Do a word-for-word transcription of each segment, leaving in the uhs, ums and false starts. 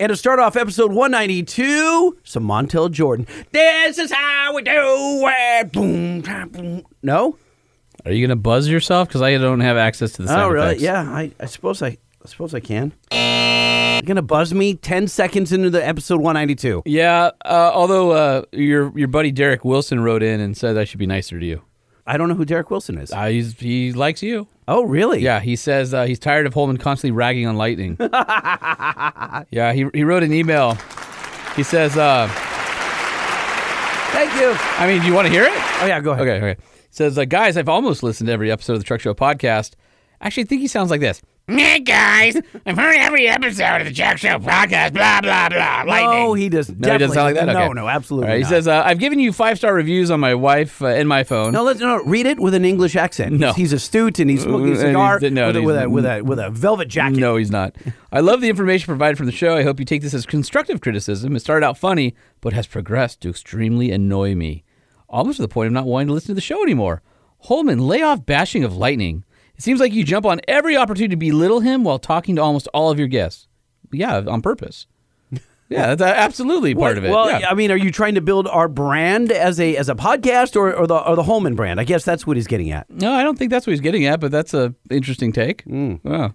And to start off episode one ninety-two, some Montel Jordan. This is how we do it. Boom, boom. No? Are you going to buzz yourself? Because I don't have access to the sound effects. Oh, really? Yeah, I, I suppose I I suppose I can. You're going to buzz me ten seconds into the episode one ninety-two. Yeah, uh, although uh, your your buddy Derek Wilson wrote in and said I should be nicer to you. I don't know who Derek Wilson is. Uh, he's, he likes you. Oh, really? Yeah, he says uh, he's tired of Holman constantly ragging on Lightning. Yeah, he he wrote an email. He says... Uh, Thank you. I mean, do you want to hear it? Oh, yeah, go ahead. Okay, okay. He says, uh, guys, I've almost listened to every episode of the Truck Show podcast. Actually, I think he sounds like this. Hey, guys, I've heard every episode of the Truck Show podcast, blah, blah, blah, Lightning. No, he doesn't. No, definitely. He doesn't sound like that? Okay. No, no, absolutely right, he not. He says, uh, I've given you five-star reviews on my wife uh, and my phone. No, let's no, read it with an English accent. No. He's astute and he's smoking a cigar he's, no, with, he's, with, a, with, a, with a velvet jacket. No, he's not. I love the information provided from the show. I hope you take this as constructive criticism. It started out funny, but has progressed to extremely annoy me, almost to the point of not wanting to listen to the show anymore. Holman, lay off bashing of Lightning. It seems like you jump on every opportunity to belittle him while talking to almost all of your guests. Yeah, on purpose. Yeah, that's absolutely part well, of it. Well, yeah. I mean, are you trying to build our brand as a as a podcast or, or the or the Holman brand? I guess that's what he's getting at. No, I don't think that's what he's getting at, but that's an interesting take. Mm. Wow.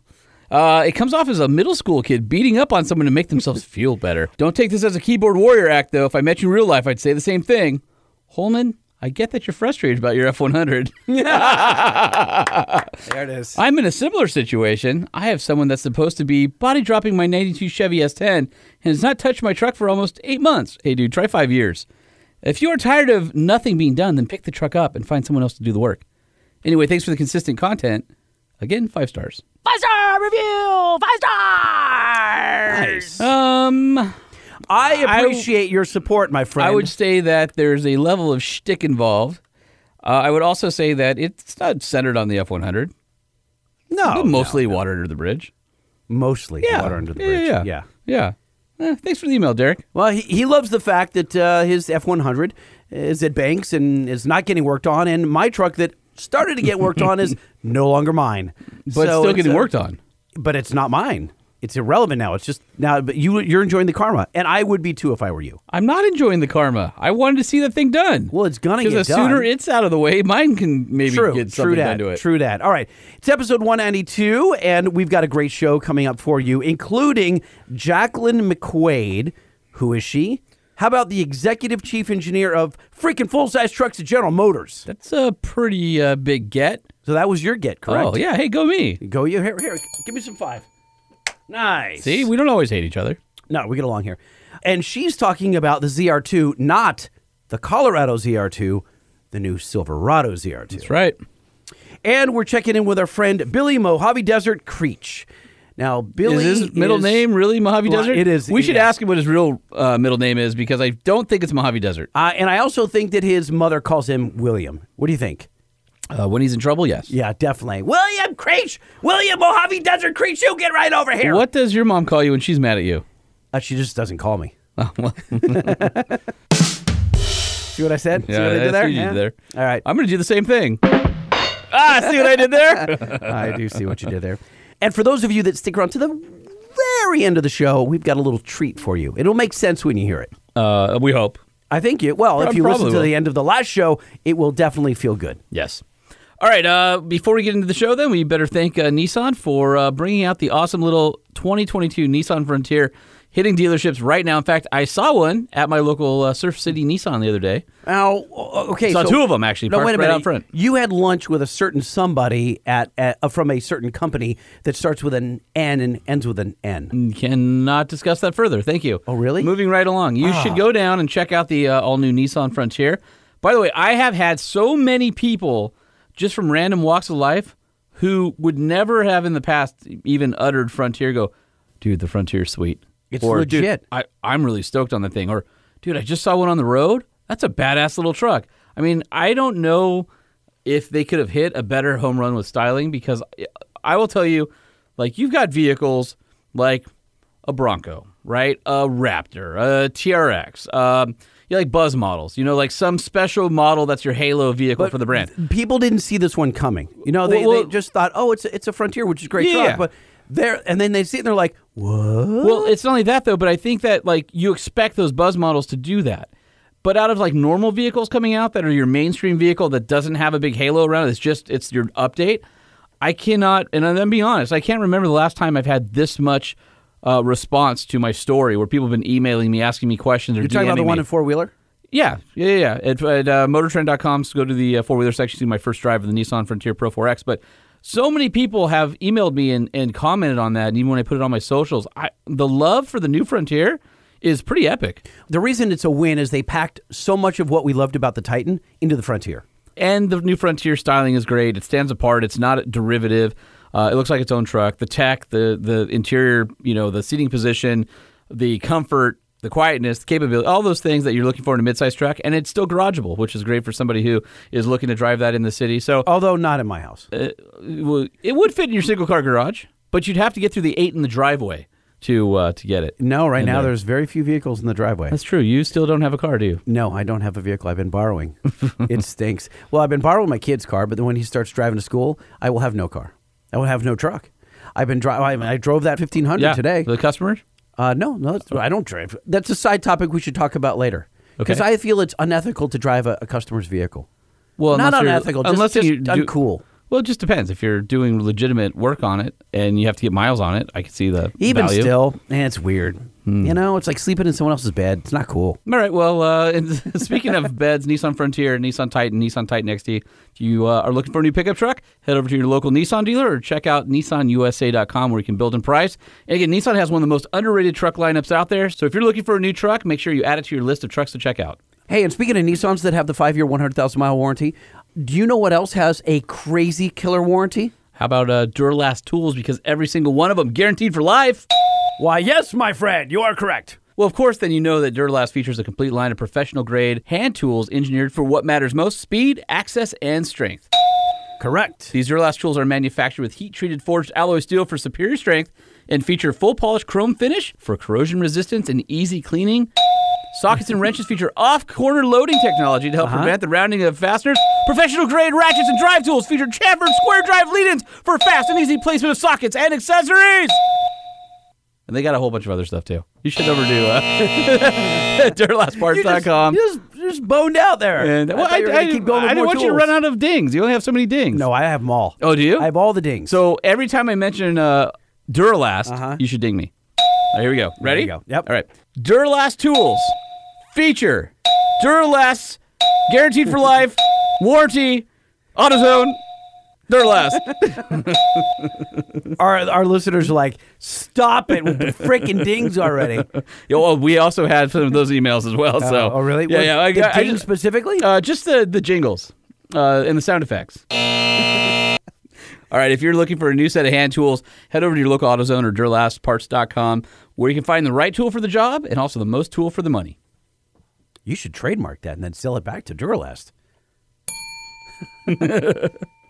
Uh, it comes off as a middle school kid beating up on someone to make themselves feel better. Don't take this as a keyboard warrior act, though. If I met you in real life, I'd say the same thing. Holman, I get that you're frustrated about your F one hundred. There it is. I'm in a similar situation. I have someone that's supposed to be body dropping my ninety-two Chevy S ten and has not touched my truck for almost eight months. Hey, dude, try five years. If you are tired of nothing being done, then pick the truck up and find someone else to do the work. Anyway, thanks for the consistent content. Again, five stars. Five-star review! Five stars! Nice. Um... I appreciate I w- your support, my friend. I would say that there's a level of shtick involved. Uh, I would also say that it's not centered on the F one hundred. No. Mostly no, no. water under the bridge. Mostly yeah. water under the yeah, bridge. Yeah. Yeah. yeah. Eh, thanks for the email, Derek. Well, he, he loves the fact that uh, his F one hundred is at Banks and is not getting worked on, and my truck that started to get worked on is no longer mine. But so it's still getting it's, worked uh, on. But it's not mine. It's irrelevant now. It's just now, but you, you're enjoying the karma. And I would be too if I were you. I'm not enjoying the karma. I wanted to see that thing done. Well, it's going to get done. Because the sooner it's out of the way, mine can maybe true, get something done to it. True that. All right. It's episode one ninety-two, and we've got a great show coming up for you, including Jacqueline McQuaid. Who is she? How about the executive chief engineer of freaking full-size trucks at General Motors? That's a pretty uh, big get. So that was your get, correct? Oh, yeah. Hey, go me. Go you. Here, here. Give me some five. Nice. See, we don't always hate each other. No, we get along here. And she's talking about the Z R two, not the Colorado Z R two, the new Silverado Z R two. That's right. And we're checking in with our friend Billy Mojave Desert Creech. Now, Billy is his middle is, name really Mojave well, Desert? It is. We should yeah. ask him what his real uh, middle name is because I don't think it's Mojave Desert. Uh, and I also think that his mother calls him William. What do you think? Uh, when he's in trouble, yes. Yeah, definitely. William Creech! William Mojave Desert Creech, you get right over here! What does your mom call you when she's mad at you? Uh, she just doesn't call me. Oh, well. See what I said? Yeah, see what I did there? Yeah. there? All right. I'm going to do the same thing. Ah, see what I did there? I do see what you did there. And for those of you that stick around to the very end of the show, we've got a little treat for you. It'll make sense when you hear it. Uh, we hope. I think it will. If you listen to the end of the last show, it will definitely feel good. Yes. All right, uh, before we get into the show, then, we better thank uh, Nissan for uh, bringing out the awesome little twenty twenty-two Nissan Frontier hitting dealerships right now. In fact, I saw one at my local uh, Surf City Nissan the other day. Oh, okay. Saw so, two of them, actually, no, parked wait a right minute. out front. You had lunch with a certain somebody at, at uh, from a certain company that starts with an N and ends with an N. Cannot discuss that further. Thank you. Oh, really? Moving right along. You oh. should go down and check out the uh, all-new Nissan Frontier. By the way, I have had so many people... just from random walks of life, who would never have in the past even uttered Frontier, go, dude, the Frontier's sweet. It's or, legit. Dude, I, I'm really stoked on the thing. Or, dude, I just saw one on the road. That's a badass little truck. I mean, I don't know if they could have hit a better home run with styling because I will tell you, like, you've got vehicles like a Bronco, right? A Raptor, a T R X, um... you like buzz models, you know, like some special model that's your halo vehicle but for the brand. People didn't see this one coming. You know, they, well, they just thought, oh, it's a, it's a Frontier, which is a great yeah, truck. Yeah. But they're, and then they see it and they're like, What? Well, it's not only that, though, but I think that, like, you expect those buzz models to do that. But out of, like, normal vehicles coming out that are your mainstream vehicle that doesn't have a big halo around it, it's just, it's your update, I cannot, and I'm going to be honest, I can't remember the last time I've had this much uh, response to my story where people have been emailing me, asking me questions, or DMing me. You're talking about the one in Four Wheeler? Yeah, yeah, yeah. At, at uh, MotorTrend dot com, so go to the uh, Four Wheeler section, see my first drive of the Nissan Frontier Pro four X, but... So many people have emailed me and, and commented on that, and even when I put it on my socials, I, the love for the new Frontier is pretty epic. The reason it's a win is they packed so much of what we loved about the Titan into the Frontier. And the new Frontier styling is great. It stands apart. It's not a derivative. Uh, it looks like its own truck. The tech, the the interior, you know, the seating position, the comfort, the quietness, the capability, all those things that you're looking for in a midsize truck, and it's still garageable, which is great for somebody who is looking to drive that in the city. So, although not in my house. Uh, it would fit in your single-car garage, but you'd have to get through the eight in the driveway to uh, to get it. No, right now there. there's very few vehicles in the driveway. That's true. You still don't have a car, do you? No, I don't have a vehicle. I've been borrowing. It stinks. Well, I've been borrowing my kid's car, but then when he starts driving to school, I will have no car. I will have no truck. I've been driving. I drove that fifteen hundred yeah, today. The customer? Uh, no, no, that's, I don't drive. That's a side topic we should talk about later. Because okay. I feel it's unethical to drive a, a customer's vehicle. Well, not unethical, just, unless just do, uncool. Well, it just depends. If you're doing legitimate work on it and you have to get miles on it, I can see the Even value. Still, eh, it's weird. Hmm. You know, it's like sleeping in someone else's bed. It's not cool. All right, well, uh, and speaking of beds, Nissan Frontier, Nissan Titan, Nissan Titan X T, if you uh, are looking for a new pickup truck, head over to your local Nissan dealer or check out Nissan U S A dot com where you can build and price. And again, Nissan has one of the most underrated truck lineups out there. So if you're looking for a new truck, make sure you add it to your list of trucks to check out. Hey, and speaking of Nissans that have the five-year, one hundred thousand mile warranty, do you know what else has a crazy killer warranty? How about uh, Duralast tools? Because every single one of them guaranteed for life. Why, yes, my friend, you are correct. Well, of course, then you know that Duralast features a complete line of professional-grade hand tools engineered for what matters most, speed, access, and strength. Correct. These Duralast tools are manufactured with heat-treated forged alloy steel for superior strength and feature full-polished chrome finish for corrosion resistance and easy cleaning. Sockets and wrenches feature off-corner loading technology to help uh-huh. prevent the rounding of fasteners. Professional-grade ratchets and drive tools feature chamfered square-drive lead-ins for fast and easy placement of sockets and accessories. And they got a whole bunch of other stuff, too. You should overdo uh, Duralast Parts dot com. You're, you're just boned out there. And, well, I, I, I, I didn't want tools. you to run out of dings. You only have so many dings. No, I have them all. Oh, do you? I have all the dings. So every time I mention uh, Duralast, uh-huh. you should ding me. All right, here we go. Ready? There you go. Yep. All right. Duralast tools feature Duralast guaranteed for life warranty AutoZone. They're last. our our listeners are like, stop it with the freaking dings already. Yeah, well, we also had some of those emails as well. So, uh, oh really? Yeah, well, yeah. I, I, dings I, specifically? Uh, just the the jingles uh, and the sound effects. All right, if you're looking for a new set of hand tools, head over to your local AutoZone or Duralast Parts dot com, where you can find the right tool for the job and also the most tool for the money. You should trademark that and then sell it back to Duralast.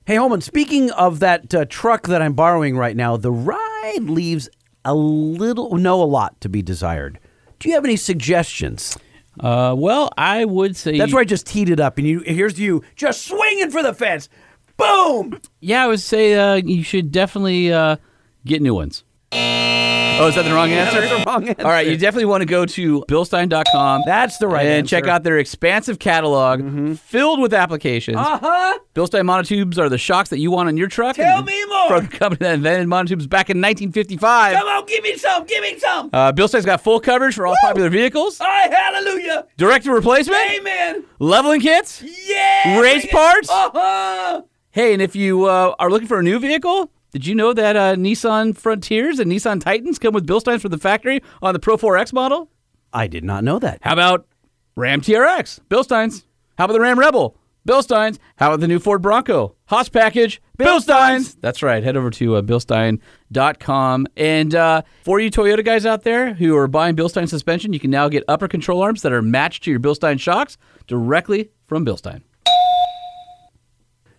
Hey, Holman, speaking of that uh, truck that I'm borrowing right now, the ride leaves a little, no, a lot to be desired. Do you have any suggestions? Uh, well, I would say... That's where I just teed it up, and you here's you just swinging for the fence. Boom! Yeah, I would say uh, you should definitely uh, get new ones. Oh, is that the wrong answer? Yeah, that's the wrong answer. All right, you definitely want to go to Bilstein dot com. That's the right and answer. And check out their expansive catalog mm-hmm. filled with applications. Uh-huh. Bilstein monotubes are the shocks that you want on your truck. Tell and me more. From the company that invented monotubes back in nineteen fifty-five. Come on, give me some, give me some. Uh, Bilstein's got full coverage for all Woo! popular vehicles. All right, hallelujah. Direct to replacement. Amen. Leveling kits. Yeah. Race parts. Uh-huh. Hey, and if you uh, are looking for a new vehicle, did you know that uh, Nissan Frontiers and Nissan Titans come with Bilsteins from the factory on the Pro four X model? I did not know that. How about Ram T R X? Bilsteins. How about the Ram Rebel? Bilsteins. How about the new Ford Bronco? Haas package? Bilsteins. Bilsteins. That's right. Head over to uh, Bilstein dot com. And uh, for you Toyota guys out there who are buying Bilstein suspension, you can now get upper control arms that are matched to your Bilstein shocks directly from Bilstein.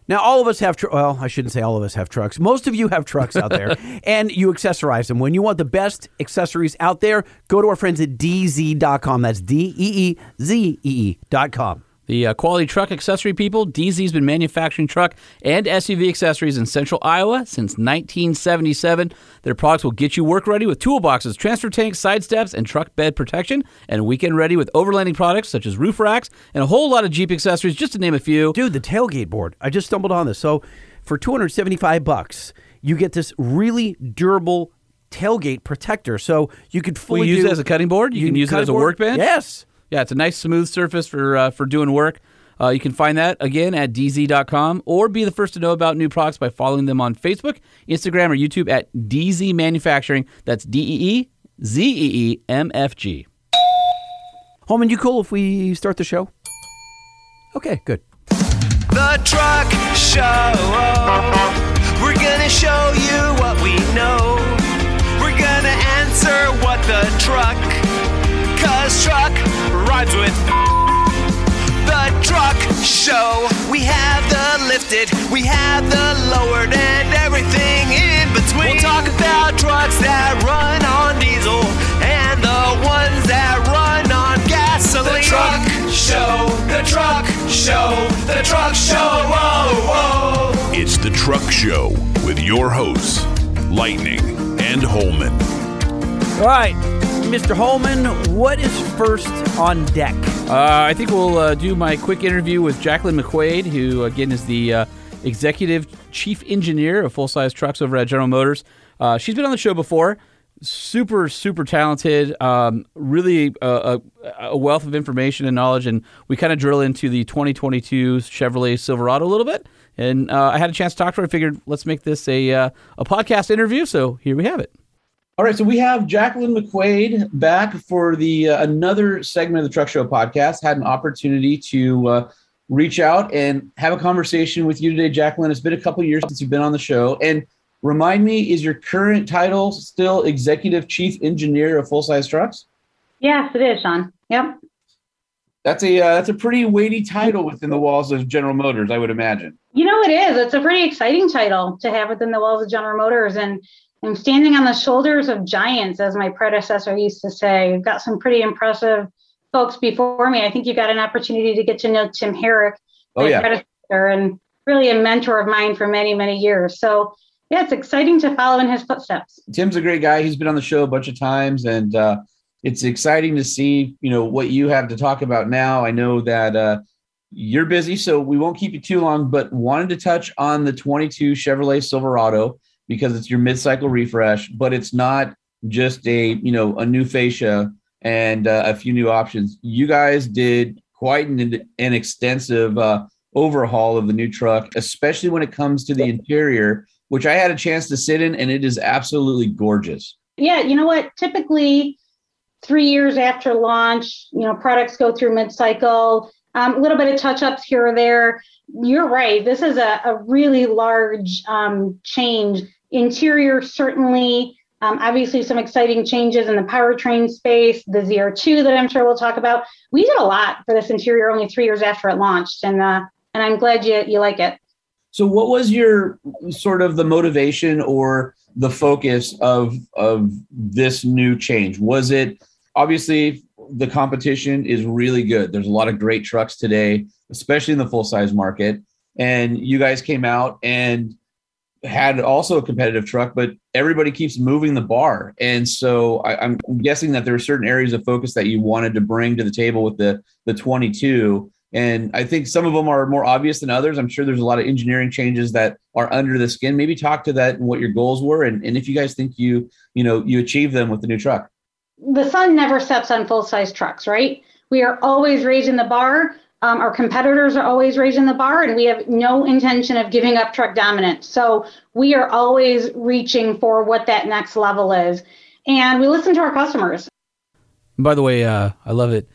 Now, all of us have, tr- well, I shouldn't say all of us have trucks. Most of you have trucks out there, and you accessorize them. When you want the best accessories out there, go to our friends at D Z dot com. That's D E E Z E E dot com. The uh, quality truck accessory people, Dee Zee's been manufacturing truck and S U V accessories in central Iowa since nineteen seventy-seven. Their products will get you work ready with toolboxes, transfer tanks, side steps, and truck bed protection, and weekend ready with overlanding products such as roof racks and a whole lot of Jeep accessories, just to name a few. Dude, the tailgate board. I just stumbled on this. So for two hundred seventy-five bucks, you get this really durable tailgate protector. So you could fully well, you use do, it as a cutting board? You, you can use it as a board? workbench? Yes. Yeah, it's a nice smooth surface for uh, for doing work. Uh, you can find that, again, at D Z dot com, or be the first to know about new products by following them on Facebook, Instagram, or YouTube at Dee Zee Manufacturing. That's D E E Z E E M F G. Holman, you cool if we start the show? Okay, good. The Truck Show. We're going to show you what we know. We're going to answer what the truck, because truck rides with the truck show. We have the lifted, we have the lowered, and everything in between. We'll talk about trucks that run on diesel and the ones that run on gasoline. The truck show, the truck show, the truck show, whoa, whoa. It's the Truck Show with your hosts, Lightning and Holman. All right. Mister Holman, what is first on deck? Uh, I think we'll uh, do my quick interview with Jacqueline McQuaid, who, again, is the uh, Executive Chief Engineer of full-size trucks over at General Motors. Uh, she's been on the show before. Super, super talented, um, really a, a, a wealth of information and knowledge, and we kind of drill into the twenty twenty-two Chevrolet Silverado a little bit. And uh, I had a chance to talk to her. I figured let's make this a uh, a podcast interview, so here we have it. All right, so we have Jacqueline McQuaid back for the uh, another segment of the Truck Show podcast. Had an opportunity to uh, reach out and have a conversation with you today, Jacqueline. It's been a couple of years since you've been on the show. And remind me, is your current title still Executive Chief Engineer of Full-Size Trucks? Yes, it is, Sean. Yep. That's a uh, that's a pretty weighty title within the walls of General Motors, I would imagine. You know, it is. It's a pretty exciting title to have within the walls of General Motors, and I'm standing on the shoulders of giants, as my predecessor used to say. We've got some pretty impressive folks before me. I think you got an opportunity to get to know Tim Herrick, my oh, yeah. predecessor, and really a mentor of mine for many, many years. So, yeah, it's exciting to follow in his footsteps. Tim's a great guy. He's been on the show a bunch of times, and uh, it's exciting to see, you know, what you have to talk about now. I know that uh, you're busy, so we won't keep you too long, but wanted to touch on the twenty-two Chevrolet Silverado, because it's your mid-cycle refresh, but it's not just a, you know, a new fascia and uh, a few new options. You guys did quite an, an extensive uh, overhaul of the new truck, especially when it comes to the interior, which I had a chance to sit in, and it is absolutely gorgeous. Yeah, you know what? Typically, three years after launch, you know, products go through mid-cycle, um, a little bit of touch-ups here or there. You're right. This is a, a really large um, change. Interior, certainly, um, obviously some exciting changes in the powertrain space, the Z R two that I'm sure we'll talk about. We did a lot for this interior only three years after it launched, and uh, and I'm glad you you like it. So what was your sort of the motivation or the focus of of this new change? Was it obviously the competition is really good. There's a lot of great trucks today, especially in the full-size market, and you guys came out and had also a competitive truck, but everybody keeps moving the bar. And so I, I'm guessing that there are certain areas of focus that you wanted to bring to the table with the, the twenty-two. And I think some of them are more obvious than others. I'm sure there's a lot of engineering changes that are under the skin. Maybe talk to that and what your goals were. And, and if you guys think you, you know, you achieve them with the new truck. The sun never sets on full-size trucks, right? We are always raising the bar. Um, our competitors are always raising the bar, and we have no intention of giving up truck dominance. So we are always reaching for what that next level is. And we listen to our customers. By the way, uh, I love it.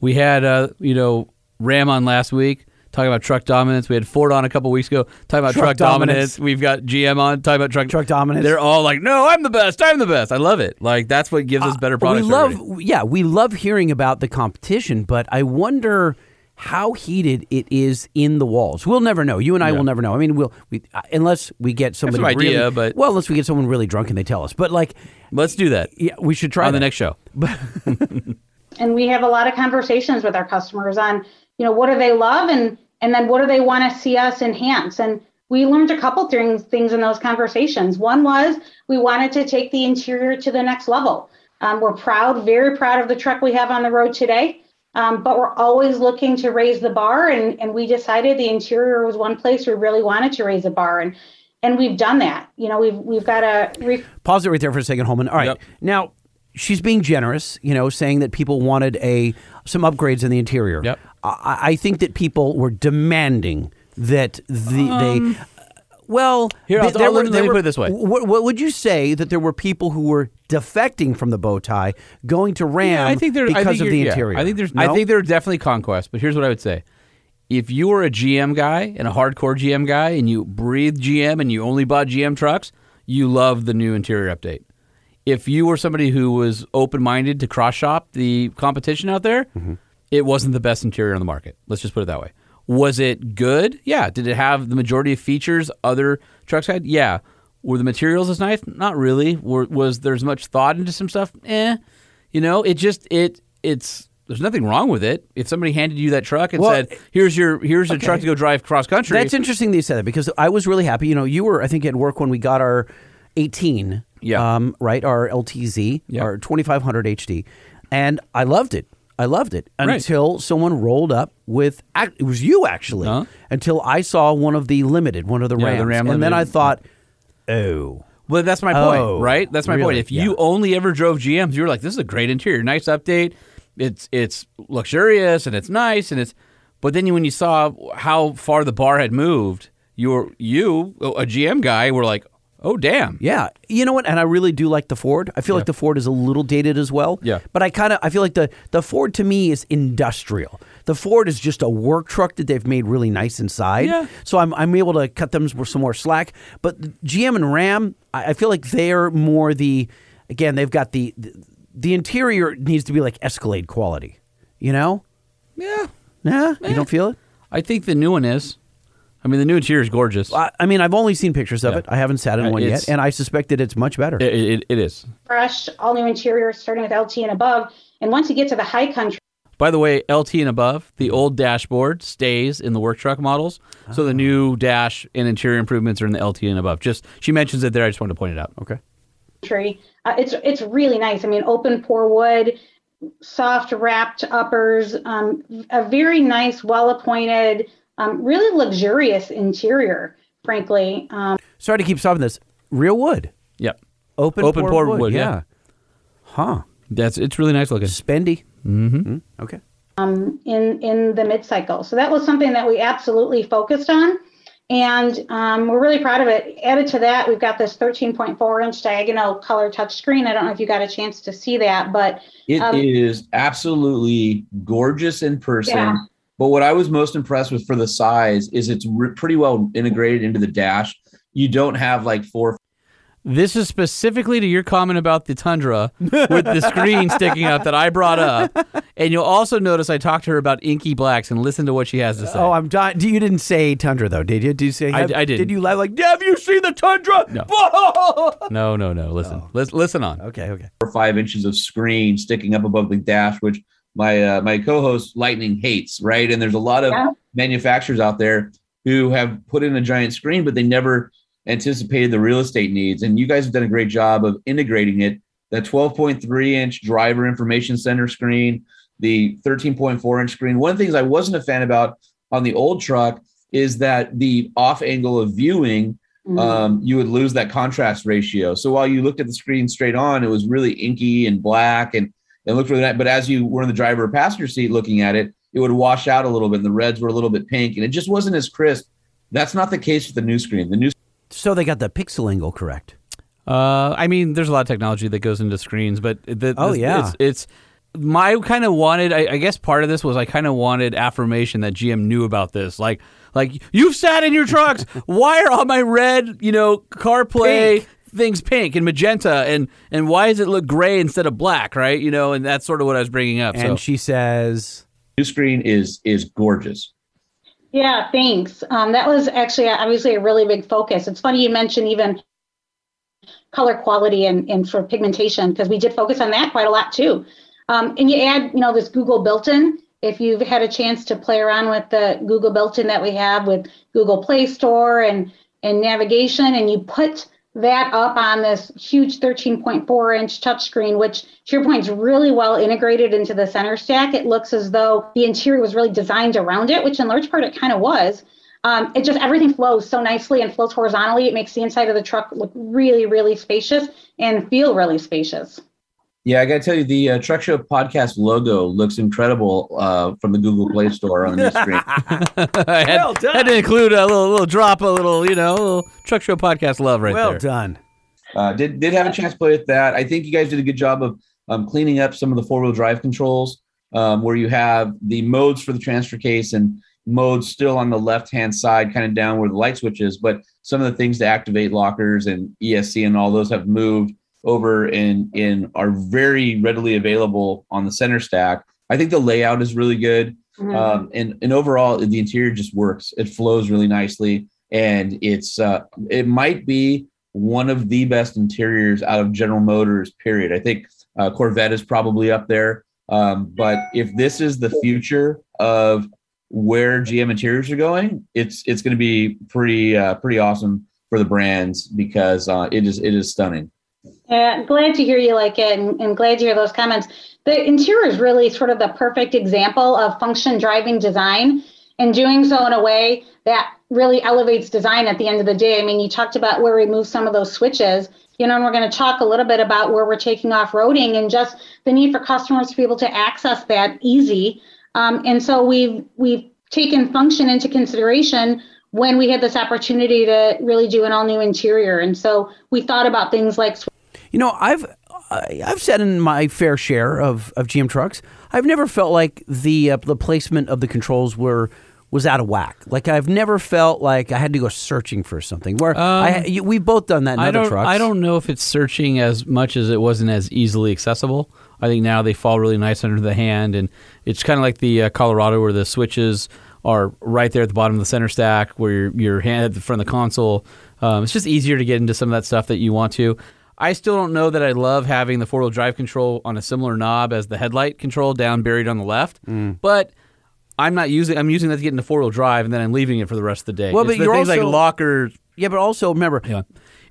We had, uh, you know, Ram on last week talking about truck dominance. We had Ford on a couple weeks ago talking about truck, truck dominance. dominance. We've got G M on talking about truck truck dominance. They're all like, "No, I'm the best. I'm the best." I love it. Like that's what gives uh, us better products. We love, already. yeah, we love hearing about the competition, but I wonder how heated it is in the walls. We'll never know. You and I yeah. will never know. I mean, we'll we uh, unless we get somebody That's an really, idea, but well, unless we get someone really drunk and they tell us. But like, let's do that. Yeah, we should try on that. The next show. And we have a lot of conversations with our customers on you know, what do they love, and and then what do they want to see us enhance? And we learned a couple things things in those conversations. One was we wanted to take the interior to the next level. Um, we're proud, very proud of the truck we have on the road today, um, but we're always looking to raise the bar. And, and we decided the interior was one place we really wanted to raise the bar. And and we've done that. You know, we've we've got to re- pause it right there for a second, Holman. All right, yep. Now she's being generous, you know, saying that people wanted a some upgrades in the interior. Yep. I, I think that people were demanding that the um, they. Well, Here, th- there were, let me put it this way. What, what would you say that there were people who were defecting from the bow tie, going to Ram yeah, I think there, because I think of the yeah, interior? I think there's. No? I think there are definitely conquests, but here's what I would say. If you were a G M guy and a hardcore G M guy and you breathed G M and you only bought G M trucks, you loved the new interior update. If you were somebody who was open-minded to cross-shop the competition out there, mm-hmm. it wasn't the best interior on the market. Let's just put it that way. Was it good? Yeah. Did it have the majority of features other trucks had? Yeah. Were the materials as nice? Not really. Were, was there as much thought into some stuff? Eh. You know, it just, it it's, there's nothing wrong with it. If somebody handed you that truck and well, said, here's your here's okay. a truck to go drive cross country. That's interesting that you said that, because I was really happy. You know, you were, I think, at work when we got our eighteen, yeah. um, right, our L T Z, yeah. our twenty-five hundred H D, and I loved it. I loved it until right. someone rolled up with, it was you actually, huh? until I saw one of the limited, one of the Rams. Yeah, the Ram and limited. Then I thought, oh. Well, that's my point, oh, right? That's my really? point. If yeah. you only ever drove G Ms, you were like, this is a great interior, nice update. It's it's luxurious and it's nice and it's, but then when you saw how far the bar had moved, you, were, you a G M guy, were like, oh, damn. Yeah. You know what? And I really do like the Ford. I feel yeah. like the Ford is a little dated as well. Yeah. But I kind of, I feel like the, the Ford to me is industrial. The Ford is just a work truck that they've made really nice inside. Yeah. So I'm I'm able to cut them some more slack. But G M and Ram, I, I feel like they're more the, again, they've got the, the, the interior needs to be like Escalade quality, you know? Yeah. Nah, eh. You don't feel it? I think the new one is. I mean, the new interior is gorgeous. I, I mean, I've only seen pictures of yeah. it. I haven't sat in one it's, yet, and I suspect that it's much better. It, it, it is. Fresh, all-new interior, starting with L T and above, and once you get to the high country. By the way, L T and above, the old dashboard stays in the work truck models, oh. so the new dash and interior improvements are in the L T and above. Just she mentions it there. I just wanted to point it out. Okay. Country, uh, it's it's really nice. I mean, open pore wood, soft wrapped uppers, um, a very nice, well-appointed. Um, really luxurious interior, frankly. Um, Sorry to keep stopping this. Real wood. Yep. Open, Open pore, pore wood. wood yeah. yeah. Huh. That's it's really nice looking. Spendy. Mm-hmm. Mm-hmm. Okay. Um, in in the mid cycle, so that was something that we absolutely focused on, and um, we're really proud of it. Added to that, we've got this thirteen point four inch diagonal color touchscreen. I don't know if you got a chance to see that, but it um, is absolutely gorgeous in person. Yeah. But what I was most impressed with for the size is it's re- pretty well integrated into the dash. You don't have like four. This is specifically to your comment about the Tundra with the screen sticking up that I brought up. And you'll also notice I talked to her about inky blacks and listen to what she has to say. Oh, I'm dying. You didn't say Tundra, though, did you? Did you say? Have, I, I did. Did you laugh like, have you seen the Tundra? No, no, no, no. Listen, oh. L- listen on. Okay, okay. Four or five inches of screen sticking up above the dash, which... My uh, my co-host Lightning hates, right? And there's a lot of yeah. manufacturers out there who have put in a giant screen, but they never anticipated the real estate needs. And you guys have done a great job of integrating it. The twelve point three inch driver information center screen, the thirteen point four inch screen. One of the things I wasn't a fan about on the old truck is that the off angle of viewing, mm-hmm. um, you would lose that contrast ratio. So while you looked at the screen straight on, it was really inky and black and It looked really nice, but as you were in the driver or passenger seat looking at it, it would wash out a little bit, and the reds were a little bit pink, and it just wasn't as crisp. That's not the case with the new screen. The new so they got the pixel angle correct. Uh, I mean, there's a lot of technology that goes into screens, but the, oh the, yeah, it's, it's my kind of wanted. I, I guess part of this was I kind of wanted affirmation that G M knew about this, like like you've sat in your trucks. Why are all my red, you know, CarPlay? Pink. Things pink and magenta and and why does it look gray instead of black, right? You know, and that's sort of what I was bringing up. And so. She says, "New screen is is gorgeous." Yeah, thanks. Um, that was actually obviously a really big focus. It's funny you mentioned even color quality and and for pigmentation because we did focus on that quite a lot too. Um, and you add, you know, this Google built-in, if you've had a chance to play around with the Google built-in that we have with Google Play Store and, and navigation, and you put that up on this huge thirteen point four inch touchscreen, which to your point is really well integrated into the center stack. It looks as though the interior was really designed around it, which in large part it kind of was. Um, it just, everything flows so nicely and flows horizontally. It makes the inside of the truck look really, really spacious and feel really spacious. Yeah, I got to tell you, the uh, Truck Show Podcast logo looks incredible uh, from the Google Play Store on the screen. I had, well done. Had to include a little, little drop, a little, you know, a little Truck Show Podcast love right well there. Well done. Uh, did did have a chance to play with that. I think you guys did a good job of um, cleaning up some of the four-wheel drive controls um, where you have the modes for the transfer case and modes still on the left-hand side, kind of down where the light switch is. But some of the things to activate lockers and E S C and all those have moved over and in are very readily available on the center stack. I think the layout is really good. Mm-hmm. Um, and, and overall the interior just works. It flows really nicely. And it's, uh, it might be one of the best interiors out of General Motors, period. I think uh, Corvette is probably up there. Um, but if this is the future of where G M interiors are going, it's, it's going to be pretty, uh, pretty awesome for the brands because uh, it is, it is stunning. Yeah, glad to hear you like it and, and glad to hear those comments. The interior is really sort of the perfect example of function driving design and doing so in a way that really elevates design at the end of the day. I mean, you talked about where we move some of those switches, you know, and we're going to talk a little bit about where we're taking off-roading and just the need for customers to be able to access that easy. Um, and so we've we've taken function into consideration when we had this opportunity to really do an all-new interior. And so we thought about things like... You know, I've I've sat in my fair share of, of G M trucks. I've never felt like the uh, the placement of the controls were was out of whack. Like I've never felt like I had to go searching for something. Where um, I, we've both done that in I other don't, trucks. I don't know if it's searching as much as it wasn't as easily accessible. I think now they fall really nice under the hand, and it's kind of like the uh, Colorado where the switches are right there at the bottom of the center stack, where your your hand at the front of the console. Um, it's just easier to get into some of that stuff that you want to. I still don't know that I love having the four-wheel drive control on a similar knob as the headlight control down buried on the left, mm. but I'm not using. I'm using that to get into four-wheel drive, and then I'm leaving it for the rest of the day. Well, but it's you're things also, like lockers. Yeah, but also remember, yeah.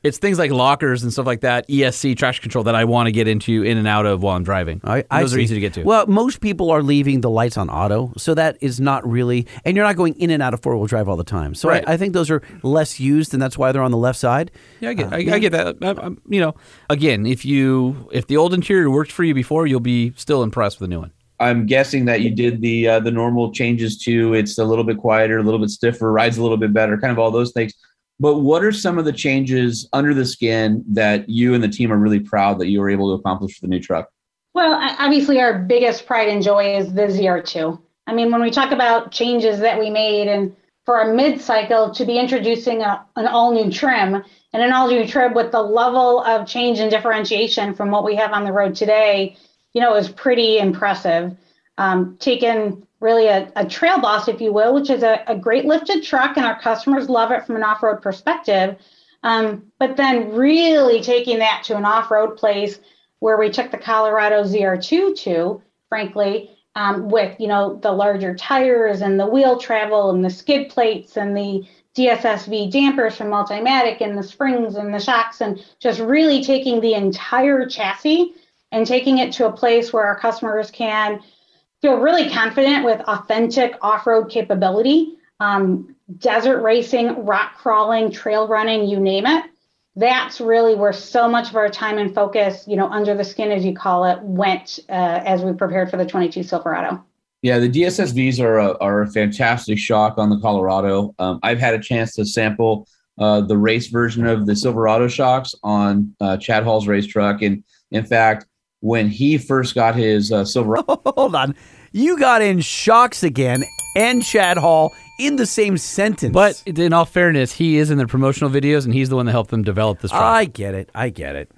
it's things like lockers and stuff like that, E S C, traction control that I want to get into in and out of while I'm driving. I, I Those see. are easy to get to. Well, most people are leaving the lights on auto, so that is not really, and you're not going in and out of four-wheel drive all the time. So right. I, I think those are less used, and that's why they're on the left side. Yeah, I get, uh, I, yeah. I get that. I, I, you know, again, if you if the old interior worked for you before, you'll be still impressed with the new one. I'm guessing that you did the uh, the normal changes to it's a little bit quieter, a little bit stiffer, rides a little bit better, kind of all those things. But what are some of the changes under the skin that you and the team are really proud that you were able to accomplish for the new truck? Well, obviously our biggest pride and joy is the Z R two. I mean, when we talk about changes that we made and for our mid-cycle to be introducing a, an all-new trim and an all-new trim with the level of change and differentiation from what we have on the road today, you know, is pretty impressive. Um, taken really a, a trail boss, if you will, which is a, a great lifted truck, and our customers love it from an off-road perspective. Um, but then really taking that to an off-road place where we took the Colorado Z R two to, frankly, um, with, you know, the larger tires and the wheel travel and the skid plates and the D S S V dampers from Multimatic and the springs and the shocks, and just really taking the entire chassis and taking it to a place where our customers can feel really confident with authentic off-road capability, um, desert racing, rock crawling, trail running, you name it. That's really where so much of our time and focus, you know, under the skin, as you call it, went uh, as we prepared for the twenty-two Silverado. Yeah, the D S S Vs are a, are a fantastic shock on the Colorado. Um, I've had a chance to sample uh, the race version of the Silverado shocks on uh, Chad Hall's race truck. And in fact, when he first got his uh, Silverado. Hold on. You got in shocks again and Chad Hall in the same sentence. But in all fairness, he is in the promotional videos, and he's the one that helped them develop this truck. I get it. I get it.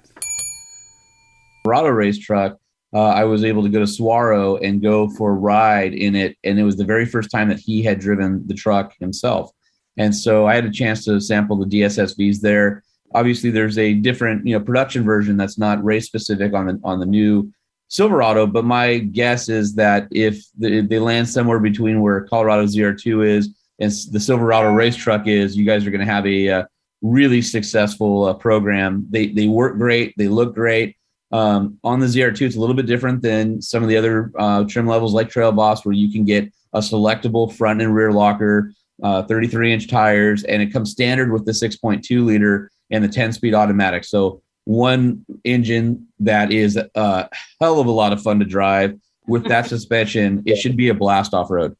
Silverado race truck, uh, I was able to go to Saguaro and go for a ride in it, and it was the very first time that he had driven the truck himself. And so I had a chance to sample the D S S Vs there. Obviously, there's a different, you know, production version that's not race specific on the on the new Silverado, but my guess is that if they land somewhere between where Colorado Z R two is and the Silverado race truck is, you guys are going to have a uh, really successful uh, program. They they work great. They look great. Um, on the Z R two, it's a little bit different than some of the other uh, trim levels like Trail Boss, where you can get a selectable front and rear locker, uh, thirty-three inch tires, and it comes standard with the six point two liter and the ten speed automatic. So one engine that is a hell of a lot of fun to drive with that suspension. It should be a blast off-road.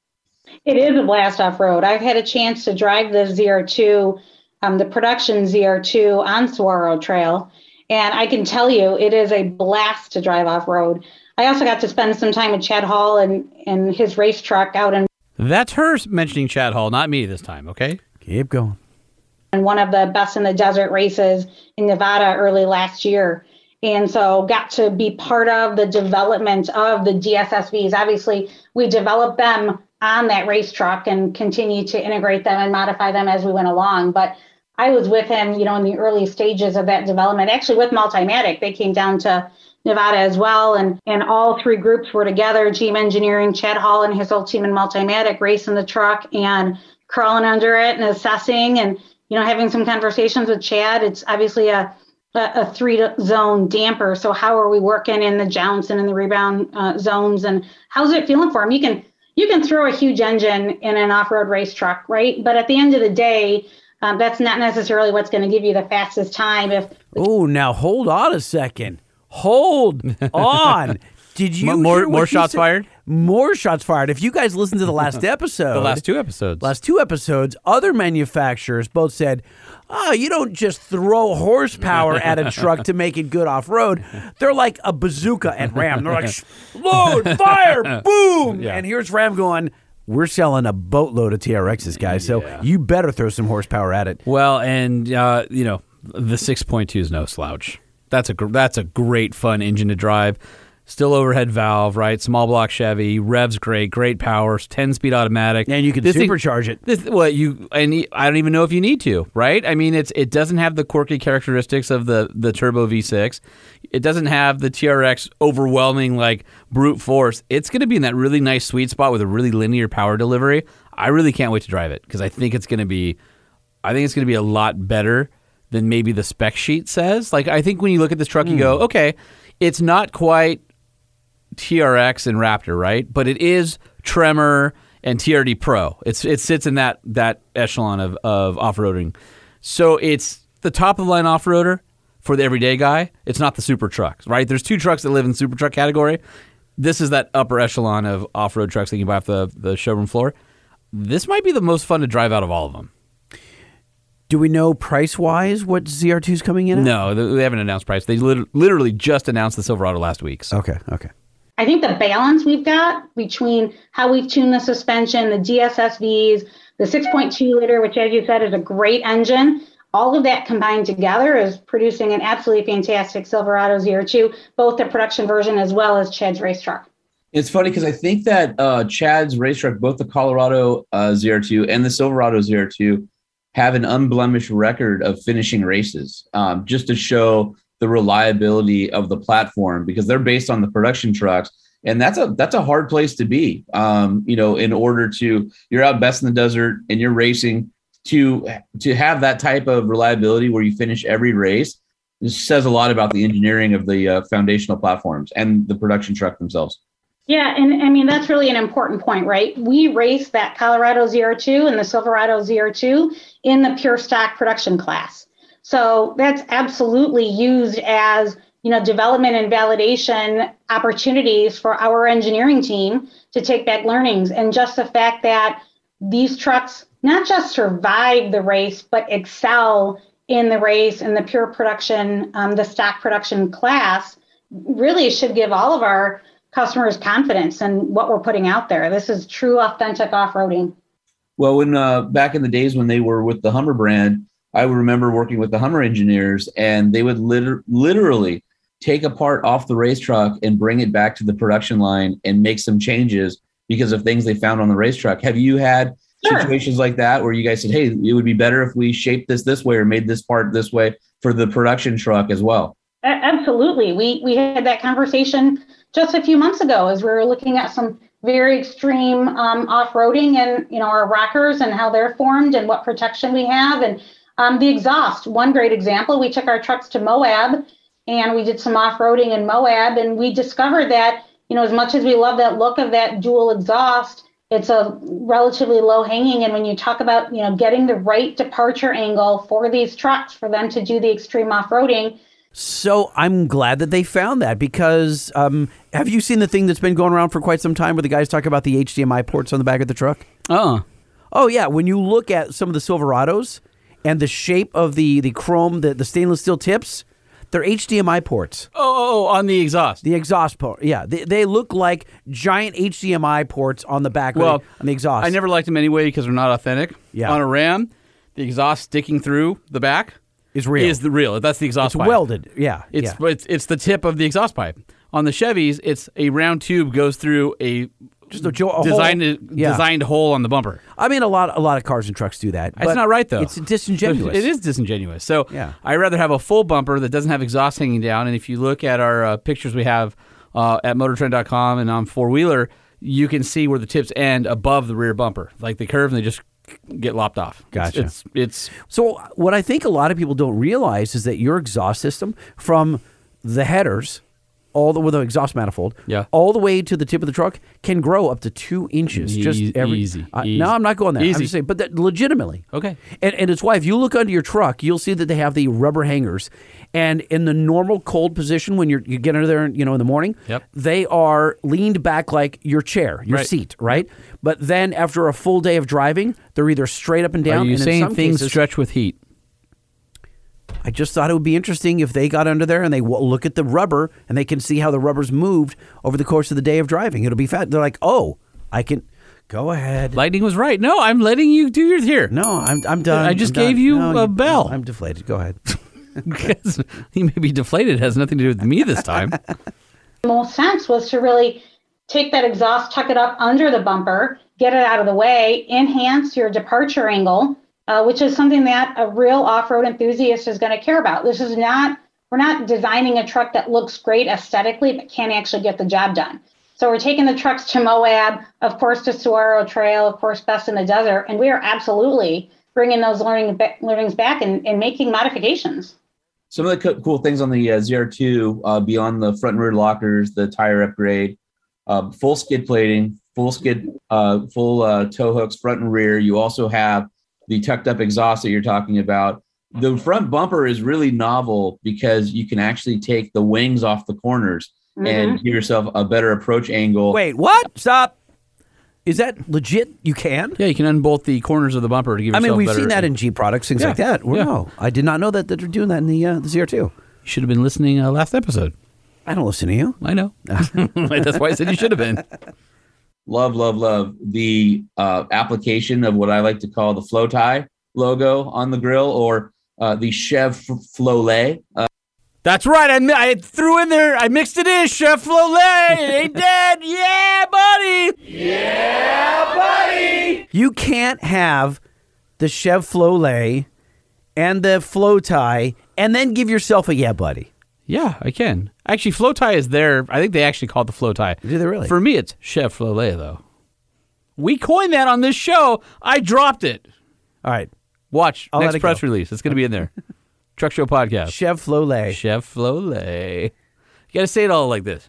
It is a blast off-road. I've had a chance to drive the Z R two, um, the production Z R two on Saguaro Trail, and I can tell you it is a blast to drive off-road. I also got to spend some time with Chad Hall and, and his race truck out in... That's her mentioning Chad Hall, not me this time, okay? Keep going. And one of the best in the desert races in Nevada early last year. And so got to be part of the development of the D S S Vs. Obviously, we developed them on that race truck and continue to integrate them and modify them as we went along. But I was with him, you know, in the early stages of that development, actually with Multimatic. They came down to Nevada as well. And, and all three groups were together, G M Engineering, Chad Hall and his whole team in Multimatic, racing the truck and crawling under it and assessing and, you know, having some conversations with Chad. It's obviously a, a, a three zone damper. So how are we working in the jounce and in the rebound uh, zones, and how's it feeling for him? You can, you can throw a huge engine in an off-road race truck, right? But at the end of the day, um, that's not necessarily what's going to give you the fastest time. If Oh, now hold on a second. Hold on. Did you more more shots fired? More shots fired. If you guys listened to the last episode, the last two episodes, last two episodes, other manufacturers both said, "Oh, you don't just throw horsepower at a truck to make it good off road." They're like a bazooka at Ram. They're like, "Load, fire, boom!" Yeah. And here's Ram going, "We're selling a boatload of T R Xs, guys. So yeah. you better throw some horsepower at it." Well, and uh, you know, the six point two is no slouch. That's a gr- that's a great fun engine to drive. Still overhead valve, right? Small block Chevy, revs great, great powers, ten speed automatic, and you can this supercharge thing, it. This, well, you and I don't even know if you need to, right? I mean, it's it doesn't have the quirky characteristics of the the turbo V six. It doesn't have the T R X overwhelming like brute force. It's going to be in that really nice sweet spot with a really linear power delivery. I really can't wait to drive it because I think it's going to be, I think it's going to be a lot better than maybe the spec sheet says. Like I think when you look at this truck, mm. you go, okay, it's not quite T R X and Raptor, right? But it is Tremor and T R D Pro. It's it sits in that that echelon of, of off-roading. So it's the top-of-the-line off-roader for the everyday guy. It's not the super trucks, right? There's two trucks that live in the super truck category. This is that upper echelon of off-road trucks that you can buy off the, the showroom floor. This might be the most fun to drive out of all of them. Do we know price-wise what Z R two is coming in at? No, they haven't announced price. They literally just announced the Silverado last week. So. Okay, okay. I think the balance we've got between how we've tuned the suspension, the D S S Vs, the six point two liter, which as you said is a great engine, all of that combined together is producing an absolutely fantastic Silverado Z R two, both the production version as well as Chad's race truck. It's funny because I think that uh, Chad's race truck, both the Colorado uh, Z R two and the Silverado Z R two, have an unblemished record of finishing races, um, just to show the reliability of the platform, because they're based on the production trucks. And that's a, that's a hard place to be, um, you know, in order to, you're out best in the desert and you're racing to, to have that type of reliability where you finish every race. This says a lot about the engineering of the uh, foundational platforms and the production truck themselves. Yeah. And I mean, that's really an important point, right? We race that Colorado Z R two and the Silverado Z R two in the pure stock production class. So that's absolutely used as, you know, development and validation opportunities for our engineering team to take back learnings. And just the fact that these trucks not just survive the race, but excel in the race in the pure production, um, the stock production class, really should give all of our customers confidence in what we're putting out there. This is true, authentic off-roading. Well, when uh, back in the days when they were with the Hummer brand, I remember working with the Hummer engineers, and they would liter- literally take a part off the race truck and bring it back to the production line and make some changes because of things they found on the race truck. Have you had sure. situations like that where you guys said, hey, it would be better if we shaped this this way or made this part this way for the production truck as well? Absolutely. We we had that conversation just a few months ago as we were looking at some very extreme um, off-roading and, you know, our rockers and how they're formed and what protection we have. And um, the exhaust, one great example, we took our trucks to Moab and we did some off-roading in Moab, and we discovered that, you know, as much as we love that look of that dual exhaust, it's a relatively low hanging. And when you talk about, you know, getting the right departure angle for these trucks for them to do the extreme off-roading. So I'm glad that they found that, because um, have you seen the thing that's been going around for quite some time where the guys talk about the H D M I ports on the back of the truck? Oh. Oh, yeah. When you look at some of the Silverados and the shape of the, the chrome, the, the stainless steel tips, they're H D M I ports. Oh, oh, oh on the exhaust. The exhaust port, yeah. They, they look like giant H D M I ports on the back well, of the, on the exhaust. I never liked them anyway because they're not authentic. Yeah. On a Ram, the exhaust sticking through the back is real. Is the real. That's the exhaust it's pipe. It's welded, yeah. It's, yeah. it's it's the tip of the exhaust pipe. On the Chevys, it's a round tube goes through a... Just a, jo- a designed, hole. Yeah. designed hole on the bumper. I mean, a lot, a lot of cars and trucks do that. It's not right, though. It's disingenuous. It is disingenuous. So yeah. I'd rather have a full bumper that doesn't have exhaust hanging down. And if you look at our uh, pictures we have uh, at Motor Trend dot com and on Four Wheeler, you can see where the tips end above the rear bumper. Like they curve and they just get lopped off. Gotcha. It's, it's, it's So what I think a lot of people don't realize is that your exhaust system from the headers... all the with an exhaust manifold, yeah. all the way to the tip of the truck can grow up to two inches. E- just every, easy, uh, easy. No, I'm not going there. Easy. I'm just saying, but that legitimately. Okay. And and it's why if you look under your truck, you'll see that they have the rubber hangers. And in the normal cold position when you're you get under there, you know, in the morning, yep. they are leaned back like your chair, your right. seat, right? But then after a full day of driving, they're either straight up and down. Are you and saying in some things cases, stretch with heat? I just thought it would be interesting if they got under there and they w- look at the rubber and they can see how the rubber's moved over the course of the day of driving. It'll be fat. They're like, oh, I can go ahead. Lightning was right. No, I'm letting you do your here. No, I'm I'm done. I just I'm gave done. you no, a you, bell. No, I'm deflated. Go ahead. He may be deflated. It has nothing to do with me this time. The most sense was to really take that exhaust, tuck it up under the bumper, get it out of the way, enhance your departure angle. Uh, which is something that a real off-road enthusiast is going to care about. This is not, we're not designing a truck that looks great aesthetically, but can't actually get the job done. So we're taking the trucks to Moab, of course, to Saguaro Trail, of course, Best in the Desert. And we are absolutely bringing those learning, learnings back and, and making modifications. Some of the co- cool things on the uh, Z R two, uh, beyond the front and rear lockers, the tire upgrade, uh, full skid plating, full skid, uh, full uh, tow hooks, front and rear. You also have the tucked up exhaust that you're talking about. The front bumper is really novel because you can actually take the wings off the corners mm-hmm. and give yourself a better approach angle. Wait, what? Stop. Is that legit? You can? Yeah, you can unbolt the corners of the bumper to give yourself better... I mean, we've better... seen that in Jeep products, things yeah. like that. Wow. Yeah. I did not know that, that they're doing that in the, uh, the Z R two. You should have been listening uh, last episode. I don't listen to you. I know. That's why I said you should have been. Love, love, love the uh, application of what I like to call the flow tie logo on the grill, or uh, the Chef Flolet. Uh, That's right. I, I threw in there. I mixed it in. Chef Flolet. It ain't dead. Yeah, buddy. Yeah, buddy. You can't have the Chef Flolet and the flow tie and then give yourself a yeah, buddy. Yeah, I can. Actually, flow tie is there. I think they actually call it the flow tie. Do they really? For me, it's Chef Flolet, though. We coined that on this show. I dropped it. All right. Watch. I'll next press go. release. It's going to be in there. Truck Show Podcast. Chef Flolet. Chef Flolet. You got to say it all like this.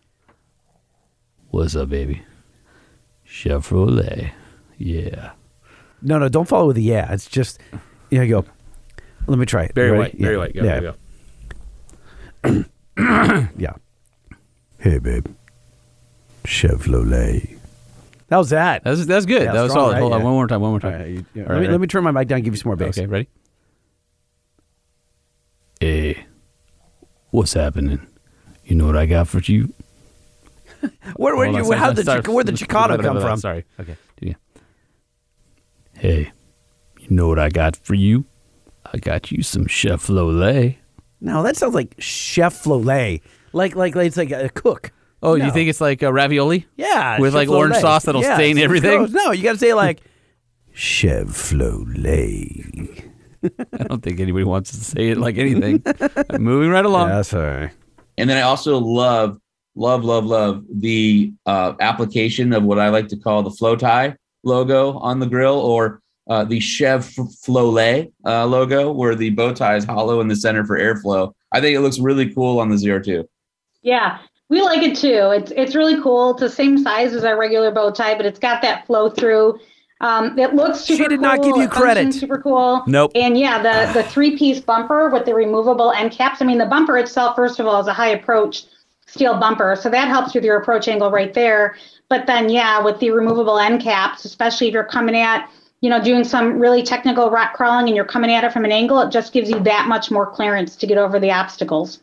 What's up, baby? Chef Flolet. Yeah. No, no, don't follow with the yeah. It's just, yeah, go. Let me try it. Barry White. Yeah. Barry White. Go, yeah. go, go. Yeah. Hey, babe. Chevrolet. How's that? That's that's good. Yeah, that was strong, solid. Right? Hold yeah. on, one more time. One more time. All right, you, yeah, all right, let, me, right. let me turn my mic down. And give you some more bass. Okay, ready? Hey, what's happening? You know what I got for you? Where where you? How the start, where the Chicano come from? Sorry. Okay. Yeah. Hey, you know what I got for you? I got you some Chevrolet. No, that sounds like Chef Flolet. Like, like, like it's like a cook. Oh, no. You think it's like a ravioli? Yeah. With Chef like Flolet. Orange sauce that'll yeah, stain everything? Gross. No, you got to say like, Chef Flolet. I don't think anybody wants to say it like anything. I'm moving right along. Yeah, sorry. And then I also love love, love, love the uh, application of what I like to call the Flow Tie logo on the grill, or uh, the Chev Flolet uh, logo, where the bow tie is hollow in the center for airflow. I think it looks really cool on the Z R two. Yeah, we like it too. It's it's really cool. It's the same size as our regular bow tie, but it's got that flow through. Um, it looks super cool. She did not give you credit. Super cool. Nope. And yeah, the, the three-piece bumper with the removable end caps. I mean, the bumper itself, first of all, is a high approach steel bumper. So that helps with your approach angle right there. But then, yeah, with the removable end caps, especially if you're coming at, you know, doing some really technical rock crawling and you're coming at it from an angle, it just gives you that much more clearance to get over the obstacles.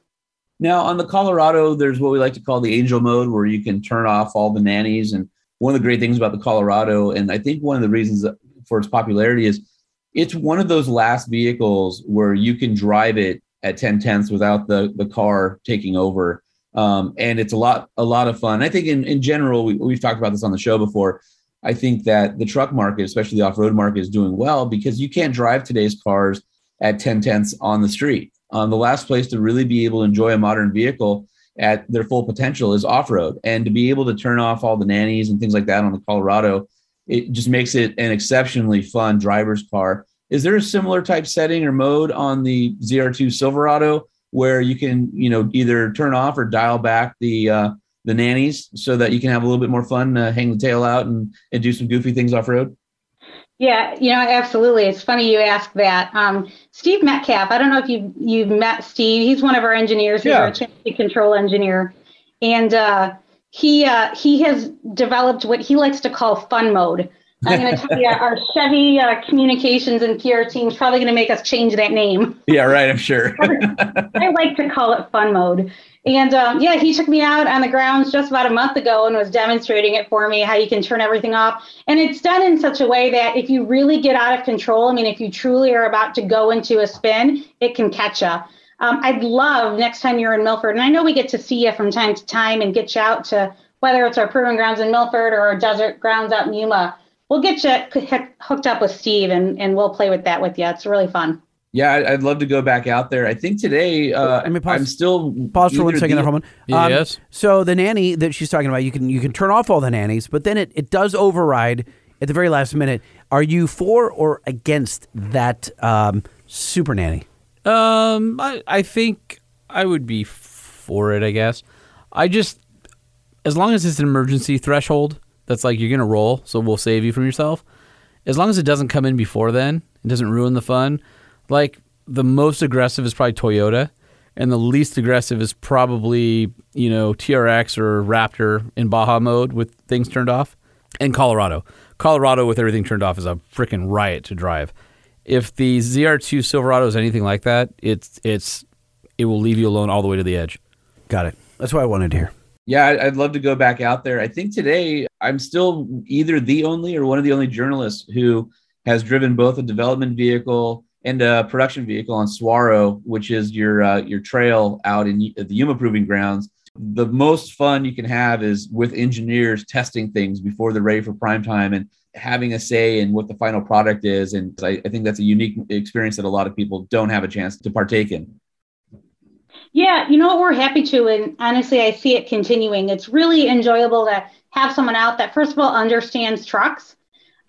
Now, on the Colorado, there's what we like to call the angel mode, where you can turn off all the nannies. And one of the great things about the Colorado, and I think one of the reasons for its popularity, is it's one of those last vehicles where you can drive it at ten tenths without the, the car taking over. Um, and it's a lot, a lot of fun. I think in, in general, we, we've talked about this on the show before. I think that the truck market, especially the off-road market, is doing well because you can't drive today's cars at ten tenths on the street. Um, the last place to really be able to enjoy a modern vehicle at their full potential is off-road, and to be able to turn off all the nannies and things like that on the Colorado, it just makes it an exceptionally fun driver's car. Is there a similar type setting or mode on the Z R two Silverado where you can, you know, either turn off or dial back the uh, the nannies so that you can have a little bit more fun, uh, hang the tail out and, and do some goofy things off-road? Yeah, you know, absolutely. It's funny you ask that. Um, Steve Metcalf, I don't know if you've, you've met Steve. He's one of our engineers. He's yeah. our chassis control engineer. And uh, he uh, he has developed what he likes to call fun mode. I'm going to tell you, our Chevy uh, communications and P R team is probably going to make us change that name. Yeah, right, I'm sure. I like to call it fun mode. And um, yeah, he took me out on the grounds just about a month ago and was demonstrating it for me, how you can turn everything off. And it's done in such a way that if you really get out of control, I mean, if you truly are about to go into a spin, it can catch you. Um, I'd love next time you're in Milford, and I know we get to see you from time to time and get you out to, whether it's our Proving Grounds in Milford or our Desert Grounds out in Yuma, we'll get you hooked up with Steve and, and we'll play with that with you. It's really fun. Yeah, I'd love to go back out there. I think today uh, I mean, pause, I'm still... Pause for one second, Roman. Um, yes. So the nanny that she's talking about, you can you can turn off all the nannies, but then it, it does override at the very last minute. Are you for or against that um, super nanny? Um, I, I think I would be for it, I guess. I just... As long as it's an emergency threshold, that's like you're going to roll, so we'll save you from yourself. As long as it doesn't come in before then, it doesn't ruin the fun... Like, the most aggressive is probably Toyota, and the least aggressive is probably, you know, T R X or Raptor in Baja mode with things turned off. And Colorado. Colorado with everything turned off is a freaking riot to drive. If the Z R two Silverado is anything like that, it's it's it will leave you alone all the way to the edge. Got it. That's what I wanted to hear. Yeah, I'd love to go back out there. I think today I'm still either the only or one of the only journalists who has driven both a development vehicle and a production vehicle on Saguaro, which is your uh, your trail out in the Yuma Proving Grounds. The most fun you can have is with engineers testing things before they're ready for prime time and having a say in what the final product is. And I, I think that's a unique experience that a lot of people don't have a chance to partake in. Yeah, you know what, we're happy to. And honestly, I see it continuing. It's really enjoyable to have someone out that, first of all, understands trucks.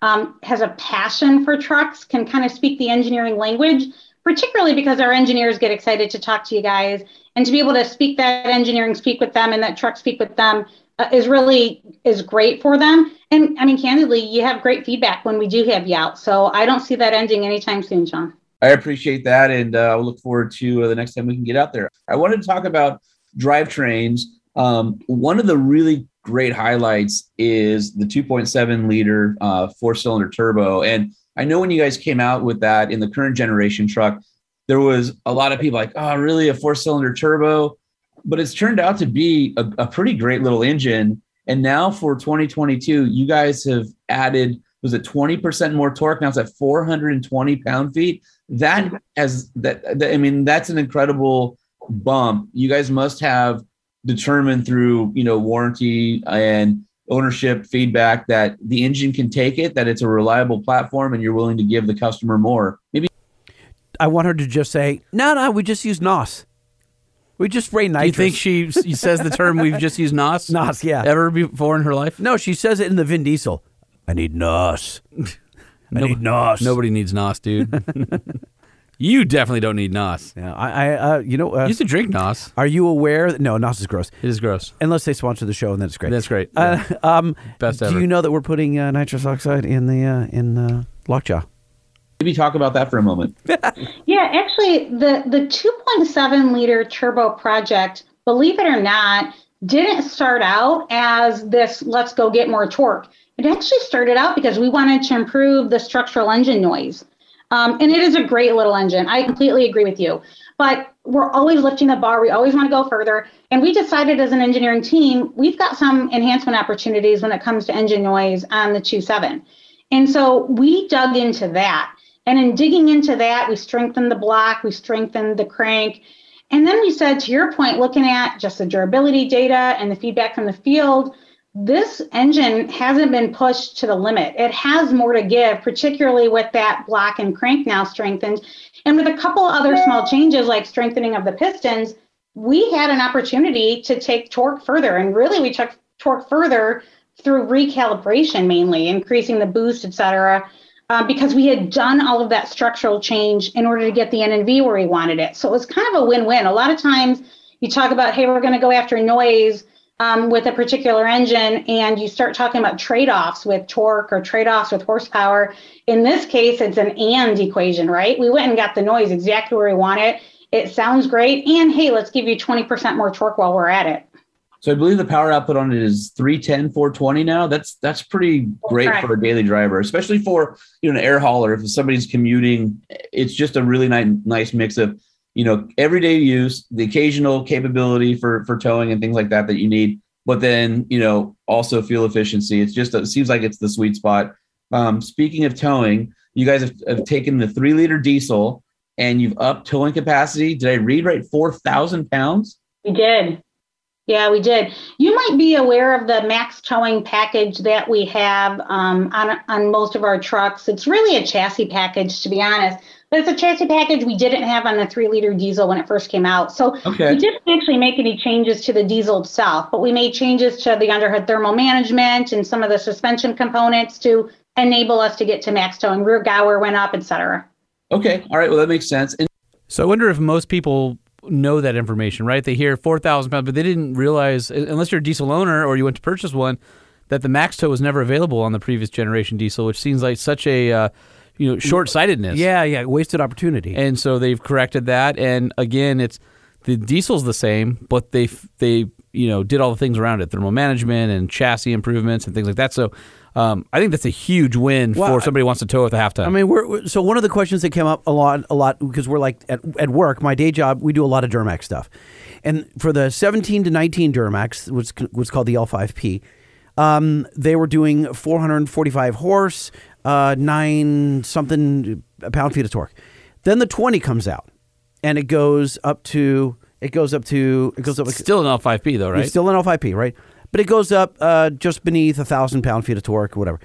Um, has a passion for trucks, can kind of speak the engineering language, particularly because our engineers get excited to talk to you guys, and to be able to speak that engineering speak with them and that truck speak with them uh, is really is great for them. And I mean, candidly, you have great feedback when we do have you out. So I don't see that ending anytime soon, Sean. I appreciate that. And uh, I'll look forward to uh, the next time we can get out there. I wanted to talk about drivetrains. Um, one of the really great highlights is the two point seven liter uh, four-cylinder turbo. And I know when you guys came out with that in the current generation truck, there was a lot of people like, oh, really, a four-cylinder turbo? But it's turned out to be a, a pretty great little engine. And now for twenty twenty-two, you guys have added, was it twenty percent more torque? Now it's at four hundred twenty pound-feet. That has, that, that I mean, that's an incredible bump. You guys must have determined through, you know, warranty and ownership feedback that the engine can take it, that it's a reliable platform, and you're willing to give the customer more. Maybe I want her to just say, no, no, we just use N O S. We just spray nitrous. Do you think she, she says the term we've just used, N O S? N O S, yeah. Ever before in her life? No, she says it in the Vin Diesel. I need N O S. I no, need N O S. Nobody needs N O S, dude. You definitely don't need N O S. Yeah, I, I uh, you know, uh, you used to drink N O S. Are you aware? That, no, N O S is gross. It is gross. Unless they sponsor the show, and then it's great. That's great. Yeah. Uh, um, Best ever. Do you know that we're putting uh, nitrous oxide in the uh, in uh, Lockjaw? Maybe talk about that for a moment. Yeah, actually, the the two point seven liter turbo project, believe it or not, didn't start out as this. Let's go get more torque. It actually started out because we wanted to improve the structural engine noise. Um, and it is a great little engine. I completely agree with you. But we're always lifting the bar. We always want to go further. And we decided as an engineering team, we've got some enhancement opportunities when it comes to engine noise on the two point seven. And so we dug into that. And in digging into that, we strengthened the block. We strengthened the crank. And then we said, to your point, looking at just the durability data and the feedback from the field, this engine hasn't been pushed to the limit. It has more to give, particularly with that block and crank now strengthened. And with a couple other small changes like strengthening of the pistons, we had an opportunity to take torque further. And really we took torque further through recalibration mainly, increasing the boost, et cetera, uh, because we had done all of that structural change in order to get the N and V where we wanted it. So it was kind of a win-win. A lot of times you talk about, hey, we're gonna go after noise Um, with a particular engine, and you start talking about trade-offs with torque or trade-offs with horsepower. In this case, it's an and equation, right? We went and got the noise exactly where we want it. It sounds great. And hey, let's give you twenty percent more torque while we're at it. So I believe the power output on it is three ten, four twenty now. That's that's pretty great Correct. For a daily driver, especially for you know an air hauler. If somebody's commuting, it's just a really nice, nice mix of you know, everyday use, the occasional capability for, for towing and things like that, that you need, but then, you know, also fuel efficiency. It's just, it seems like it's the sweet spot. Um, speaking of towing, you guys have, have taken the three liter diesel and you've upped towing capacity. Did I read right? four thousand pounds? We did. Yeah, we did. You might be aware of the max towing package that we have um, on, on most of our trucks. It's really a chassis package, to be honest. But it's a chassis package we didn't have on the three-liter diesel when it first came out. So okay. We didn't actually make any changes to the diesel itself, but we made changes to the underhood thermal management and some of the suspension components to enable us to get to max towing. Rear Gower went up, et cetera. Okay. All right. Well, that makes sense. And- so I wonder if most people know that information, right? They hear four thousand pounds, but they didn't realize, unless you're a diesel owner or you went to purchase one, that the max tow was never available on the previous generation diesel, which seems like such a... Uh, You know, short-sightedness. Yeah, yeah, wasted opportunity. And so they've corrected that. And again, it's the diesel's the same, but they they you know did all the things around it, thermal management and chassis improvements and things like that. So um, I think that's a huge win well, for somebody who wants to tow with a half ton. I mean, we're, we're so one of the questions that came up a lot, a lot because we're like at at work, my day job, we do a lot of Duramax stuff, and for the seventeen to nineteen Duramax, what's what's called the L five P, um, they were doing four forty-five horse. Uh, nine something pound feet of torque. Then the twenty comes out, and it goes up to it goes up to it goes up. Like, still an L five P though, right? It's still an L five P, right? But it goes up uh, just beneath a thousand pound feet of torque or whatever.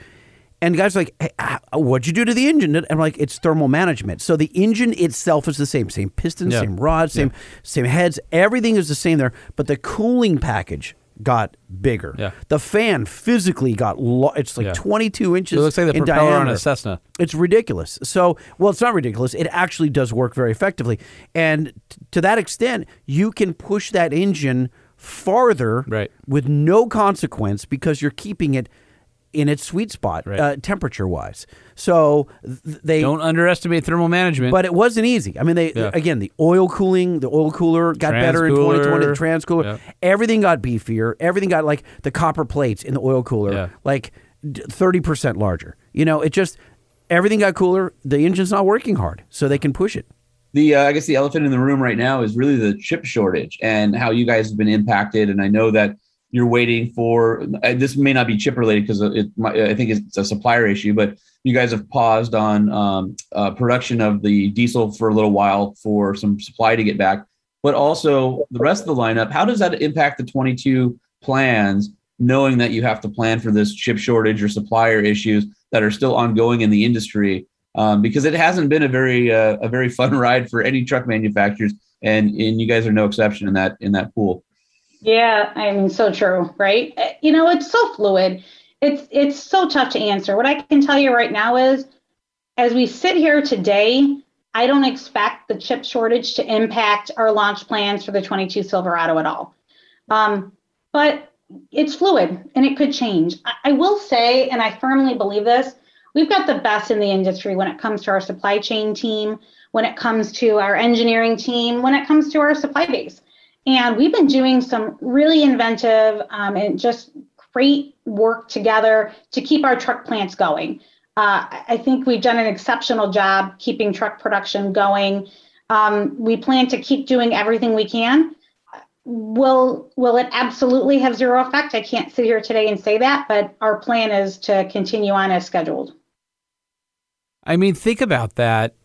And the guy's like, hey, "What'd you do to the engine?" And I'm like, "It's thermal management." So the engine itself is the same, same pistons, yeah. same rods, same yeah. same heads. Everything is the same there, but the cooling package got bigger. Yeah. The fan physically got, lo- it's like yeah. twenty-two inches in diameter. It looks like the propeller diameter. On a Cessna. It's ridiculous. So, well, it's not ridiculous. It actually does work very effectively. And t- to that extent, you can push that engine farther right. with no consequence because you're keeping it in its sweet spot, right. uh, temperature-wise. So th- they... Don't underestimate thermal management. But it wasn't easy. I mean, they yeah. again, the oil cooling, the oil cooler got trans better cooler. in twenty twenty, the trans cooler. Yeah. Everything got beefier. Everything got, like, the copper plates in the oil cooler, yeah. like, thirty percent larger. You know, it just... Everything got cooler. The engine's not working hard, so they can push it. The uh, I guess the elephant in the room right now is really the chip shortage and how you guys have been impacted. And I know that you're waiting for, uh, this may not be chip related because it, I think it's a supplier issue, but you guys have paused on um, uh, production of the diesel for a little while for some supply to get back, but also the rest of the lineup. How does that impact the twenty-two plans, knowing that you have to plan for this chip shortage or supplier issues that are still ongoing in the industry? Um, because it hasn't been a very, uh, a very fun ride for any truck manufacturers, and and you guys are no exception in that in that pool. Yeah, I mean, so true, right? You know, it's so fluid. It's it's so tough to answer. What I can tell you right now is, as we sit here today, I don't expect the chip shortage to impact our launch plans for the twenty-two Silverado at all. Um, but it's fluid and it could change. I, I will say, and I firmly believe this, we've got the best in the industry when it comes to our supply chain team, when it comes to our engineering team, when it comes to our supply base. And we've been doing some really inventive um, and just great work together to keep our truck plants going. Uh, I think we've done an exceptional job keeping truck production going. Um, we plan to keep doing everything we can. Will will it absolutely have zero effect? I can't sit here today and say that, but our plan is to continue on as scheduled. I mean, think about that.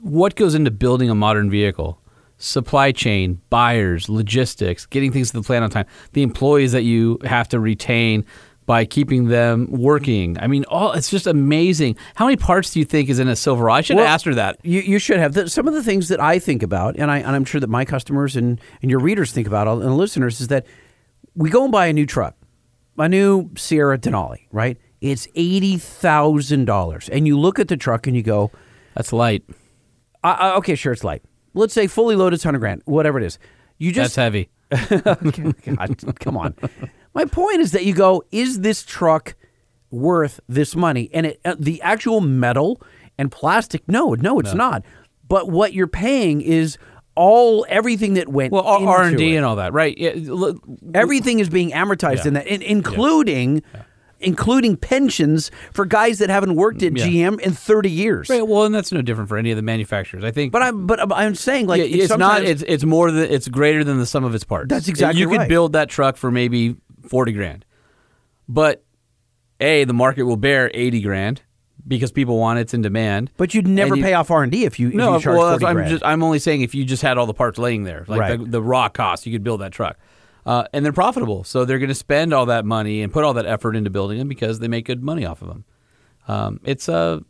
What goes into building a modern vehicle? Supply chain, buyers, logistics, getting things to the plant on time, the employees that you have to retain by keeping them working. I mean, all it's just amazing. How many parts do you think is in a Silverado? I should well, have asked her that. You, you should have. The, some of the things that I think about, and, I, and I'm sure that my customers and, and your readers think about, and the listeners, is that we go and buy a new truck, a new Sierra Denali, right? It's eighty thousand dollars. And you look at the truck and you go... That's light. I, I, okay, sure, it's light. Let's say fully loaded, it's one hundred grand, whatever it is. You just... That's heavy. Okay, God, come on. My point is that you go, is this truck worth this money? And it, uh, the actual metal and plastic, no, no, it's no. not. But what you're paying is all everything that went well, into R and D it. And all that, right? Yeah, look, everything is being amortized yeah. in that, in, including... Yeah. Yeah. including pensions for guys that haven't worked at yeah. G M in thirty years. Right. Well, and that's no different for any of the manufacturers, I think. But I'm but I'm saying like yeah, it's, it's not it's it's more than it's greater than the sum of its parts. That's exactly you right. You could build that truck for maybe forty grand. But A, the market will bear eighty grand because people want it, it's in demand. But you'd never you, pay off R and D if you if no, you charge well, forty I'm grand. just I'm only saying if you just had all the parts laying there, like right. the, the raw cost, you could build that truck. Uh, and they're profitable, so they're going to spend all that money and put all that effort into building them because they make good money off of them. Um, it's a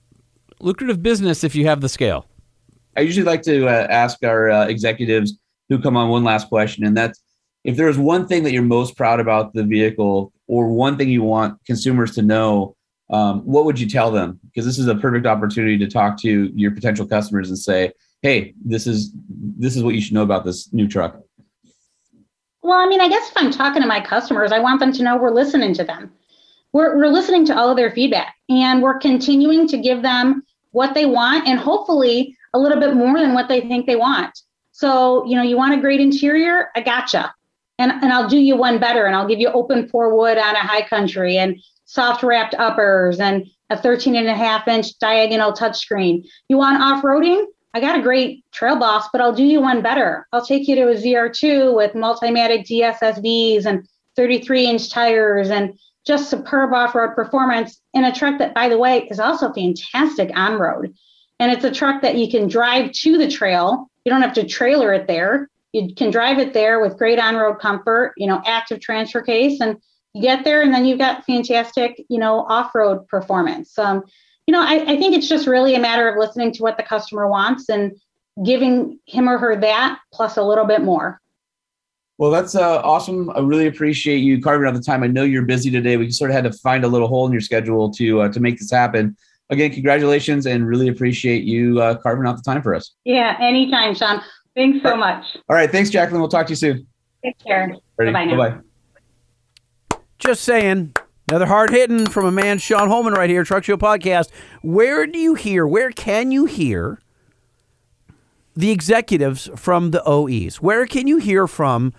lucrative business if you have the scale. I usually like to uh, ask our uh, executives who come on one last question, and that's if there's one thing that you're most proud about the vehicle or one thing you want consumers to know, um, what would you tell them? Because this is a perfect opportunity to talk to your potential customers and say, hey, this is this is what you should know about this new truck. Well, I mean, I guess if I'm talking to my customers, I want them to know we're listening to them. We're we're listening to all of their feedback, and we're continuing to give them what they want and hopefully a little bit more than what they think they want. So, you know, you want a great interior? I gotcha. And and I'll do you one better, and I'll give you open pore wood on a high country and soft wrapped uppers and a thirteen and a half inch diagonal touchscreen. You want off-roading? I got a great Trail Boss, but I'll do you one better. I'll take you to a Z R two with Multimatic D S S Vs and thirty-three inch tires and just superb off-road performance in a truck that, by the way, is also fantastic on-road. And it's a truck that you can drive to the trail. You don't have to trailer it there. You can drive it there with great on-road comfort, you know, active transfer case, and you get there and then you've got fantastic, you know, off-road performance. Um, You know, I, I think it's just really a matter of listening to what the customer wants and giving him or her that plus a little bit more. Well, that's uh, awesome. I really appreciate you carving out the time. I know you're busy today. We sort of had to find a little hole in your schedule to uh, to make this happen. Again, congratulations, and really appreciate you uh, carving out the time for us. Yeah, anytime, Sean. Thanks so much. All right. Thanks, Jacqueline. We'll talk to you soon. Take care. Ready? Bye-bye now. Bye-bye. Just saying. Another hard hitting from a man, Sean Holman, right here, Truck Show Podcast. Where do you hear, where can you hear the executives from the O Es? Where can you hear from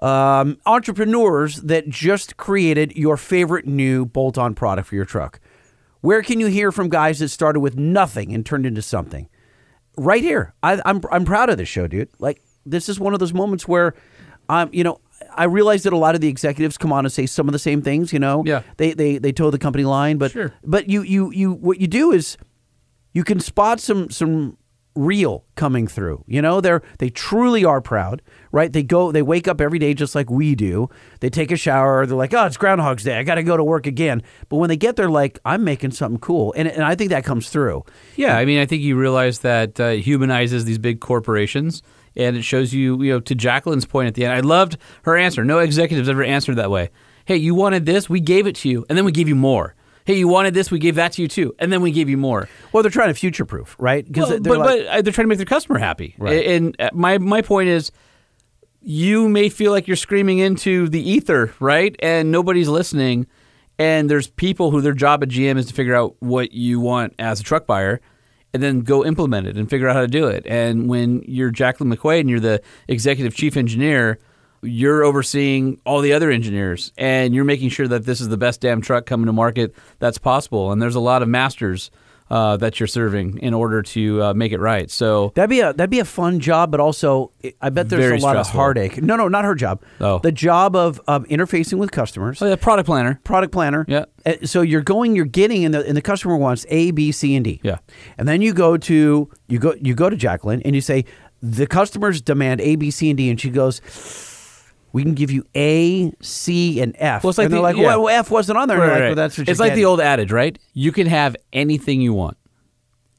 um, entrepreneurs that just created your favorite new bolt-on product for your truck? Where can you hear from guys that started with nothing and turned into something? Right here. I, I'm I'm proud of this show, dude. Like, this is one of those moments where I'm, um, you know, I realize that a lot of the executives come on and say some of the same things, you know. Yeah. They they they toe the company line, but sure. but you you you what you do is you can spot some some real coming through. You know, they're, they truly are proud, right? They go, they wake up every day just like we do. They take a shower. They're like, oh, it's Groundhog's Day. I got to go to work again. But when they get there, like, I'm making something cool. And and I think that comes through. Yeah. I mean, I think you realize that uh, it humanizes these big corporations. And it shows you, you know, to Jacqueline's point at the end, I loved her answer. No executive's ever answered that way. Hey, you wanted this, we gave it to you, and then we gave you more. Hey, you wanted this, we gave that to you too, and then we gave you more. Well, they're trying to future-proof, right? Well, they're but, like, but they're trying to make their customer happy. Right. And my my point is, you may feel like you're screaming into the ether, right? And nobody's listening, and there's people who their job at G M is to figure out what you want as a truck buyer, and then go implement it and figure out how to do it. And when you're Jacqueline McQuaid and you're the executive chief engineer, you're overseeing all the other engineers, and you're making sure that this is the best damn truck coming to market that's possible. And there's a lot of masters uh, that you're serving in order to uh, make it right. So that'd be a that'd be a fun job, but also I bet there's a lot stressful. of heartache. No, no, not her job. Oh, the job of um, interfacing with customers. Oh, yeah, product planner, product planner. Yeah. So you're going, you're getting, and the and the customer wants A, B, C, and D. Yeah. And then you go to you go you go to Jacqueline and you say the customers demand A, B, C, and D, and she goes, we can give you A, C, and F. Well, it's like and they're the, like, yeah. well, F wasn't on there. Right, like, well, that's what it's like getting. The old adage, right? You can have anything you want.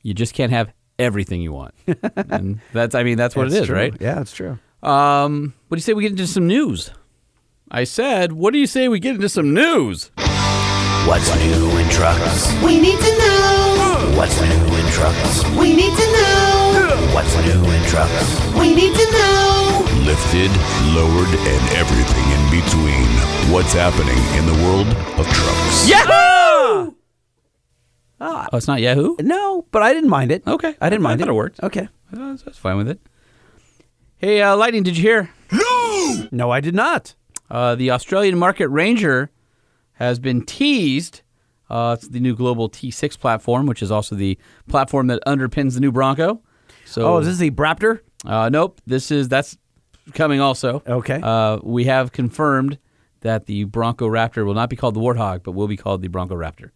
You just can't have everything you want. And that's, I mean, that's what that's it is, true. Right? Yeah, that's true. Um, what do you say we get into some news? I said, what do you say we get into some news? What's new in trucks? We need to know. What's new in trucks? We need to know. What's new in trucks? We need to know. Lifted, lowered, and everything in between. What's happening in the world of trucks? Yahoo! Ah. Oh, it's not Yahoo? No, but I didn't mind it. Okay. I didn't I mind it. I thought it worked. Okay. I was fine with it. Hey, uh, Lightning, did you hear? No! No, I did not. Uh, the Australian market Ranger has been teased. Uh, it's the new global T six platform, which is also the platform that underpins the new Bronco. So, oh, is this the Braptor? Uh, nope. This is... that's. Coming also. Okay. Uh, we have confirmed that the Bronco Raptor will not be called the Warthog, but will be called the Bronco Raptor.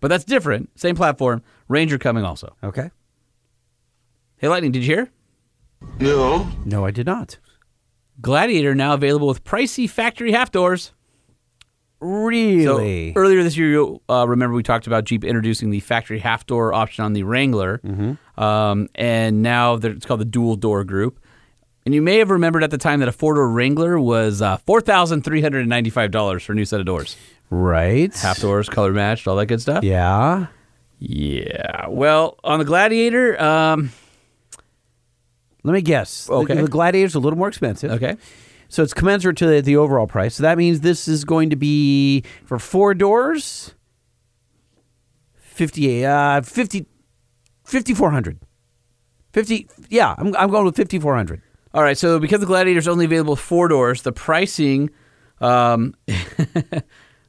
But that's different. Same platform. Ranger coming also. Okay. Hey, Lightning, did you hear? No. No, I did not. Gladiator now available with pricey factory half doors. Really? So earlier this year, you uh, remember we talked about Jeep introducing the factory half door option on the Wrangler. Mm-hmm. Um, and now it's called the dual door group. And you may have remembered at the time that a four-door Wrangler was uh, four thousand three hundred ninety-five dollars for a new set of doors. Right. Half doors, color matched, all that good stuff. Yeah. Yeah. Well, on the Gladiator, um... let me guess. Okay. The, the Gladiator's a little more expensive. Okay. So it's commensurate to the, the overall price. So that means this is going to be, for four doors, fifty-four hundred dollars. fifty yeah, I'm, I'm going with fifty-four hundred dollars. All right, so because the Gladiator is only available with four doors, the pricing, um,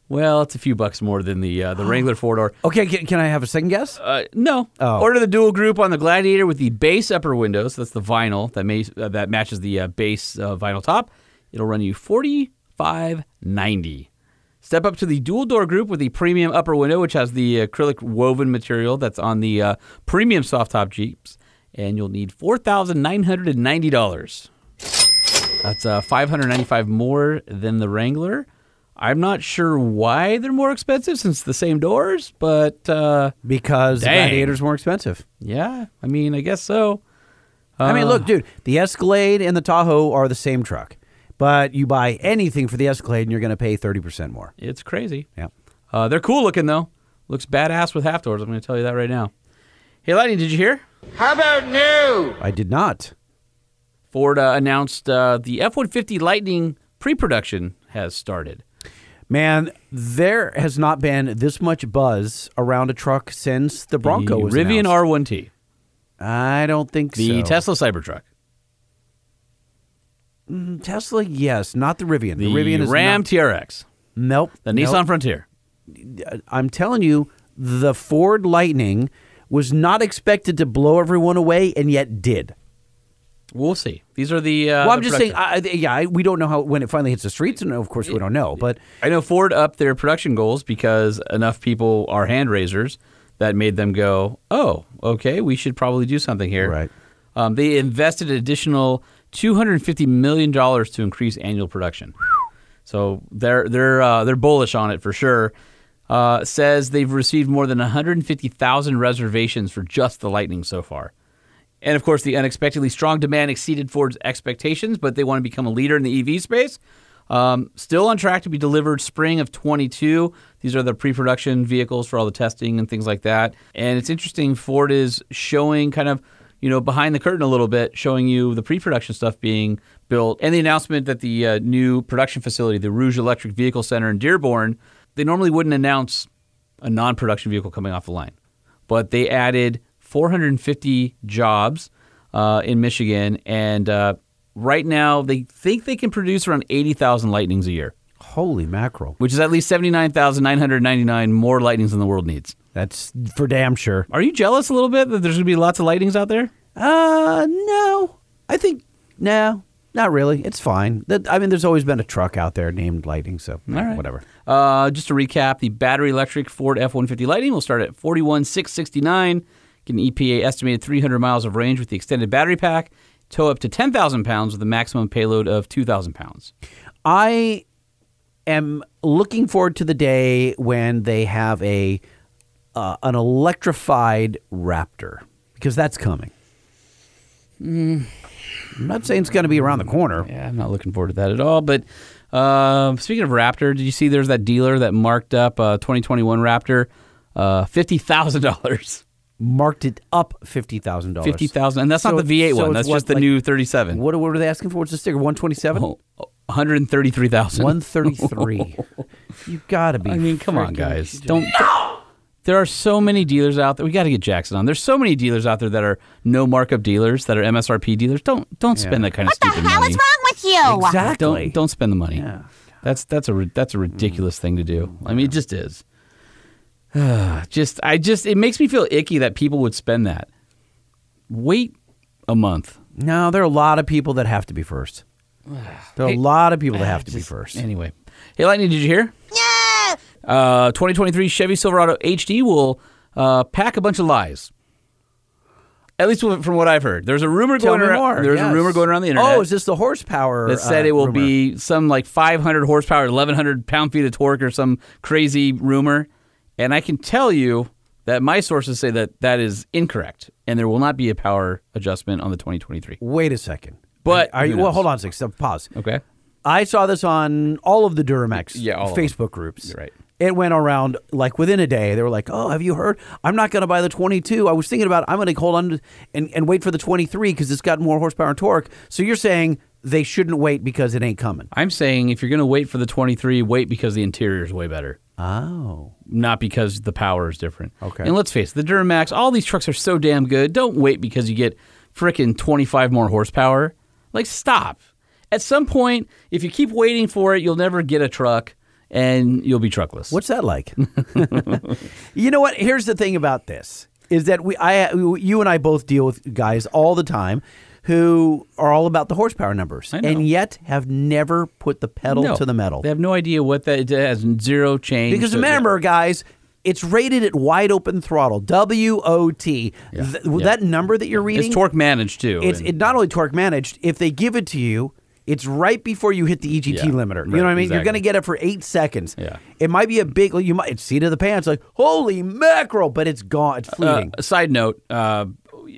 well, it's a few bucks more than the uh, the Wrangler four-door. Okay, can, can I have a second guess? Uh, no. Oh. Order the dual group on the Gladiator with the base upper windows. That's the vinyl that may, uh, that matches the uh, base uh, vinyl top. It'll run you forty-five ninety. Step up to the dual door group with the premium upper window, which has the acrylic woven material that's on the uh, premium soft top Jeeps. And you'll need four thousand nine hundred ninety dollars. That's uh, five hundred ninety-five dollars more than the Wrangler. I'm not sure why they're more expensive since the same doors, but... Uh, because dang. The Gladiator's more expensive. Yeah, I mean, I guess so. Uh, I mean, look, dude, the Escalade and the Tahoe are the same truck, but you buy anything for the Escalade and you're going to pay thirty percent more. It's crazy. Yeah. Uh, they're cool looking, though. Looks badass with half doors. I'm going to tell you that right now. Hey, Lightning, did you hear? How about new? I did not. Ford uh, announced uh, the F one fifty Lightning pre-production has started. Man, there has not been this much buzz around a truck since the Bronco the was Rivian announced. Rivian R one T. I don't think the so. The Tesla Cybertruck. Mm, Tesla, yes. Not the Rivian. The, the Rivian is Ram not... T R X. Nope. The nope. Nissan Frontier. I'm telling you, the Ford Lightning... was not expected to blow everyone away, and yet did. We'll see. These are the. Uh, well, I'm the just saying. I, yeah, I, we don't know how when it finally hits the streets, and of course we don't know. But I know Ford upped their production goals because enough people are hand raisers that made them go, "Oh, okay, we should probably do something here." Right. Um, they invested an additional two hundred fifty million dollars to increase annual production. So they're they're uh, they're bullish on it for sure. Uh, says they've received more than one hundred fifty thousand reservations for just the Lightning so far. And, of course, the unexpectedly strong demand exceeded Ford's expectations, but they want to become a leader in the E V space. Um, still on track to be delivered spring of twenty-two. These are the pre-production vehicles for all the testing and things like that. And it's interesting, Ford is showing kind of, you know, behind the curtain a little bit, showing you the pre-production stuff being built. And the announcement that the uh, new production facility, the Rouge Electric Vehicle Center in Dearborn, they normally wouldn't announce a non-production vehicle coming off the line. But they added four hundred fifty jobs uh, in Michigan, and uh, right now they think they can produce around eighty thousand Lightnings a year. Holy mackerel. Which is at least seventy-nine thousand nine hundred ninety-nine more Lightnings than the world needs. That's for damn sure. Are you jealous a little bit that there's going to be lots of Lightnings out there? Uh, no. I think, no, not really. It's fine. That, I mean, there's always been a truck out there named Lightning, so all right. Whatever. Uh, just to recap, the battery electric Ford F one fifty Lightning will start at forty-one thousand six hundred sixty-nine dollars. An E P A estimated three hundred miles of range with the extended battery pack, tow up to ten thousand pounds with a maximum payload of two thousand pounds. I am looking forward to the day when they have a uh, an electrified Raptor, because that's coming. Mm. I'm not saying it's going to be around the corner. Yeah, I'm not looking forward to that at all. But uh, speaking of Raptor, did you see there's that dealer that marked up a twenty twenty-one Raptor uh, fifty thousand dollars? Marked it up fifty thousand dollars. Fifty thousand, and that's so not the V eight so one. That's what, just the like, new thirty-seven. What, what were they asking for? What's the sticker? One twenty-seven. One hundred thirty-three thousand. One thirty-three. You've got to be. I mean, come on, guys. Don't. No! There are so many dealers out there. We got to get Jackson on. There's so many dealers out there that are no markup dealers, that are M S R P dealers. Don't don't yeah. spend that kind what of stupid money. What the hell money. is wrong with you? Exactly. Don't don't spend the money. Yeah. That's that's a that's a ridiculous mm. thing to do. I mean, yeah. it just is. just, I just, it makes me feel icky that people would spend that. Wait a month. No, there are a lot of people that have to be first. There are hey, a lot of people that have to just, be first. Anyway. Hey, Lightning, did you hear? Yeah! Uh, twenty twenty-three Chevy Silverado H D will uh, pack a bunch of lies. At least from what I've heard. There's a rumor Tell going around. More. There's yes. a rumor going around the internet. Oh, is this the horsepower? That said, uh, it will rumor. be some like five hundred horsepower, eleven hundred pound feet of torque, or some crazy rumor. And I can tell you that my sources say that that is incorrect, and there will not be a power adjustment on the twenty twenty-three. Wait a second. But are you, well, hold on a second. Pause. Okay. I saw this on all of the Duramax yeah, Facebook groups. You're right. It went around like within a day. They were like, oh, have you heard? I'm not going to buy the twenty-two. I was thinking about it. I'm going to hold on to, and, and wait for the twenty-three because it's got more horsepower and torque. So you're saying they shouldn't wait because it ain't coming. I'm saying if you're going to wait for the twenty-three, wait because the interior is way better. Oh. Not because the power is different. Okay. And let's face it, the Duramax, all these trucks are so damn good. Don't wait because you get frickin' twenty-five more horsepower. Like, stop. At some point, if you keep waiting for it, you'll never get a truck, and you'll be truckless. What's that like? You know what? Here's the thing about this, is that we, I, you and I both deal with guys all the time who are all about the horsepower numbers, and yet have never put the pedal no, to the metal. They have no idea what that is. It has zero change. Because remember, that. guys, it's rated at wide open throttle, W O T. Yeah. Th- yeah. That number that you're reading? It's torque managed, too. It's and, it not only torque managed. If they give it to you, it's right before you hit the E G T yeah, limiter. You right, know what I mean? Exactly. You're going to get it for eight seconds. Yeah. It might be a big, you might, it's seat of the pants, like, holy mackerel, but it's gone. It's fleeting. Uh, side note, uh,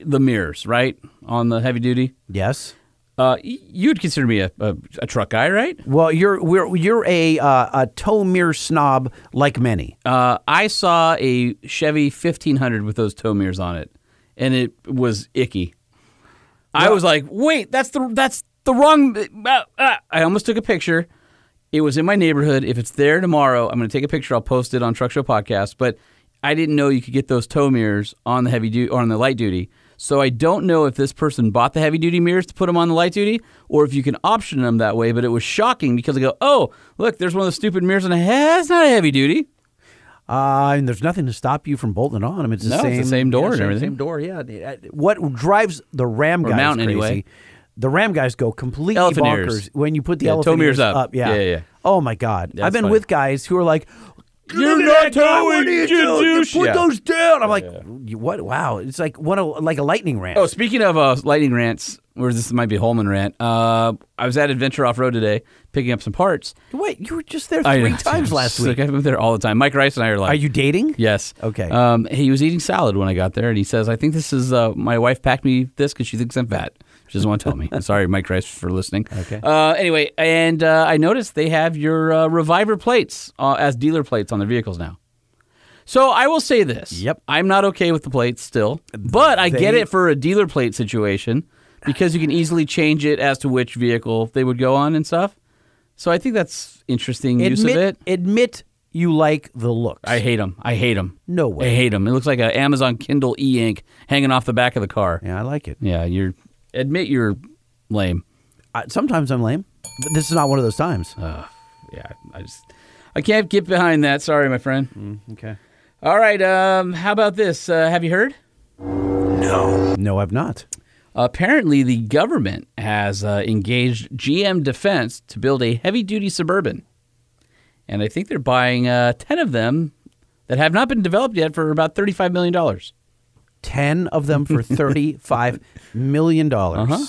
the mirrors, right? On the heavy duty? Yes. Uh, you'd consider me a, a, a truck guy, right? Well, you're we're, you're a uh, a tow mirror snob like many. Uh, I saw a Chevy fifteen hundred with those tow mirrors on it, and it was icky. Well, I was like, wait, that's the that's the wrong... Uh, uh. I almost took a picture. It was in my neighborhood. If it's there tomorrow, I'm going to take a picture. I'll post it on Truck Show Podcast, but I didn't know you could get those tow mirrors on the heavy du- or on the light duty. So I don't know if this person bought the heavy-duty mirrors to put them on the light-duty, or if you can option them that way. But it was shocking because I go, oh, look, there's one of those stupid mirrors, and it's not a heavy-duty. Uh, and there's nothing to stop you from bolting it on them. It's the, no, same, it's the same door yeah, and everything. Same door, yeah. What drives the Ram guys mountain, crazy, anyway. The Ram guys go completely elephant bonkers ears. When you put the yeah, elephant ears up. up yeah. Yeah, yeah, yeah. Oh, my God. That's I've been funny. with guys who are like, You're not towing. You do put yeah. those down. I'm like, yeah. what? Wow! It's like what a like a lightning rant. Oh, speaking of uh, lightning rants, or this might be a Holman rant. Uh, I was at Adventure Off Road today, picking up some parts. Wait, you were just there three times last week. I've been there all the time. Mike Rice and I are like, are you dating? Yes. Okay. Um, he was eating salad when I got there, and he says, "I think this is uh, my wife packed me this because she thinks I'm fat." She doesn't want to tell me. I'm sorry, Mike Rice, for listening. Okay. Uh, anyway, and uh, I noticed they have your uh, Reviver plates uh, as dealer plates on their vehicles now. So I will say this. Yep. I'm not okay with the plates still, but I they... get it for a dealer plate situation because you can easily change it as to which vehicle they would go on and stuff. So I think that's interesting admit, use of it. Admit you like the looks. I hate them. I hate them. No way. I hate them. It looks like an Amazon Kindle e-ink hanging off the back of the car. Yeah, I like it. Yeah, you're... Admit you're lame. Uh, sometimes I'm lame, but this is not one of those times. Uh, yeah, I just I can't get behind that. Sorry, my friend. Mm, okay. All right. Um, how about this? Uh, have you heard? No. No, I've not. Apparently, the government has uh, engaged G M Defense to build a heavy-duty Suburban, and I think they're buying uh, ten of them that have not been developed yet for about thirty-five million dollars. Ten of them for thirty-five million dollars. Uh-huh.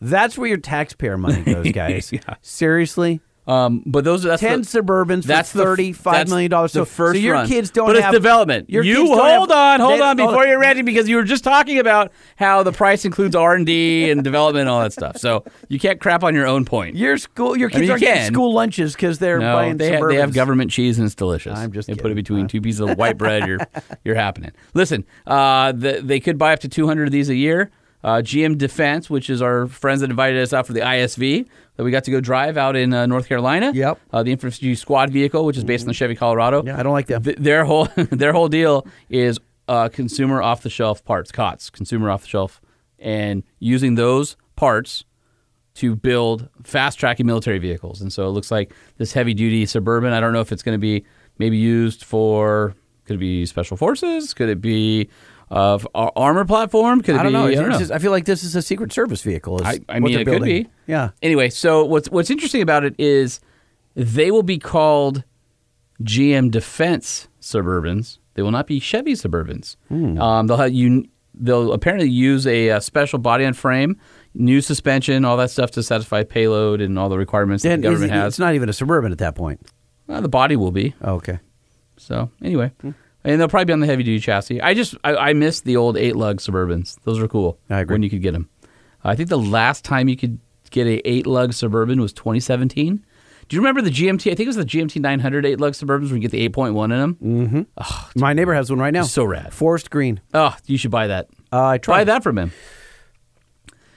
That's where your taxpayer money goes, guys. yeah. Seriously? Um, but those that's ten the, Suburbans that's for thirty-five million dollars. That's so, the first so your run. kids don't but have... But it's development. Your you hold have, on, hold they, on before hold you're ranting because you were just talking about how the price includes R and D and development and all that stuff. So you can't crap on your own point. Your school, your kids I mean, you aren't can. getting school lunches because they're no, buying they Suburbans. Have, they have government cheese and it's delicious. I'm just they kidding. Put it between huh? two pieces of white bread, you're you're happening. Listen, uh, the, they could buy up to two hundred of these a year. Uh, G M Defense, which is our friends that invited us out for the I S V, that we got to go drive out in uh, North Carolina. Yep. Uh, the infantry squad vehicle, which is based on the Chevy Colorado. Yeah, I don't like them. Th- their whole their whole deal is uh, consumer off the shelf parts, C O T S, consumer off the shelf, and using those parts to build fast tracking military vehicles. And so it looks like this heavy duty Suburban. I don't know if it's going to be maybe used for could it be special forces? Could it be uh, armor platform? Could it I don't be, know. I, don't know. Is, I feel like this is a Secret Service vehicle. Is I, I mean, it building. could be. Yeah. Anyway, so what's what's interesting about it is they will be called G M Defense Suburbans. They will not be Chevy Suburbans. Mm. Um, they'll have you. They'll apparently use a, a special body and frame, new suspension, all that stuff to satisfy payload and all the requirements and that the government it, has. It's not even a Suburban at that point. Well, the body will be. Oh, okay. So anyway, mm. and they'll probably be on the heavy duty chassis. I just I, I miss the old eight lug Suburbans. Those were cool. I agree. When you could get them, I think the last time you could get a eight-lug Suburban was twenty seventeen. Do you remember the G M T? I think it was the G M T nine hundred eight-lug Suburbans where you get the eight point one in them. Mm-hmm. Oh, my neighbor has one right now. It's so rad. Forest green. Oh, you should buy that. Uh, I tried. Buy that from him.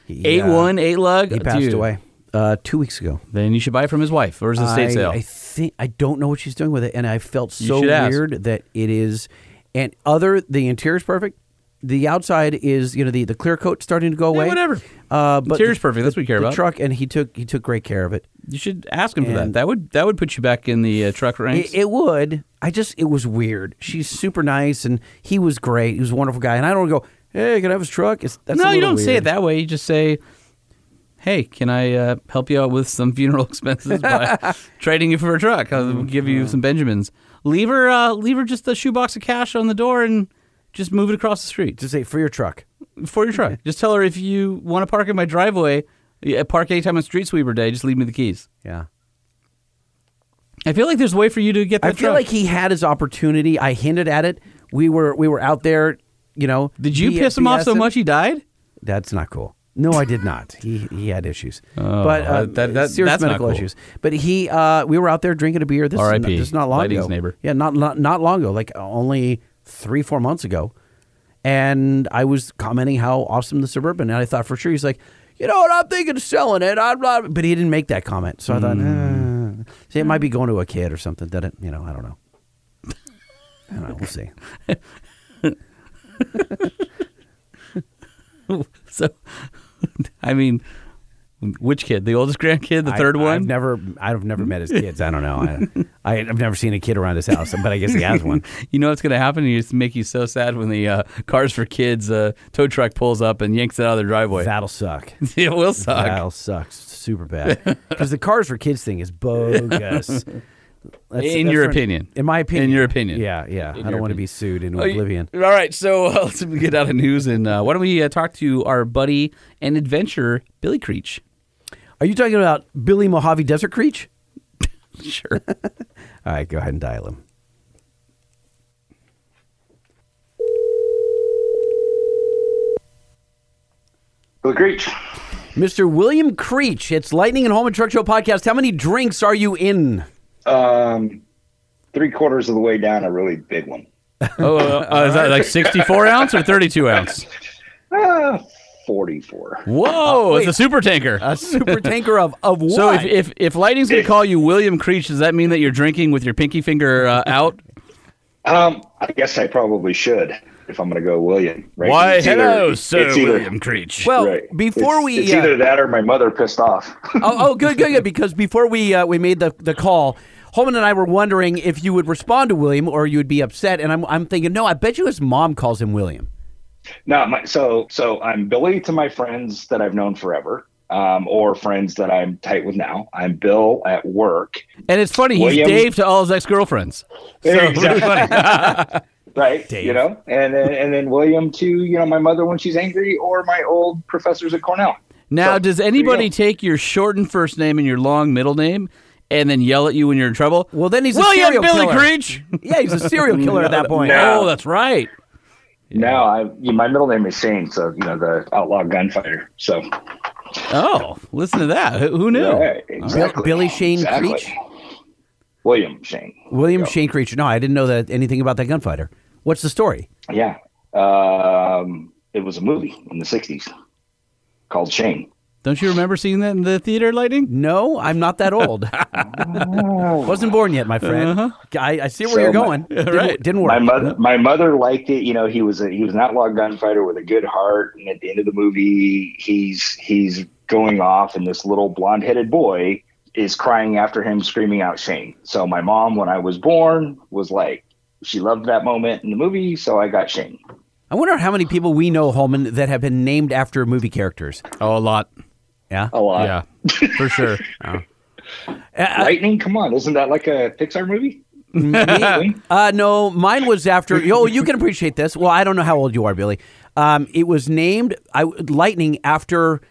eight one, eight-lug. He passed Dude. away uh, two weeks ago. Then you should buy it from his wife, or is it a state I, sale? I think I don't know what she's doing with it, and I felt so weird ask. that it is. And other, the interior's perfect. The outside is, you know, the, the clear coat starting to go away. Yeah, whatever. Uh, but Interior's the, perfect. That's what we care the about. The truck, and he took he took great care of it. You should ask him and for that. That would that would put you back in the uh, truck ranks. It, it would. I just, it was weird. She's super nice, and he was great. He was a wonderful guy. And I don't go, hey, can I have his truck? It's, that's no, you don't weird. say it that way. You just say, hey, can I uh, help you out with some funeral expenses by trading you for a truck? I'll mm-hmm. give you some Benjamins. Leave her, uh, leave her just a shoebox of cash on the door and... Just move it across the street. Just say, for your truck. For your truck. Just tell her if you want to park in my driveway, park anytime on Street Sweeper Day, just leave me the keys. Yeah. I feel like there's a way for you to get that I feel truck. like he had his opportunity. I hinted at it. We were we were out there, you know. Did you B- piss him BSing? off so much he died? That's not cool. No, I did not. He he had issues. Oh, but uh, that, that, serious that's medical cool. issues. But he, uh, we were out there drinking a beer. This R I P. Is not, this is not long Lighting's ago. neighbor. Yeah, not, not, not long ago. Like only... three, four months ago, and I was commenting how awesome the Suburban, and I thought for sure he's like, you know what, I'm thinking of selling it, I'm not, but he didn't make that comment, so I thought, mm. eh. see, it might be going to a kid or something, that it, you know, I don't know. I don't know, we'll see. So, I mean, which kid? The oldest grandkid? The I, third one? I've never, I've never met his kids. I don't know. I, I've never seen a kid around his house, but I guess he has one. You know what's going to happen? It's make you so sad when the uh, Cars for Kids uh, tow truck pulls up and yanks it out of their driveway. That'll suck. It will suck. That'll suck. Super bad. Because the Cars for Kids thing is bogus. That's, in that's your an, opinion. In my opinion. In your opinion. Yeah, yeah. In I don't want opinion. to be sued into oh, oblivion. You, all right, so uh, let's get out of news, and uh, why don't we uh, talk to our buddy and adventurer, Billy Creech. Are you talking about Billy Mojave Desert Creech? Sure. All right, go ahead and dial him. Billy Creech. Mister William Creech, it's Lightning and Home and Truck Show podcast. How many drinks are you in? Um, three quarters of the way down, a really big one. Oh, uh, is that like sixty-four ounce or thirty-two ounce? Uh, forty-four. Whoa, uh, it's a super tanker. A super tanker of, of what? So if, if, if Lightning's going to call you William Creech, does that mean that you're drinking with your pinky finger uh, out? Um, I guess I probably should. If I'm going to go William, right? Why, it's hello, either, Sir it's either, William Creech. Well, right. before it's, we... It's uh, either that or my mother pissed off. oh, oh, good, good, good, because before we uh, we made the, the call, Holman and I were wondering if you would respond to William or you would be upset, and I'm I'm thinking, no, I bet you his mom calls him William. No, my, so so I'm Billy to my friends that I've known forever, um, or friends that I'm tight with now. I'm Bill at work. And it's funny, William, he's Dave to all his ex-girlfriends. So exactly. Really funny. Right, Dave. You know, and then, and then William to, you know, my mother when she's angry, or my old professors at Cornell. Now, so, does anybody you know. take your shortened first name and your long middle name and then yell at you when you're in trouble? Well, then he's William a serial Billy killer. Creech. Yeah, he's a serial killer no, at that point. No. Oh, that's right. Yeah. No, I, you know, my middle name is Shane, so, you know, the outlaw gunfighter. So. Oh, listen to that. Who knew? Yeah, exactly. Billy Shane exactly. Creech? William Shane. William Shane Creech. No, I didn't know that anything about that gunfighter. What's the story? Yeah. Um, it was a movie in the sixties called Shane. Don't you remember seeing that in the theater, Lightning? No, I'm not that old. Oh. Wasn't born yet, my friend. Uh-huh. I, I see where so you're going. My, didn't, right. didn't work. My mother, my mother liked it. You know, he was a, he was an outlaw gunfighter with a good heart. And at the end of the movie, he's he's going off, and this little blonde-headed boy is crying after him, screaming out Shane. So my mom, when I was born, was like, she loved that moment in the movie, so I got Shane. I wonder how many people we know, Holman, that have been named after movie characters. Oh, a lot. Yeah? A lot. Yeah, for sure. Oh. Lightning, come on. Isn't that like a Pixar movie? uh, no, mine was after... Oh, you can appreciate this. Well, I don't know how old you are, Billy. Um, it was named I, Lightning after...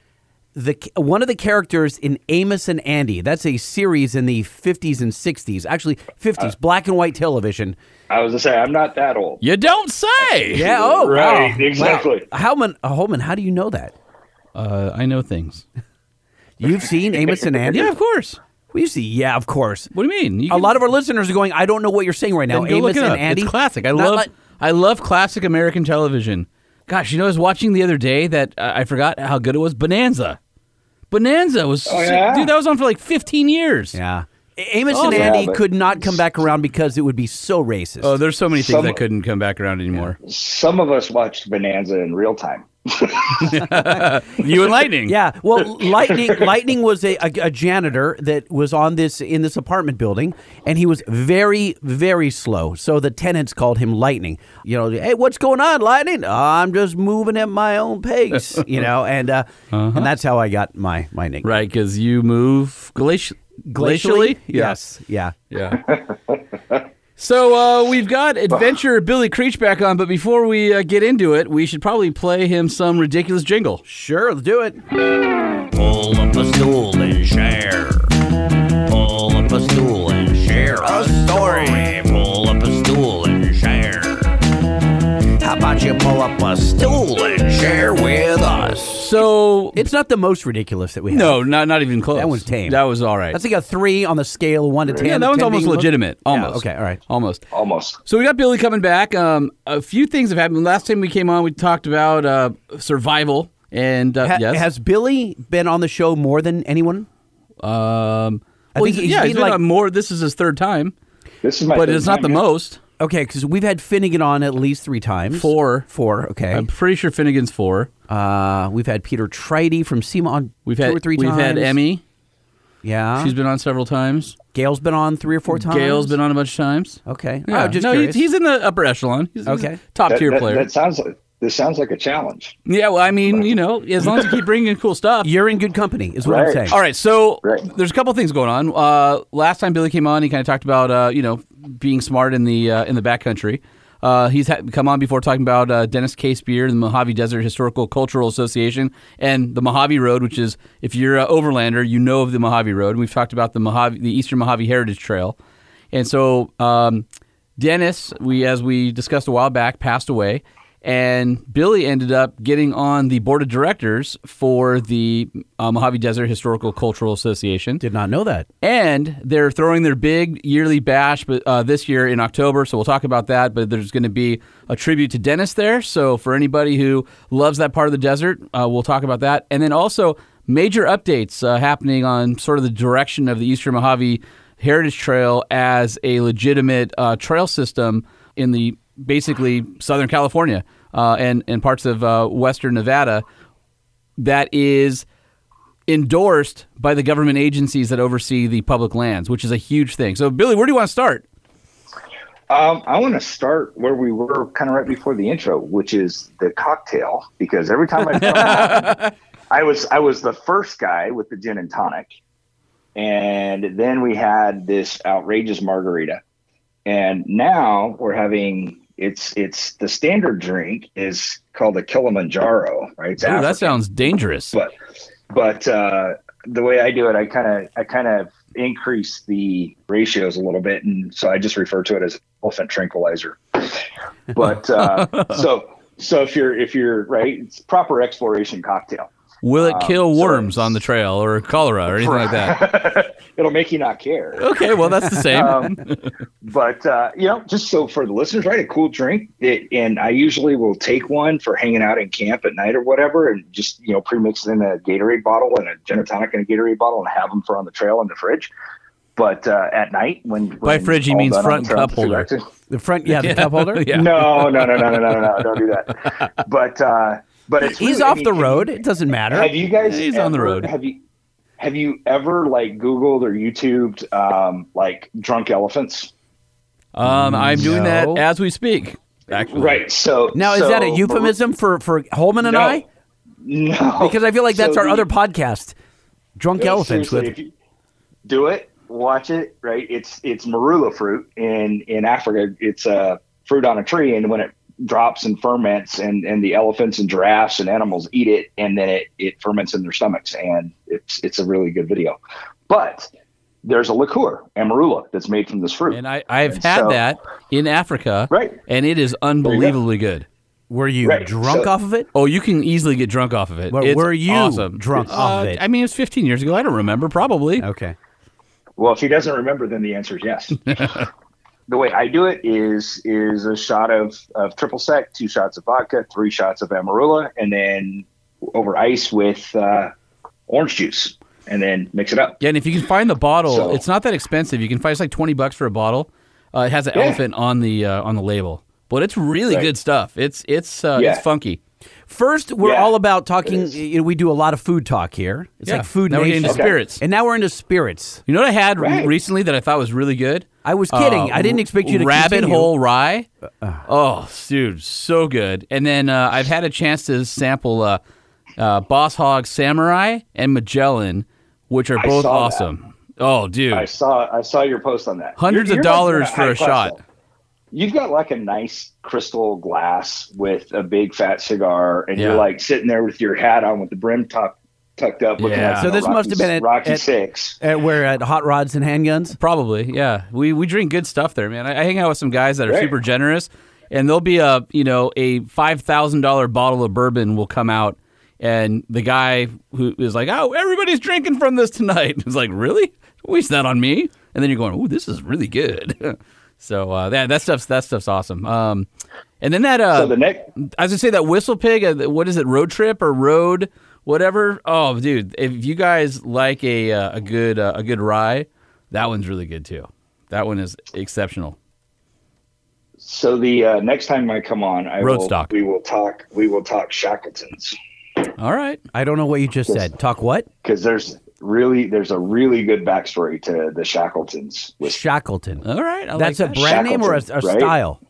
The one of the characters in Amos and Andy. That's a series in the fifties and sixties. Actually, fifties, uh, black and white television. I was going to say, I'm not that old. You don't say. Yeah, oh, right, wow. Exactly. Wow. Holman, Holman, how do you know that? Uh, I know things. You've seen Amos and Andy? Yeah, of course. We used to, yeah, of course. What do you mean? You a can... lot of our listeners are going, I don't know what you're saying right now. Amos and up. Andy? It's classic. I love, like... I love classic American television. Gosh, you know, I was watching the other day that uh, I forgot how good it was, Bonanza. Bonanza was, oh, yeah. dude, that was on for like fifteen years. Yeah. Amos oh, and Andy yeah, could not come back around because it would be so racist. Oh, there's so many things some, that couldn't come back around anymore. Some of us watched Bonanza in real time. You and Lightning. Yeah. Well, Lightning Lightning was a, a, a janitor that was on this in this apartment building, and he was very, very slow. So the tenants called him Lightning. You know, hey, what's going on, Lightning? Oh, I'm just moving at my own pace. You know, and uh, uh-huh. and that's how I got my my nickname. Right, because you move glaci- glacially. Glacially? Yeah. Yes. Yeah. Yeah. So uh, we've got adventurer Billy Creech back on, but before we uh, get into it, we should probably play him some ridiculous jingle. Sure, let's do it. Pull up a stool and share. Pull up a stool and share a story. Pull up a stool and share. How about you pull up a stool and share with us? So it's not the most ridiculous that we have. No, not not even close. That one's tame. That was all right. That's like a three on the scale, one to ten. Yeah, that one's almost legitimate. Low? Almost. Yeah, okay, all right. Almost. Almost. So we got Billy coming back. Um, a few things have happened. Last time we came on, we talked about uh, survival. And uh, ha- yes. Has Billy been on the show more than anyone? Um, I well, think he's, he's yeah, he's been like, on more. This is his third time. This is my But it's not time, the yeah. most. Okay, because we've had Finnegan on at least three times. Four. Four, okay. I'm pretty sure Finnegan's four. Uh, we've had Peter Tridi from SEMA on we've two had, or three we've times. We've had Emmy. Yeah. She's been on several times. Gail's been on three or four times. Gail's been on a bunch of times. Okay. Yeah. Oh, just no, he's, he's in the upper echelon. He's, okay. He's a top-tier player. That sounds, this sounds like a challenge. Yeah, well, I mean, you know, as long as you keep bringing in cool stuff, you're in good company is what right. I'm saying. All right, so right. there's a couple things going on. Uh, last time Billy came on, he kind of talked about, uh, you know, being smart in the uh, in the backcountry. Uh, he's ha- come on before talking about uh, Dennis Casebier, the Mojave Desert Historical Cultural Association, and the Mojave Road, which is, if you're an overlander, you know of the Mojave Road. We've talked about the Mojave, the Eastern Mojave Heritage Trail. And so um, Dennis, we as we discussed a while back, passed away. And Billy ended up getting on the board of directors for the uh, Mojave Desert Historical Cultural Association. Did not know that. And they're throwing their big yearly bash uh, this year in October, so we'll talk about that. But there's going to be a tribute to Dennis there. So for anybody who loves that part of the desert, uh, we'll talk about that. And then also major updates uh, happening on sort of the direction of the Eastern Mojave Heritage Trail as a legitimate uh, trail system in the basically Southern California uh, and, and parts of uh, Western Nevada that is endorsed by the government agencies that oversee the public lands, which is a huge thing. So, Billy, where do you want to start? Um, I want to start where we were kind of right before the intro, which is the cocktail, because every time I come on, I was I was the first guy with the gin and tonic, and then we had this outrageous margarita. And now we're having it's it's the standard drink is called a Kilimanjaro, right? It's Ooh, African, that sounds dangerous. But but uh, the way I do it, I kind of I kind of increase the ratios a little bit, and so I just refer to it as elephant tranquilizer. But uh, so so if you're if you're right, it's proper exploration cocktail. Will it kill um, worms so on the trail or cholera or anything like that? It'll make you not care. Okay, well, that's the same. um, but, uh, you know, just so for the listeners, right, a cool drink. It, and I usually will take one for hanging out in camp at night or whatever and just, you know, pre-mix it in a Gatorade bottle and a gin and tonic in a Gatorade bottle and have them for on the trail in the fridge. But uh, at night, when, when by fridge he means front cup holder, the front yeah, yeah. the cup holder. Yeah. No, no, no, no, no, no, no, don't do that. But uh, but it's he's really, off I mean, the road. You, it doesn't matter. Have you guys? He's ever, on the road. Have you have you ever like Googled or YouTubed um, like drunk elephants? Um, I'm no. doing that as we speak. Actually, right. So now so, is that a euphemism for for Holman and no, I? No, because I feel like that's so our the, other podcast, Drunk no, Elephants. With if you do it. Watch it, right? It's it's marula fruit in, in Africa. It's a fruit on a tree, and when it drops and ferments, and, and the elephants and giraffes and animals eat it, and then it, it ferments in their stomachs, and it's it's a really good video. But there's a liqueur, amarula, that's made from this fruit. And I, I've and had so, that in Africa, right? And it is unbelievably go. good. Were you right. drunk so, off of it? Oh, you can easily get drunk off of it. Well, were you awesome. drunk uh, off of it? I mean, it was fifteen years ago. I don't remember, probably. Okay. Well, if he doesn't remember, then the answer is yes. The way I do it is is a shot of, of triple sec, two shots of vodka, three shots of amarula, and then over ice with uh, orange juice, and then mix it up. Yeah, and if you can find the bottle, so, it's not that expensive. You can find it's like twenty bucks for a bottle. Uh, it has an yeah. elephant on the uh, on the label, but it's really right. good stuff. It's it's uh, yeah. it's funky. First, we're yeah, all about talking. You know, we do a lot of food talk here. It's yeah. like food. Now nation. We're into okay. spirits, and now we're into spirits. You know what I had right. recently that I thought was really good? I was kidding. Uh, I didn't expect you to rabbit continue. hole rye. Oh, dude, so good. And then uh, I've had a chance to sample uh, uh, Boss Hog Samurai and Magellan, which are both awesome. That. Oh, dude, I saw I saw your post on that. Hundreds you're, you're of dollars for a shot. Though. You've got like a nice crystal glass with a big fat cigar, and yeah. you're like sitting there with your hat on with the brim top tucked up. Looking yeah. at so this Rocky, must have been at Rocky at, Six. At where at Hot Rods and Handguns? Probably. Yeah. We we drink good stuff there, man. I, I hang out with some guys that are right. super generous, and there'll be a you know a five thousand dollar bottle of bourbon will come out, and the guy who is like, oh, everybody's drinking from this tonight. It's like, really? Waste that on me? And then you're going, oh, this is really good. So uh, that that stuff's that stuff's awesome. Um, and then that uh, so the next, I was gonna say that Whistle Pig. Uh, what is it? Road Trip or Road whatever? Oh, dude, if you guys like a uh, a good uh, a good rye, that one's really good too. That one is exceptional. So the uh, next time I come on, I will, we will talk. We will talk Shackletons. All right. I don't know what you just said. Talk what? Because there's. Really, there's a really good backstory to the Shackletons. Shackleton. All right. I That's like a that. brand Shackleton, name or a, a right? style?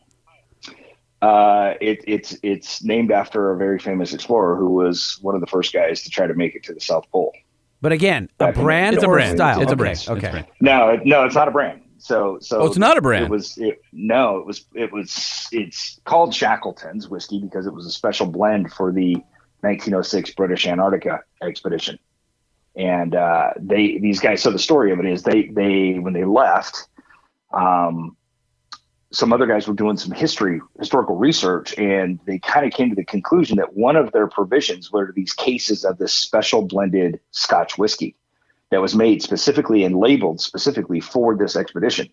Uh, it, it's it's named after a very famous explorer who was one of the first guys to try to make it to the South Pole. But again, a brand or a style? It's a brand. Okay. No, it, no, it's not a brand. So, so oh, it's not a brand. It was it, no, it was it was it's called Shackleton's whiskey because it was a special blend for the nineteen oh six British Antarctica expedition. And uh, they these guys. So the story of it is they they when they left, um, some other guys were doing some history historical research, and they kind of came to the conclusion that one of their provisions were these cases of this special blended Scotch whiskey that was made specifically and labeled specifically for this expedition.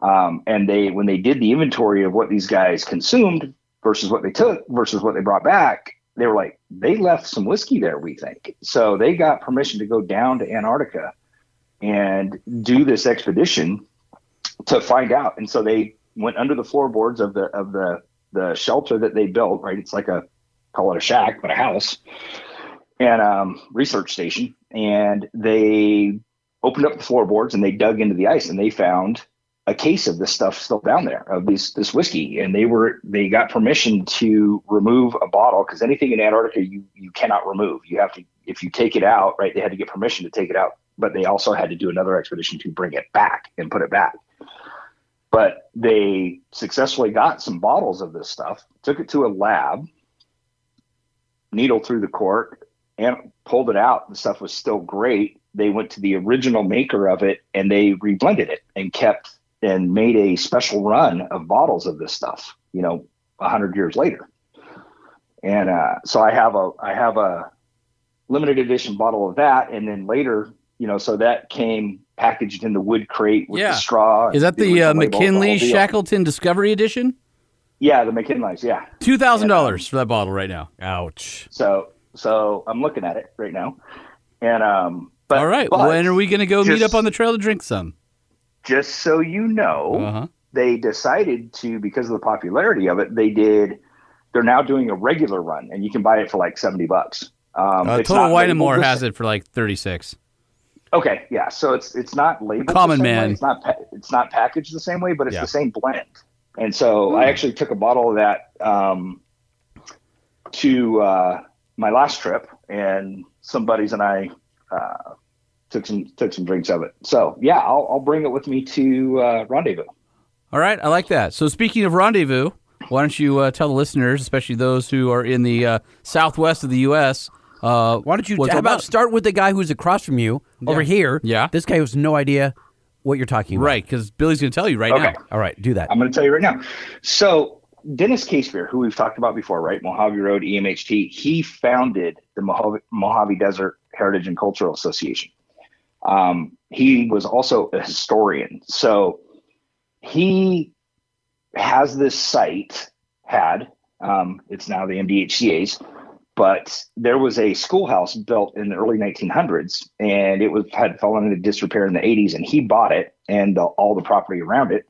Um, and they, when they did the inventory of what these guys consumed versus what they took versus what they brought back, they were like, they left some whiskey there, we think. So they got permission to go down to Antarctica and do this expedition to find out. And so they went under the floorboards of the, of the, the shelter that they built, right? It's like a, call it a shack, but a house. And um, research station, and they opened up the floorboards and they dug into the ice and they found a case of this stuff still down there, of these this whiskey. And they were they got permission to remove a bottle because anything in Antarctica you you cannot remove. You have to, if you take it out, right? They had to get permission to take it out, but they also had to do another expedition to bring it back and put it back. But they successfully got some bottles of this stuff, took it to a lab, needle through the cork, and pulled it out. The stuff was still great. They went to the original maker of it and they reblended it and kept and made a special run of bottles of this stuff, you know, a hundred years later. And uh, so I have a, I have a limited edition bottle of that. And then later, you know, so that came packaged in the wood crate with yeah. the straw. Is that the uh, McKinley Shackleton Discovery Edition? Yeah. The McKinley's. Yeah. two thousand dollars and, for that bottle right now. Ouch. So, So I'm looking at it right now. And um, but, all right. But when are we going to go just, meet up on the trail to drink some? Just so you know, uh-huh. they decided to, because of the popularity of it, they did. They're now doing a regular run, and you can buy it for like seventy bucks. Um, uh, Total Wine and More has it for like thirty-six. Okay, yeah. So it's it's not labeled. Common man. Way. It's not pa- it's not packaged the same way, but it's yeah. the same blend. And so mm. I actually took a bottle of that um, to. Uh, my last trip, and some buddies and I uh, took some took some drinks of it. So yeah, I'll I'll bring it with me to uh, Rendezvous. All right, I like that. So speaking of Rendezvous, why don't you uh, tell the listeners, especially those who are in the uh, southwest of the U S, uh, why don't you how about start with the guy who's across from you yeah. over here? Yeah, this guy has no idea what you're talking about, right? Because Billy's going to tell you right okay. now. All right, do that. I'm going to tell you right now. So. Dennis Casebier, who we've talked about before, right? Mojave Road, E M H T. He founded the Mojave, Mojave Desert Heritage and Cultural Association. Um, he was also a historian. So he has this site had, um, it's now the M D H C A's, but there was a schoolhouse built in the early nineteen hundreds and it was had fallen into disrepair in the eighties, and he bought it and the, all the property around it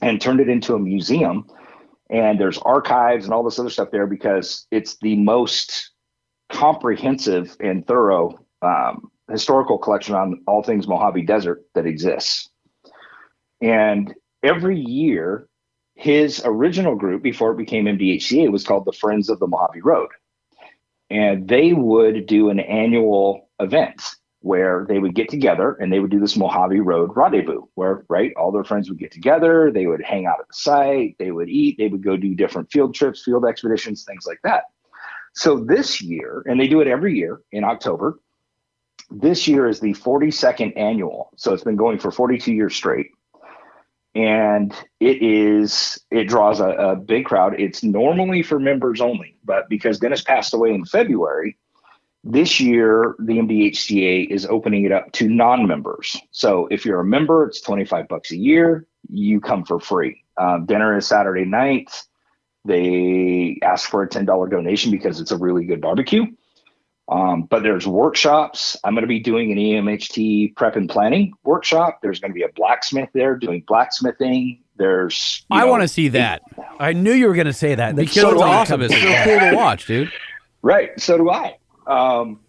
and turned it into a museum. And there's archives and all this other stuff there because it's the most comprehensive and thorough um, historical collection on all things Mojave Desert that exists. And every year, his original group, before it became M D H C A, was called the Friends of the Mojave Road. And they would do an annual event where they would get together and they would do this Mojave Road rendezvous where, right, all their friends would get together, they would hang out at the site, they would eat, they would go do different field trips, field expeditions, things like that. So this year, and they do it every year in October, this year is the forty-second annual. So it's been going for forty-two years straight. And it is, it draws a, a big crowd. It's normally for members only, but because Dennis passed away in February, this year, the M D H C A is opening it up to non-members. So if you're a member, it's twenty-five bucks a year. You come for free. Um, dinner is Saturday night. They ask for a ten dollars donation because it's a really good barbecue. Um, but there's workshops. I'm going to be doing an E M H T prep and planning workshop. There's going to be a blacksmith there doing blacksmithing. There's I want to see that. It, I knew you were going to say that. That's because so it's awesome. It's so cool to watch, dude. Right. So do I. Um,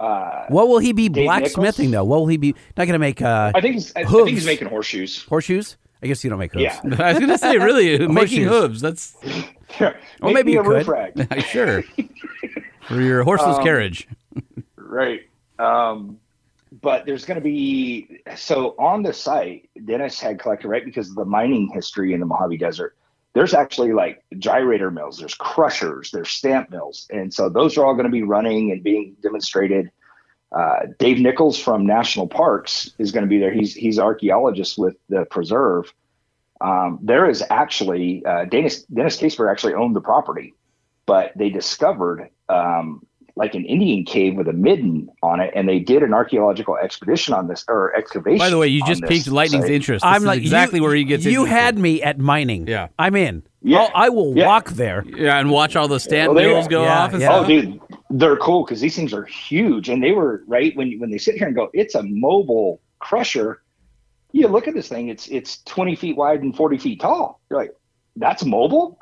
uh, what will he be Dave blacksmithing Nichols? Though? What will he be? Not going to make. Uh, I think he's, I, I think he's making horseshoes. Horseshoes. I guess you don't make hooves. Yeah. I was going to say, really, making hooves. That's. Sure. Or Make maybe me you a could. Roof rack. Sure. For your horseless um, carriage. Right. Um, but there's going to be. So on the site, Dennis had collected, right, because of the mining history in the Mojave Desert, there's actually like gyrator mills, there's crushers, there's stamp mills. And so those are all going to be running and being demonstrated. Uh, Dave Nichols from National Parks is going to be there. He's he's archaeologist with the preserve. Um, there is actually uh, Dennis Dennis Casebier actually owned the property, but they discovered um, like an Indian cave with a midden on it, and they did an archaeological expedition on this or excavation. By the way, you just piqued Lightning's site. interest. This I'm like exactly you, where he gets. You interested. had me at mining. Yeah, I'm in. Yeah, I'll, I will yeah. walk there. Yeah, and watch all the stamp well, mills go yeah, off. And yeah. stuff. Oh, dude. They're cool because these things are huge, and they were right when when they sit here and go, it's a mobile crusher. You look at this thing; it's it's twenty feet wide and forty feet tall. You're like, that's mobile,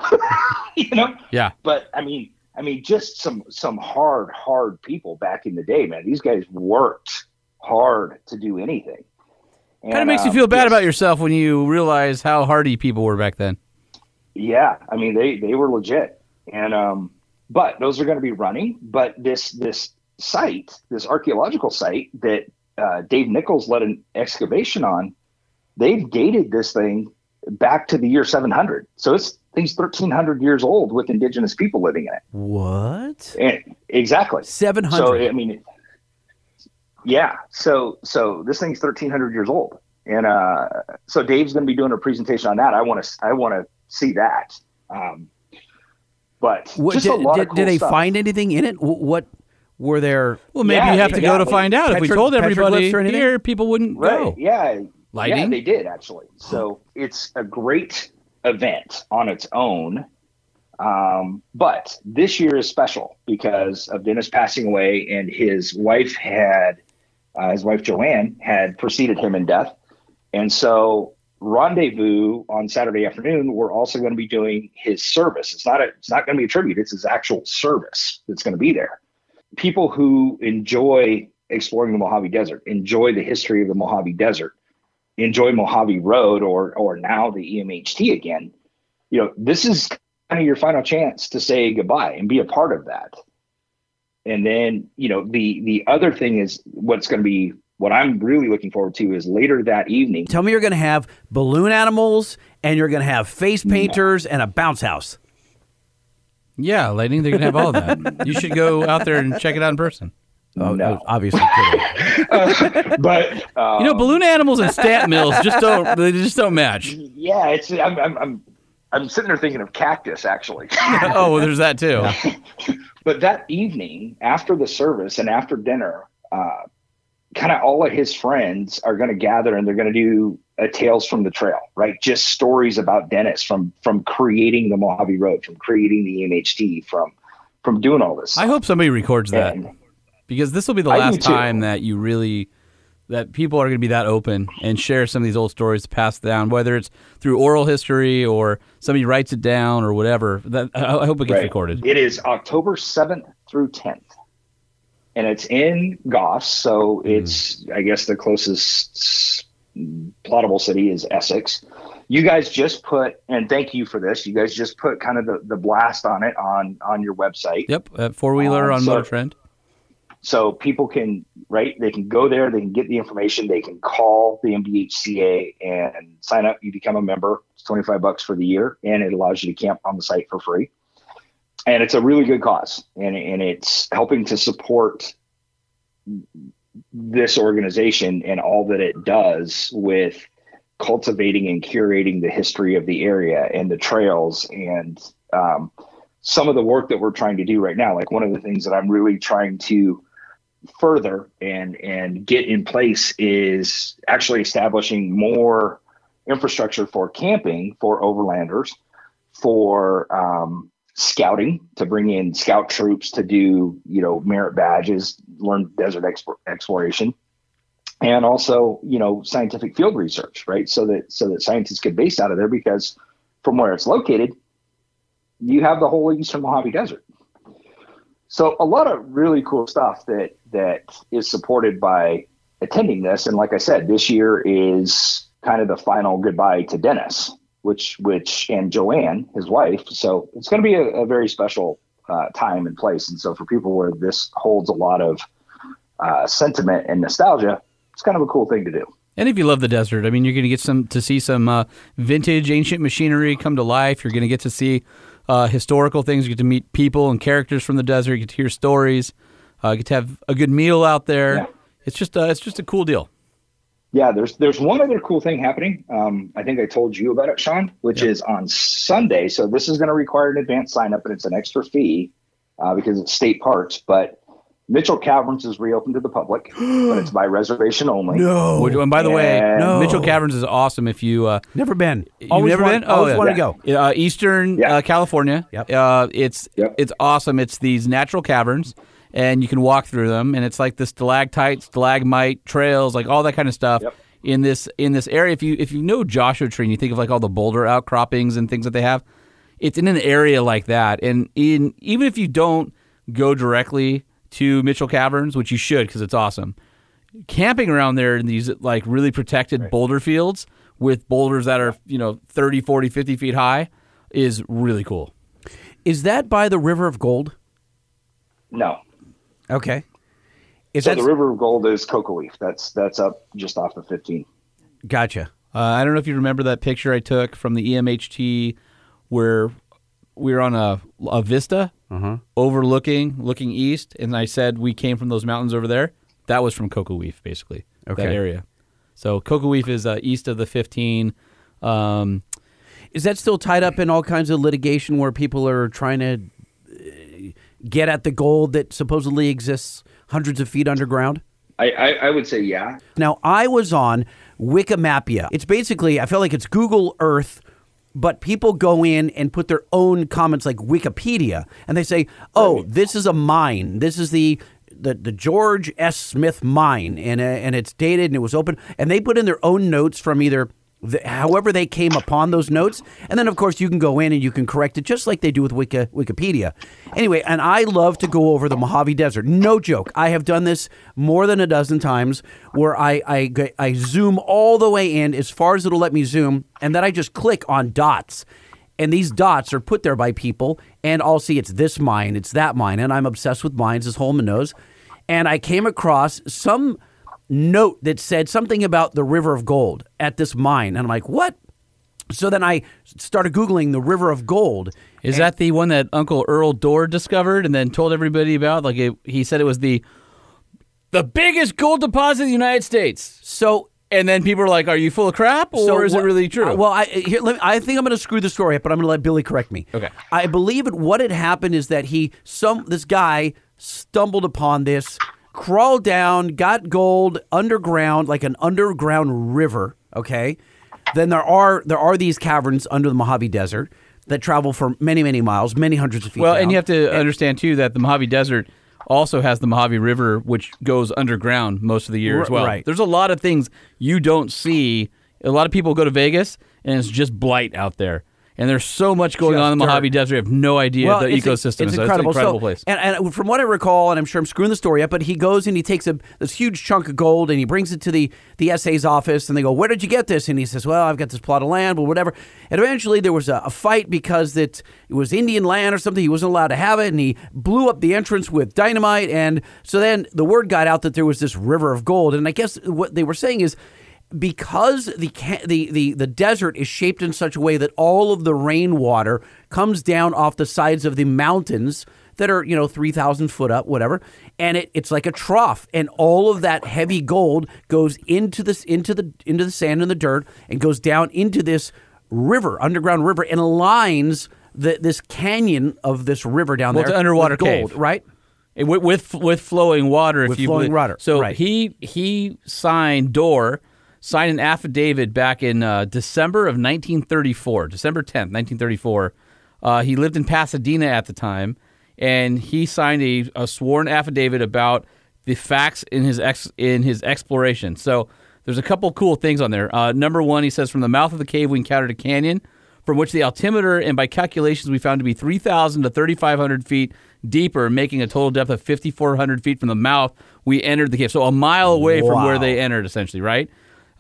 you know? Yeah. But I mean, I mean, just some some hard, hard people back in the day, man. These guys worked hard to do anything. Kind of makes um, you feel bad about yourself when you realize how hardy people were back then. Yeah, I mean, they they were legit, and um. But those are going to be running. But this this site, this archaeological site that uh, Dave Nichols led an excavation on, they've dated this thing back to the year seven hundred. So it's things thirteen hundred years old with indigenous people living in it. What? And, exactly. seven hundred. So I mean, yeah. So so this thing's thirteen hundred years old, and uh, so Dave's going to be doing a presentation on that. I want to I want to see that. Um, But what, just did, a lot did, of cool did they stuff. Find anything in it? What were there? Well, maybe yeah, you have to go to like, find out. Petro, if we told everybody here, people wouldn't right. go. Yeah, Lighting? yeah, they did actually. So it's a great event on its own. Um, but this year is special because of Dennis passing away, and his wife had, uh, his wife Joanne had preceded him in death, and so. Rendezvous on Saturday afternoon, we're also going to be doing his service. It's not a, it's not going to be a tribute. It's his actual service that's going to be there. People who enjoy exploring the Mojave Desert, enjoy the history of the Mojave Desert, enjoy Mojave Road or or now the E M H T again, you know, this is kind of your final chance to say goodbye and be a part of that. And then, you know, the the other thing is what's going to be what I'm really looking forward to is later that evening. Tell me you're going to have balloon animals, and you're going to have face painters and a bounce house. Yeah, Lightning, they're going to have all of that. You should go out there and check it out in person. Oh, no. Obviously kidding. uh, but, um, you know, balloon animals and stamp mills just don't, they just don't match. Yeah, it's I'm, I'm, I'm, I'm sitting there thinking of cactus, actually. Oh, well, there's that, too. But that evening, after the service and after dinner, uh, kind of all of his friends are going to gather, and they're going to do a Tales from the Trail, right? Just stories about Dennis from, from creating the Mojave Road, from creating the M H T, from, from doing all this. I hope somebody records that, and because this will be the last time that you really, that people are going to be that open and share some of these old stories passed down, whether it's through oral history or somebody writes it down or whatever. That I, I hope it gets right. recorded. It is October seventh through tenth. And it's in Goss, so it's, I guess, the closest plottable city is Essex. You guys just put, and thank you for this, you guys just put kind of the, the blast on it on, on your website. Yep, at Four Wheeler um, on so, MotorTrend. So people can, right, they can go there, they can get the information, they can call the M B H C A and sign up. You become a member. It's twenty-five bucks for the year, and it allows you to camp on the site for free. And it's a really good cause, and, and it's helping to support this organization and all that it does with cultivating and curating the history of the area and the trails and um, some of the work that we're trying to do right now. Like one of the things that I'm really trying to further and, and get in place is actually establishing more infrastructure for camping, for overlanders, for um, scouting, to bring in scout troops to do, you know, merit badges, learn desert expo- exploration, and also, you know, scientific field research, right? So that, so that scientists get based out of there, because from where it's located, you have the whole Eastern Mojave Desert. So a lot of really cool stuff that, that is supported by attending this. And like I said, this year is kind of the final goodbye to Dennis, which, which, and Joanne, his wife. So it's going to be a, a very special uh, time and place. And so for people where this holds a lot of uh, sentiment and nostalgia, it's kind of a cool thing to do. And if you love the desert, I mean, you're going to get some to see some uh, vintage ancient machinery come to life. You're going to get to see uh, historical things. You get to meet people and characters from the desert. You get to hear stories. Uh, you get to have a good meal out there. Yeah. It's just uh, it's just a cool deal. Yeah, there's there's one other cool thing happening. Um, I think I told you about it, Sean, which yeah. is on Sunday. So this is going to require an advance sign up, and it's an extra fee uh, because it's state parks. But Mitchell Caverns is reopened to the public, but it's by reservation only. No. And by the and way, no. Mitchell Caverns is awesome if you... Uh, never been. Always never want, been? Always oh, yeah. want to go. Uh, Eastern yeah. uh, California. Yep. Uh, it's yep. it's awesome. It's these natural caverns, and you can walk through them, and it's like the stalactites, stalagmite, trails, like all that kind of stuff yep. in this in this area. If you if you know Joshua Tree and you think of like all the boulder outcroppings and things that they have, it's in an area like that. And in even if you don't go directly... to Mitchell Caverns, which you should because it's awesome. Camping around there in these like really protected right. boulder fields with boulders that are, you know, thirty, forty, fifty feet high is really cool. Is that by the River of Gold? No. Okay. Is so that... the River of Gold is Coca Leaf. That's that's up just off the fifteen. Gotcha. Uh, I don't know if you remember that picture I took from the E M H T where we were on a, a vista. Uh-huh. Overlooking, looking east, and I said we came from those mountains over there. That was from Coca Leaf, basically, okay. that area. So Coca Leaf is uh, east of the fifteen. Um, is that still tied up in all kinds of litigation where people are trying to get at the gold that supposedly exists hundreds of feet underground? I, I, I would say yeah. Now, I was on Wikimapia. It's basically, I feel like it's Google Earth, but people go in and put their own comments like Wikipedia, and they say, oh, this is a mine. This is the the, the George S. Smith mine, and, uh, and it's dated, and it was open. And they put in their own notes from either the, however they came upon those notes. And then, of course, you can go in and you can correct it just like they do with Wiki, Wikipedia. Anyway, and I love to go over the Mojave Desert. No joke. I have done this more than a dozen times where I, I, I zoom all the way in as far as it'll let me zoom, and then I just click on dots. And these dots are put there by people, and I'll see it's this mine, it's that mine, and I'm obsessed with mines, as Holman knows. And I came across some note that said something about the River of Gold at this mine. And I'm like, what? So then I started Googling the River of Gold. Is and- that the one that Uncle Earl Dorr discovered and then told everybody about? Like it, he said it was the the biggest gold deposit in the United States. So and then people were like, are you full of crap or so, is well, it really true? Uh, well, I here, let me, I think I'm going to screw the story up, but I'm going to let Billy correct me. Okay. I believe it, what had happened is that he some this guy stumbled upon this, crawled down, got gold underground, like an underground river, okay? Then there are there are these caverns under the Mojave Desert that travel for many, many miles, many hundreds of feet Well, down. And you have to and, understand, too, that the Mojave Desert also has the Mojave River, which goes underground most of the year r- as well. Right. There's a lot of things you don't see. A lot of people go to Vegas, and it's just blight out there. And there's so much going Just on in the Mojave Desert. I have no idea well, the ecosystem. A, it's, so incredible. It's an incredible so, place. And, and from what I recall, and I'm sure I'm screwing the story up, but he goes and he takes a, this huge chunk of gold and he brings it to the, the S A's office. And they go, where did you get this? And he says, well, I've got this plot of land, but whatever. And eventually there was a, a fight because it, it was Indian land or something. He wasn't allowed to have it. And he blew up the entrance with dynamite. And so then the word got out that there was this river of gold. And I guess what they were saying is, because the, the the the desert is shaped in such a way that all of the rainwater comes down off the sides of the mountains that are, you know, three thousand foot up, whatever, and it, it's like a trough, and all of that heavy gold goes into this into the into the sand and the dirt and goes down into this river, underground river, and aligns the, this canyon of this river down well, there. It's an underwater with gold, cave, right? With with, with flowing water, if with you flowing believe. Water. So right. he he signed Dorr. Signed an affidavit back in uh, December of nineteen thirty-four, December tenth, nineteen thirty-four. Uh, he lived in Pasadena at the time, and he signed a, a sworn affidavit about the facts in his ex, in his exploration. So there's a couple cool things on there. Uh, number one, he says, from the mouth of the cave, we encountered a canyon from which the altimeter and by calculations we found to be three thousand to thirty-five hundred feet deeper, making a total depth of fifty-four hundred feet from the mouth we entered the cave. So a mile away wow. from where they entered, essentially, right?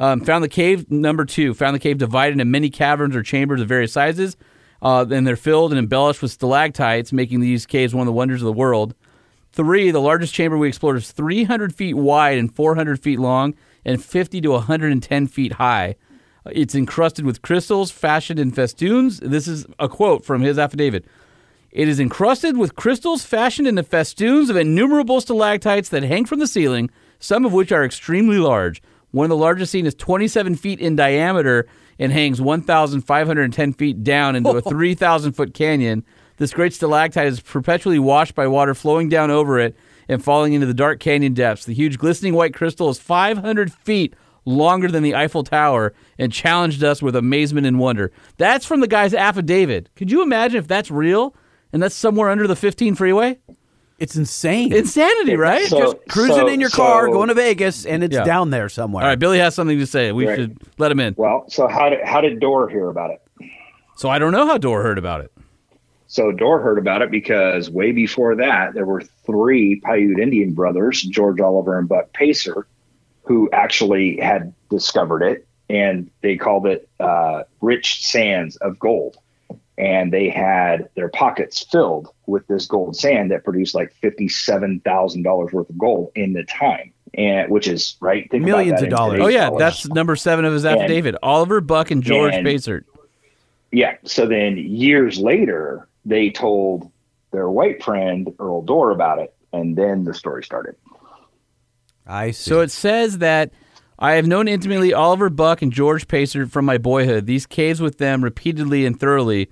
Um, found the cave, number two. Found the cave divided into many caverns or chambers of various sizes, uh, and they're filled and embellished with stalactites, making these caves one of the wonders of the world. Three, the largest chamber we explored is three hundred feet wide and four hundred feet long and fifty to one hundred ten feet high. It's encrusted with crystals, fashioned in festoons. This is a quote from his affidavit. It is encrusted with crystals fashioned into festoons of innumerable stalactites that hang from the ceiling, some of which are extremely large. One of the largest seen is twenty-seven feet in diameter and hangs one thousand five hundred ten feet down into a three thousand foot canyon. This great stalactite is perpetually washed by water flowing down over it and falling into the dark canyon depths. The huge glistening white crystal is five hundred feet longer than the Eiffel Tower and challenged us with amazement and wonder. That's from the guy's affidavit. Could you imagine if that's real and that's somewhere under the fifteen freeway? It's insane. Insanity, right? So, Just cruising so, in your so, car, going to Vegas, and it's yeah. down there somewhere. All right, Billy has something to say. We right. should let him in. Well, so how did, how did Dorr hear about it? So I don't know how Dorr heard about it. So Dorr heard about it because way before that, there were three Paiute Indian brothers, George, Oliver, and Buck Pacer, who actually had discovered it, and they called it uh, rich sands of gold. And they had their pockets filled with this gold sand that produced like fifty-seven thousand dollars worth of gold in the time, and which is, right? Think Millions of dollars. Oh, yeah, dollars. That's number seven of his affidavit. And, Oliver, Buck, and George and, Pacer. Yeah, so then years later, they told their white friend, Earl Dorr, about it, and then the story started. I see. So it says that I have known intimately Oliver Buck and George Pacer from my boyhood. These caves with them repeatedly and thoroughly.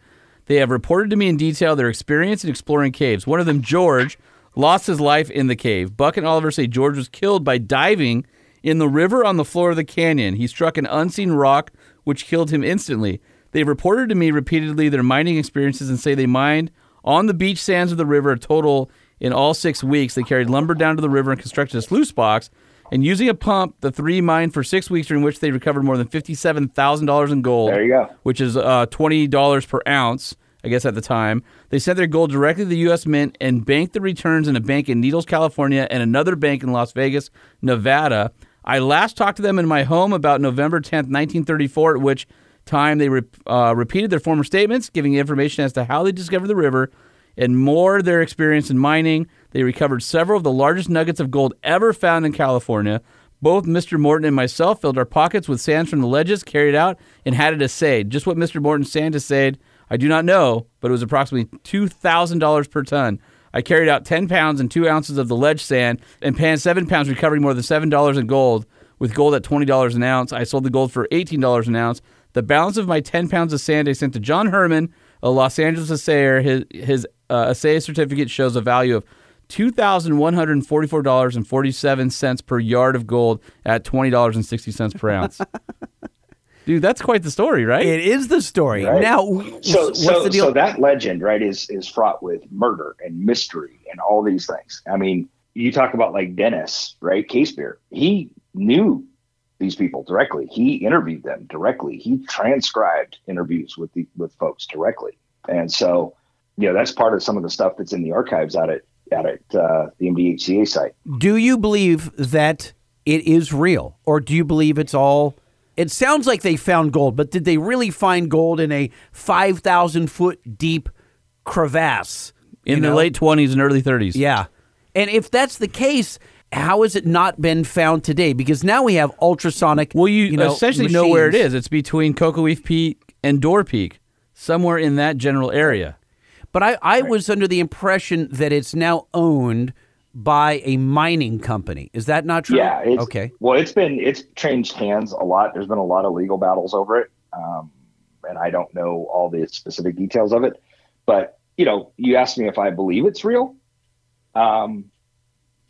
They have reported to me in detail their experience in exploring caves. One of them, George, lost his life in the cave. Buck and Oliver say George was killed by diving in the river on the floor of the canyon. He struck an unseen rock, which killed him instantly. They've reported to me repeatedly their mining experiences and say they mined on the beach sands of the river a total in all six weeks. They carried lumber down to the river and constructed a sluice box. And using a pump, the three mined for six weeks, during which they recovered more than fifty-seven thousand dollars in gold. There you go. Which is uh, twenty dollars per ounce, I guess, at the time. They sent their gold directly to the U S Mint and banked the returns in a bank in Needles, California, and another bank in Las Vegas, Nevada. I last talked to them in my home about November tenth, nineteen thirty-four, at which time they re- uh, repeated their former statements, giving information as to how they discovered the river and more their experience in mining. They recovered several of the largest nuggets of gold ever found in California. Both Mister Morton and myself filled our pockets with sands from the ledges, carried out, and had it assayed. Just what Mister Morton's sand assayed, I do not know, but it was approximately two thousand dollars per ton. I carried out ten pounds and two ounces of the ledge sand and panned seven pounds, recovering more than seven dollars in gold, with gold at twenty dollars an ounce. I sold the gold for eighteen dollars an ounce. The balance of my ten pounds of sand I sent to John Herman, a Los Angeles assayer. His, his uh, assay certificate shows a value of two thousand one hundred forty-four dollars and forty-seven cents per yard of gold at twenty dollars and sixty cents per ounce. Dude, that's quite the story, right? It is the story. Right? Now, so, what's so, the deal? So that legend, right, is is fraught with murder and mystery and all these things. I mean, you talk about like Dennis, right, Casebier. He knew these people directly. He interviewed them directly. He transcribed interviews with the, with folks directly. And so, you know, that's part of some of the stuff that's in the archives out at at it, uh, the M D H C A site. Do you believe that it is real, or do you believe it's all... It sounds like they found gold, but did they really find gold in a five thousand foot deep crevasse? In the know? late twenties and early thirties. Yeah. And if that's the case, how has it not been found today? Because now we have ultrasonic Well, you, you know, essentially machines. know where it is. It's between Coca Leaf Peak and Dorr Peak, somewhere in that general area. But I, I right. was under the impression that it's now owned by a mining company. Is that not true? Yeah. It's, okay. Well, it's been it's changed hands a lot. There's been a lot of legal battles over it, um, and I don't know all the specific details of it. But you know, you asked me if I believe it's real. Um,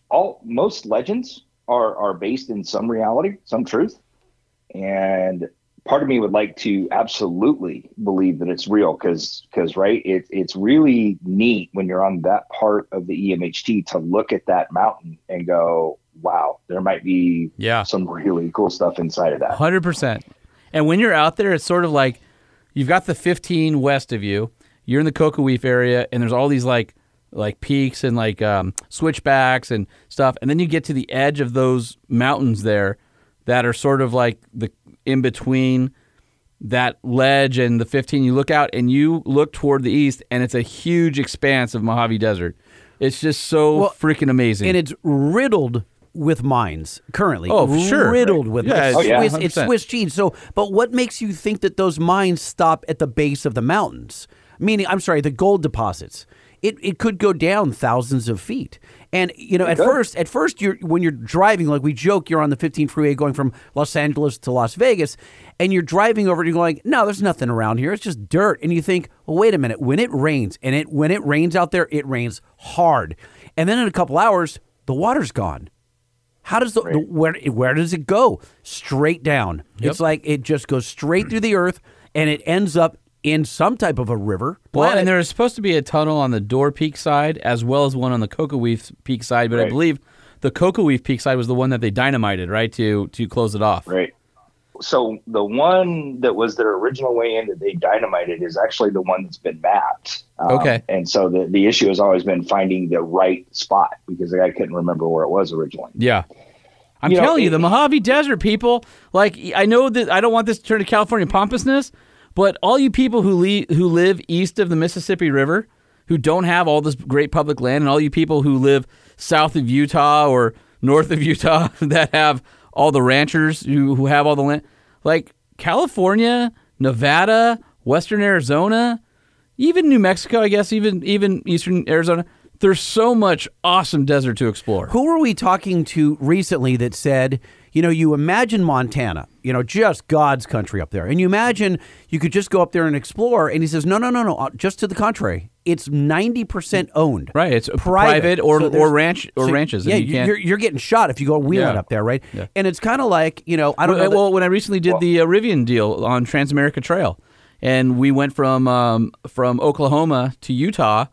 all most legends are are based in some reality, some truth, and part of me would like to absolutely believe that it's real because, because right, it, it's really neat when you're on that part of the E M H T to look at that mountain and go, wow, there might be yeah. some really cool stuff inside of that. one hundred percent. And when you're out there, it's sort of like you've got the fifteen west of you, you're in the Coca Leaf area, and there's all these like like peaks and like um, switchbacks and stuff, and then you get to the edge of those mountains there. that are sort of like the in between that ledge and the fifteen. You look out and you look toward the east, and it's a huge expanse of Mojave Desert. It's just so well, freaking amazing. And it's riddled with mines currently. Oh, for sure. Riddled right. with yeah, mines. It's, oh, yeah. Swiss, it's Swiss cheese. So, but what makes you think that those mines stop at the base of the mountains? Meaning, I'm sorry, the gold deposits. It it could go down thousands of feet. And, you know, it at does. first, at first, you're when you're driving, like we joke, you're on the fifteen freeway going from Los Angeles to Las Vegas, and you're driving over and you're going, no, there's nothing around here. It's just dirt. And you think, well, wait a minute. When it rains, and it when it rains out there, it rains hard. And then in a couple hours, the water's gone. How does the, the where where does it go? Straight down. Yep. It's like it just goes straight through the earth, and it ends up in some type of a river. Well, planet. And there is supposed to be a tunnel on the Dorr Peak side as well as one on the Coca Leaf Peak side, but right. I believe the Coca Leaf Peak side was the one that they dynamited, right, to to close it off. Right. So the one that was their original way in that they dynamited is actually the one that's been mapped. Um, okay. And so the, the issue has always been finding the right spot because I couldn't remember where it was originally. Yeah. I'm you telling know, you, it, the Mojave Desert people, like, I know that I don't want this to turn to California pompousness, but all you people who le- who live east of the Mississippi River, who don't have all this great public land, and all you people who live south of Utah or north of Utah that have all the ranchers who, who have all the land, like California, Nevada, Western Arizona, even New Mexico, I guess, even even Eastern Arizona, there's so much awesome desert to explore. Who were we talking to recently that said, you know, you imagine Montana, you know, just God's country up there, and you imagine you could just go up there and explore, and he says, no, no, no, no, just to the contrary. It's ninety percent owned. Right. It's private, private or, so or ranch or so, ranches. Yeah, and you you're, you're getting shot if you go wheeling yeah. up there, right? Yeah. And it's kind of like, you know, I don't well, know. That, well, when I recently did well, the uh, Rivian deal on Transamerica Trail, and we went from um, from Oklahoma to Utah,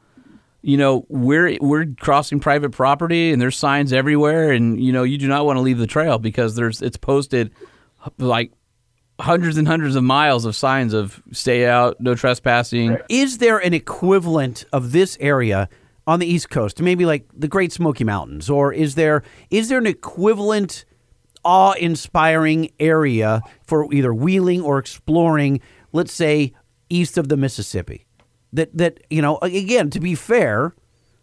you know, we're, we're crossing private property, and there's signs everywhere, and, you know, you do not want to leave the trail because there's it's posted like hundreds and hundreds of miles of signs of stay out, no trespassing. Is there an equivalent of this area on the East Coast, maybe like the Great Smoky Mountains, or is there is there an equivalent awe-inspiring area for either wheeling or exploring, let's say, east of the Mississippi? That, that you know, again, to be fair,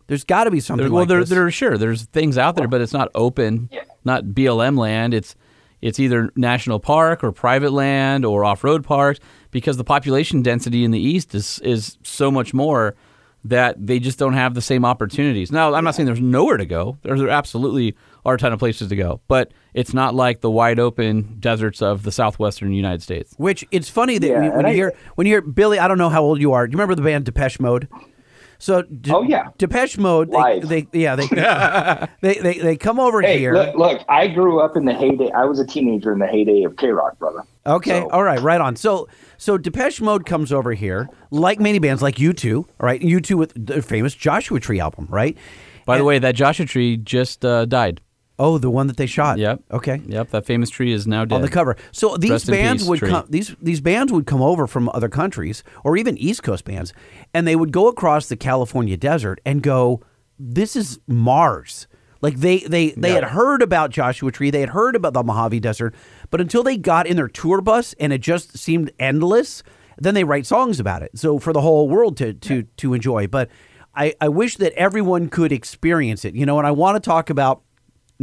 there's got to be something there, like well, there, this. Well, there, sure, there's things out there, but it's not open, yeah. not B L M land, it's It's either national park or private land or off-road parks because the population density in the East is is so much more that they just don't have the same opportunities. Now, I'm not saying there's nowhere to go. There, there absolutely are a ton of places to go, but it's not like the wide-open deserts of the southwestern United States. Which, it's funny that yeah, we, when, you I, hear, when you hear, Billy, I don't know how old you are. Do you remember the band Depeche Mode? So, De- oh yeah, Depeche Mode. They, they, yeah, they, they they they come over hey, here. Look, look, I grew up in the heyday. I was a teenager in the heyday of K-Rock, brother. Okay, so. all right, right on. So, so Depeche Mode comes over here, like many bands, like U two. All right, U two with the famous Joshua Tree album, right? By and, the way, that Joshua Tree just uh, died. Oh, the one that they shot. Yep. Okay. Yep. That famous tree is now dead. On the cover. So these Rest bands peace, would tree. come. These these bands would come over from other countries, or even East Coast bands, and they would go across the California desert and go, "This is Mars." Like they they they no. had heard about Joshua Tree, they had heard about the Mojave Desert, but until they got in their tour bus and it just seemed endless, then they write songs about it. So for the whole world to to yeah. to enjoy. But I I wish that everyone could experience it. You know, and I want to talk about.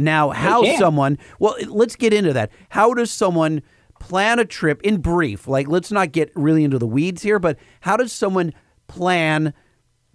Now, how someone, well, let's get into that. How does someone plan a trip in brief? Like, let's not get really into the weeds here, but how does someone plan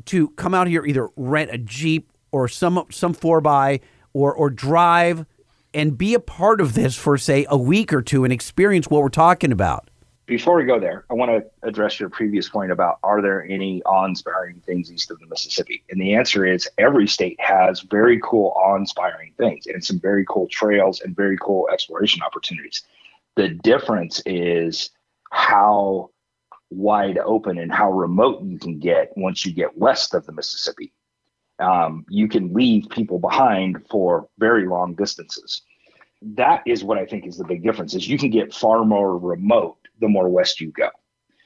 to come out here, either rent a Jeep or some some four by or or drive and be a part of this for, say, a week or two and experience what we're talking about? Before we go there, I want to address your previous point about are there any awe-inspiring things east of the Mississippi? And the answer is every state has very cool, awe-inspiring things and some very cool trails and very cool exploration opportunities. The difference is how wide open and how remote you can get once you get west of the Mississippi. Um, you can leave people behind for very long distances. That is what I think is the big difference, is you can get far more remote the more west you go.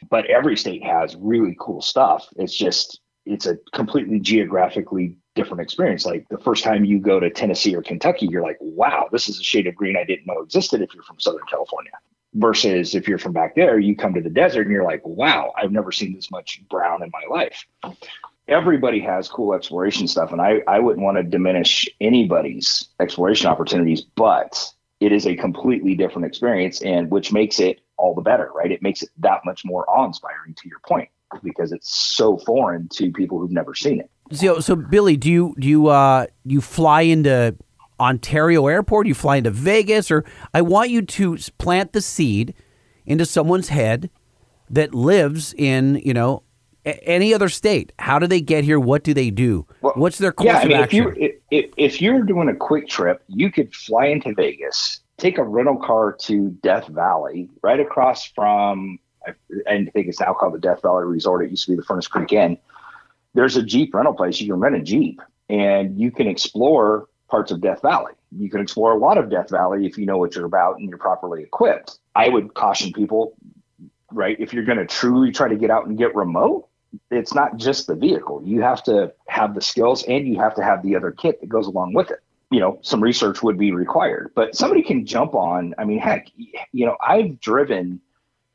But every state has really cool stuff. It's just, it's a completely geographically different experience. Like the first time you go to Tennessee or Kentucky, you're like, wow, this is a shade of green I didn't know existed if you're from Southern California. Versus if you're from back there, you come to the desert and you're like, wow, I've never seen this much brown in my life. Everybody has cool exploration stuff. And I, I wouldn't want to diminish anybody's exploration opportunities, but it is a completely different experience, and which makes it all the better, right? It makes it that much more awe-inspiring, to your point, because it's so foreign to people who've never seen it. So, so Billy, do you, do you, uh, you fly into Ontario Airport? You fly into Vegas? Or I want you to plant the seed into someone's head that lives in, you know, a- any other state. How do they get here? What do they do? Well, what's their course yeah, I mean, of action? If, you, if, if you're doing a quick trip, you could fly into Vegas, take a rental car to Death Valley, right across from, I, I think it's now called the Death Valley Resort. It used to be the Furnace Creek Inn. There's a Jeep rental place. You can rent a Jeep and you can explore parts of Death Valley. You can explore a lot of Death Valley if you know what you're about and you're properly equipped. I would caution people, right, if you're going to truly try to get out and get remote, it's not just the vehicle. You have to have the skills and you have to have the other kit that goes along with it. You know, some research would be required, but somebody can jump on. I mean, heck, you know, I've driven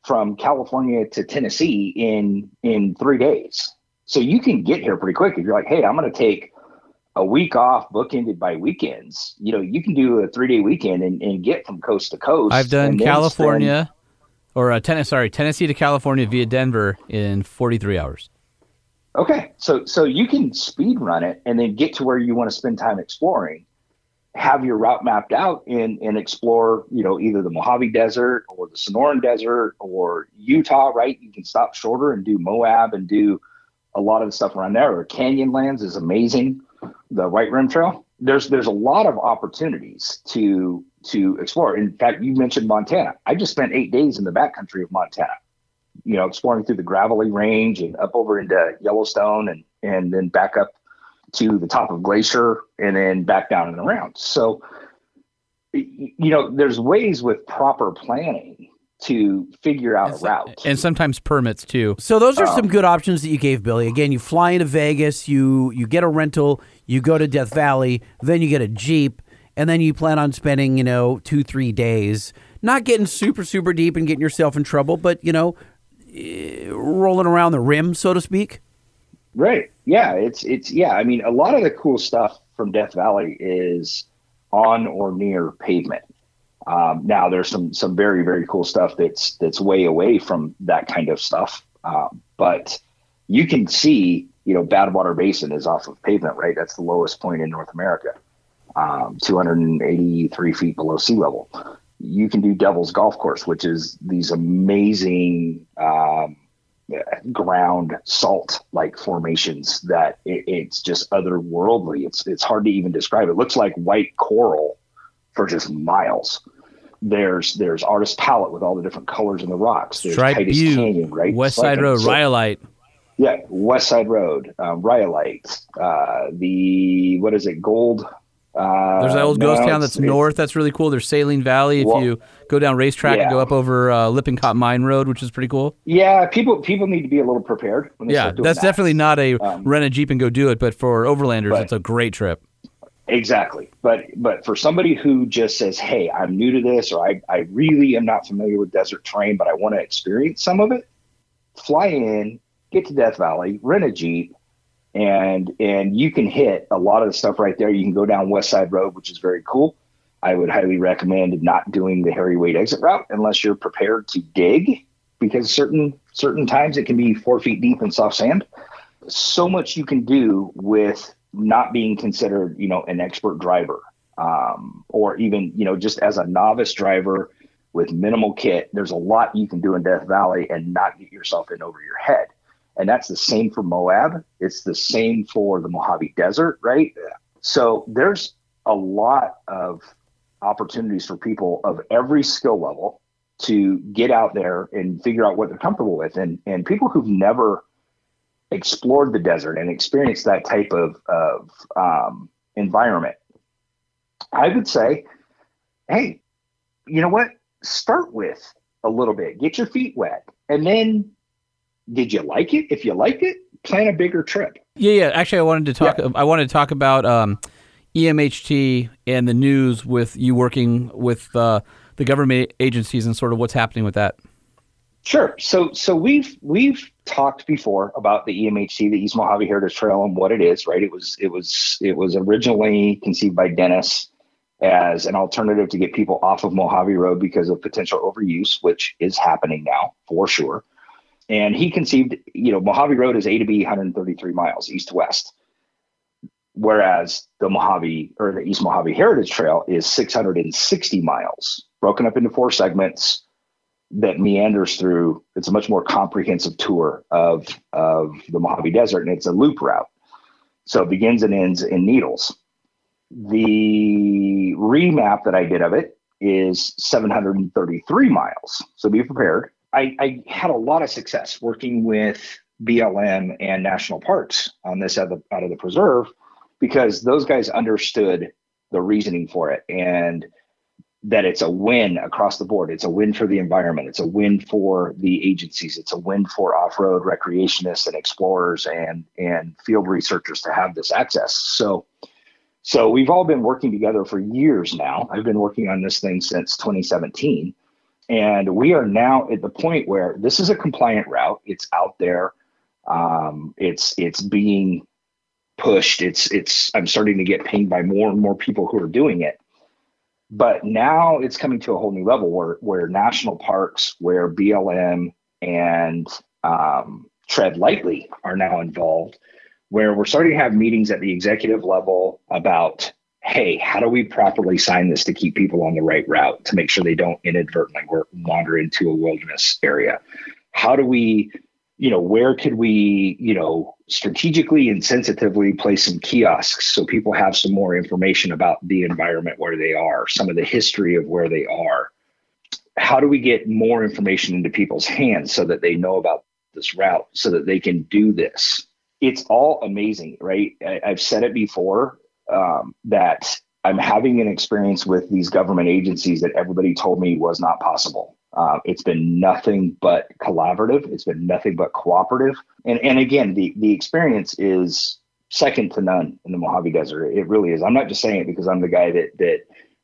from California to Tennessee in in three days. So you can get here pretty quick. If you're like, hey, I'm going to take a week off bookended by weekends, you know, you can do a three-day weekend and, and get from coast to coast. I've done California spend, or uh, Tennessee, sorry, Tennessee to California via Denver in forty-three hours. Okay. So, so you can speed run it and then get to where you want to spend time exploring, have your route mapped out and, and explore, you know, either the Mojave Desert or the Sonoran Desert or Utah, right? You can stop shorter and do Moab and do a lot of the stuff around there, or Canyonlands is amazing. The White Rim Trail. There's there's a lot of opportunities to to explore. In fact, you mentioned Montana. I just spent eight days in the backcountry of Montana, you know, exploring through the Gravelly Range and up over into Yellowstone and and then back up to the top of Glacier and then back down and around. So, you know, there's ways with proper planning to figure out and so, a route. And sometimes permits too. So those are um, some good options that you gave, Billy. Again, you fly into Vegas, you you get a rental, you go to Death Valley, then you get a Jeep, and then you plan on spending, you know, two, three days, not getting super, super deep and getting yourself in trouble, but, you know, rolling around the rim, so to speak. Right. Yeah. It's, it's, yeah. I mean, a lot of the cool stuff from Death Valley is on or near pavement. Um, now there's some, some very, very cool stuff that's, that's way away from that kind of stuff. Um, but you can see, you know, Badwater Basin is off of pavement, right? That's the lowest point in North America, um, two hundred eighty-three feet below sea level. You can do Devil's Golf Course, which is these amazing, um, ground salt like formations that it, it's just otherworldly. It's, it's hard to even describe. It looks like white coral for just miles. There's there's Artist Palette with all the different colors in the rocks. There's Stripe Titus Butte, Canyon, right? West Side Road, so, Rhyolite. Yeah, West Side Road, um, Rhyolite. Uh, the, what is it, Gold? Uh, There's that old no, ghost town that's north. That's really cool. There's Saline Valley. If well, you go down Racetrack yeah. and go up over uh, Lippincott Mine Road, which is pretty cool. Yeah, people people need to be a little prepared. When they yeah, start doing that's that. definitely not a um, rent a Jeep and go do it, but for overlanders, but, it's a great trip. Exactly. But but for somebody who just says, hey, I'm new to this, or I, I really am not familiar with desert terrain, but I want to experience some of it, fly in, get to Death Valley, rent a Jeep, and and you can hit a lot of the stuff right there. You can go down West Side Road, which is very cool. I would highly recommend not doing the Harry Wade exit route unless you're prepared to dig, because certain certain times it can be four feet deep in soft sand. So much you can do with not being considered, you know, an expert driver, um, or even, you know, just as a novice driver with minimal kit. There's a lot you can do in Death Valley and not get yourself in over your head. And that's the same for Moab. It's the same for the Mojave Desert, right? So there's a lot of opportunities for people of every skill level to get out there and figure out what they're comfortable with. And, and people who've never explored the desert and experienced that type of, of um, environment, I would say, hey, you know what? Start with a little bit, get your feet wet. And then did you like it? If you liked it, plan a bigger trip. Yeah, yeah. Actually, I wanted to talk. Yeah. I wanted to talk about um, E M H T and the news with you working with uh, the government agencies and sort of what's happening with that. Sure. So, so we've we've talked before about the E M H T, the East Mojave Heritage Trail, and what it is. Right. It was it was it was originally conceived by Dennis as an alternative to get people off of Mojave Road because of potential overuse, which is happening now for sure. And he conceived, you know, Mojave Road is A to B, one hundred thirty-three miles east to west, whereas the Mojave or the East Mojave Heritage Trail is six hundred sixty miles, broken up into four segments that meanders through. It's a much more comprehensive tour of of the Mojave Desert, and it's a loop route. So it begins and ends in Needles. The remap that I did of it is seven hundred thirty-three miles. So be prepared. I, I had a lot of success working with B L M and National Parks on this out of, the, out of the preserve, because those guys understood the reasoning for it and that it's a win across the board. It's a win for the environment. It's a win for the agencies. It's a win for off-road recreationists and explorers and, and field researchers to have this access. So, so we've all been working together for years now. I've been working on this thing since twenty seventeen. And we are now at the point where this is a compliant route. It's out there. Um, it's it's being pushed. It's it's. I'm starting to get pinged by more and more people who are doing it. But now it's coming to a whole new level where where national parks, where B L M and um, Tread Lightly are now involved, where we're starting to have meetings at the executive level about, hey, how do we properly sign this to keep people on the right route, to make sure they don't inadvertently wander into a wilderness area? How do we, you know, where could we, you know, strategically and sensitively place some kiosks so people have some more information about the environment where they are, some of the history of where they are? How do we get more information into people's hands so that they know about this route, so that they can do this? It's all amazing, right? I, I've said it before. Um, that I'm having an experience with these government agencies that everybody told me was not possible. Uh, it's been nothing but collaborative. It's been nothing but cooperative. And and again, the, the experience is second to none in the Mojave Desert. It really is. I'm not just saying it because I'm the guy that that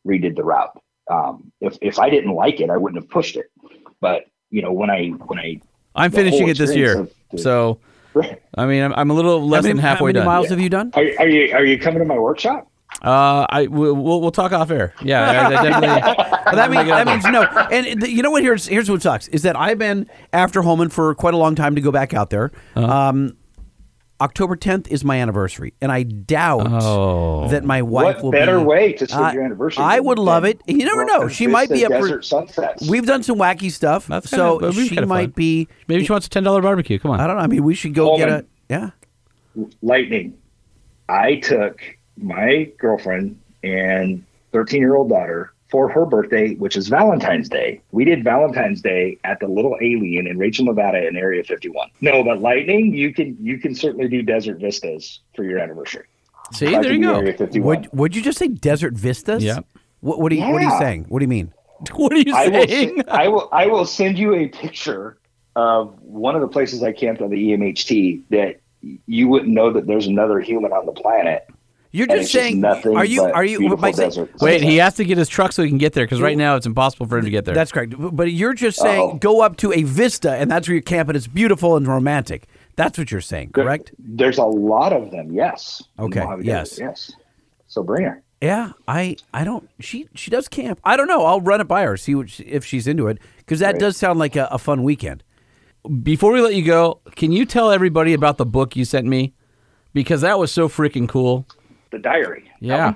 redid the route. Um, if if I didn't like it, I wouldn't have pushed it. But you know, when I when I I'm finishing it this year, the, so. I mean, I'm, I'm a little less many, than halfway done. How many done. miles yeah. have you done? Are, are you are you coming to my workshop? Uh, I we'll we'll talk off air. Yeah, I, I definitely. But that means that means no. And the, you know what? Here's here's what sucks is that I've been after Holman for quite a long time to go back out there. Uh-huh. Um, October tenth is my anniversary, and I doubt oh. that my wife what will be... What better way to celebrate uh, your anniversary? I would love it. You never well, know. She might be up for... Sunsets. We've done some wacky stuff, That's so kind of, she kind of might fun. be... Maybe she wants a ten dollar barbecue. Come on. I don't know. I mean, we should go Holman, get a... Yeah. Lightning. I took my girlfriend and thirteen-year-old daughter for her birthday, which is Valentine's Day. We did Valentine's Day at the Little Alien in Rachel, Nevada, in Area fifty-one. No, but Lightning, you can you can certainly do Desert Vistas for your anniversary. See, I there you go. Would would you just say Desert Vistas? Yeah. What, what, are you, yeah. what are you saying? What do you mean? What are you I saying? Will, I will I will send you a picture of one of the places I camped on the E M H T that you wouldn't know that there's another human on the planet. You're and just saying, just are you, are you, by saying, wait, he has to get his truck so he can get there, because right now it's impossible for him to get there. That's correct. But you're just saying, Uh-oh. go up to a vista, and that's where you camp, and it's beautiful and romantic. That's what you're saying, correct? There, there's a lot of them, yes. Okay, yes. Desert, yes. So bring her. Yeah, I, I don't, she, she does camp. I don't know. I'll run it by her, see what she, if she's into it, because that right. does sound like a, a fun weekend. Before we let you go, can you tell everybody about the book you sent me? Because that was so freaking cool. The diary. Yeah.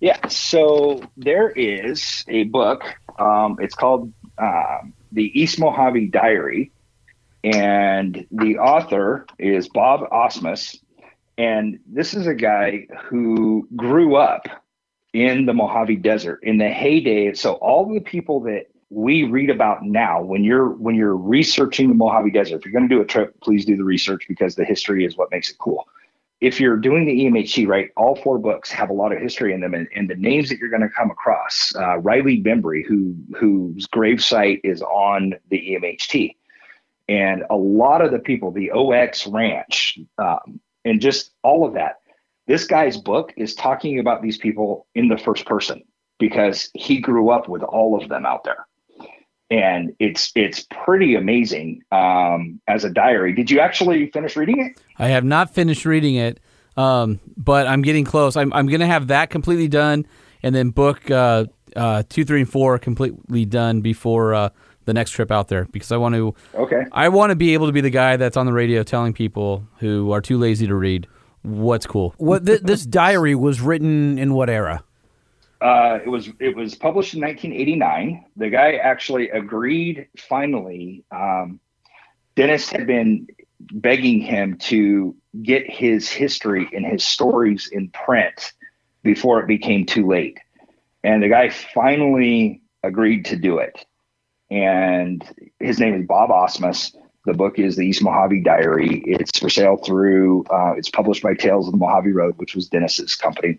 Yeah. So there is a book. Um, it's called uh, The East Mojave Diary. And the author is Bob Osmus. And this is a guy who grew up in the Mojave Desert in the heyday. So all the people that we read about now, when you're when you're researching the Mojave Desert, if you're going to do a trip, please do the research, because the history is what makes it cool. If you're doing the E M H T, right, all four books have a lot of history in them, and, and the names that you're going to come across. Uh, Riley Bembry, who whose gravesite is on the E M H T, And a lot of the people, the O X Ranch, um, and just all of that, this guy's book is talking about these people in the first person because he grew up with all of them out there. And it's it's pretty amazing um, as a diary. Did you actually finish reading it? I have not finished reading it, um, but I'm getting close. I'm I'm going to have that completely done, and then book uh, uh, two, three, and four completely done before uh, the next trip out there, because I want to. Okay. I want to be able to be the guy that's on the radio telling people who are too lazy to read what's cool. What th- this diary was written in what era? Uh, it was it was published in nineteen eighty-nine. The guy actually agreed finally. Um, Dennis had been begging him to get his history and his stories in print before it became too late. And the guy finally agreed to do it. And his name is Bob Osmus. The book is The East Mojave Diary. It's for sale through, uh, it's published by Tales of the Mojave Road, which was Dennis's company.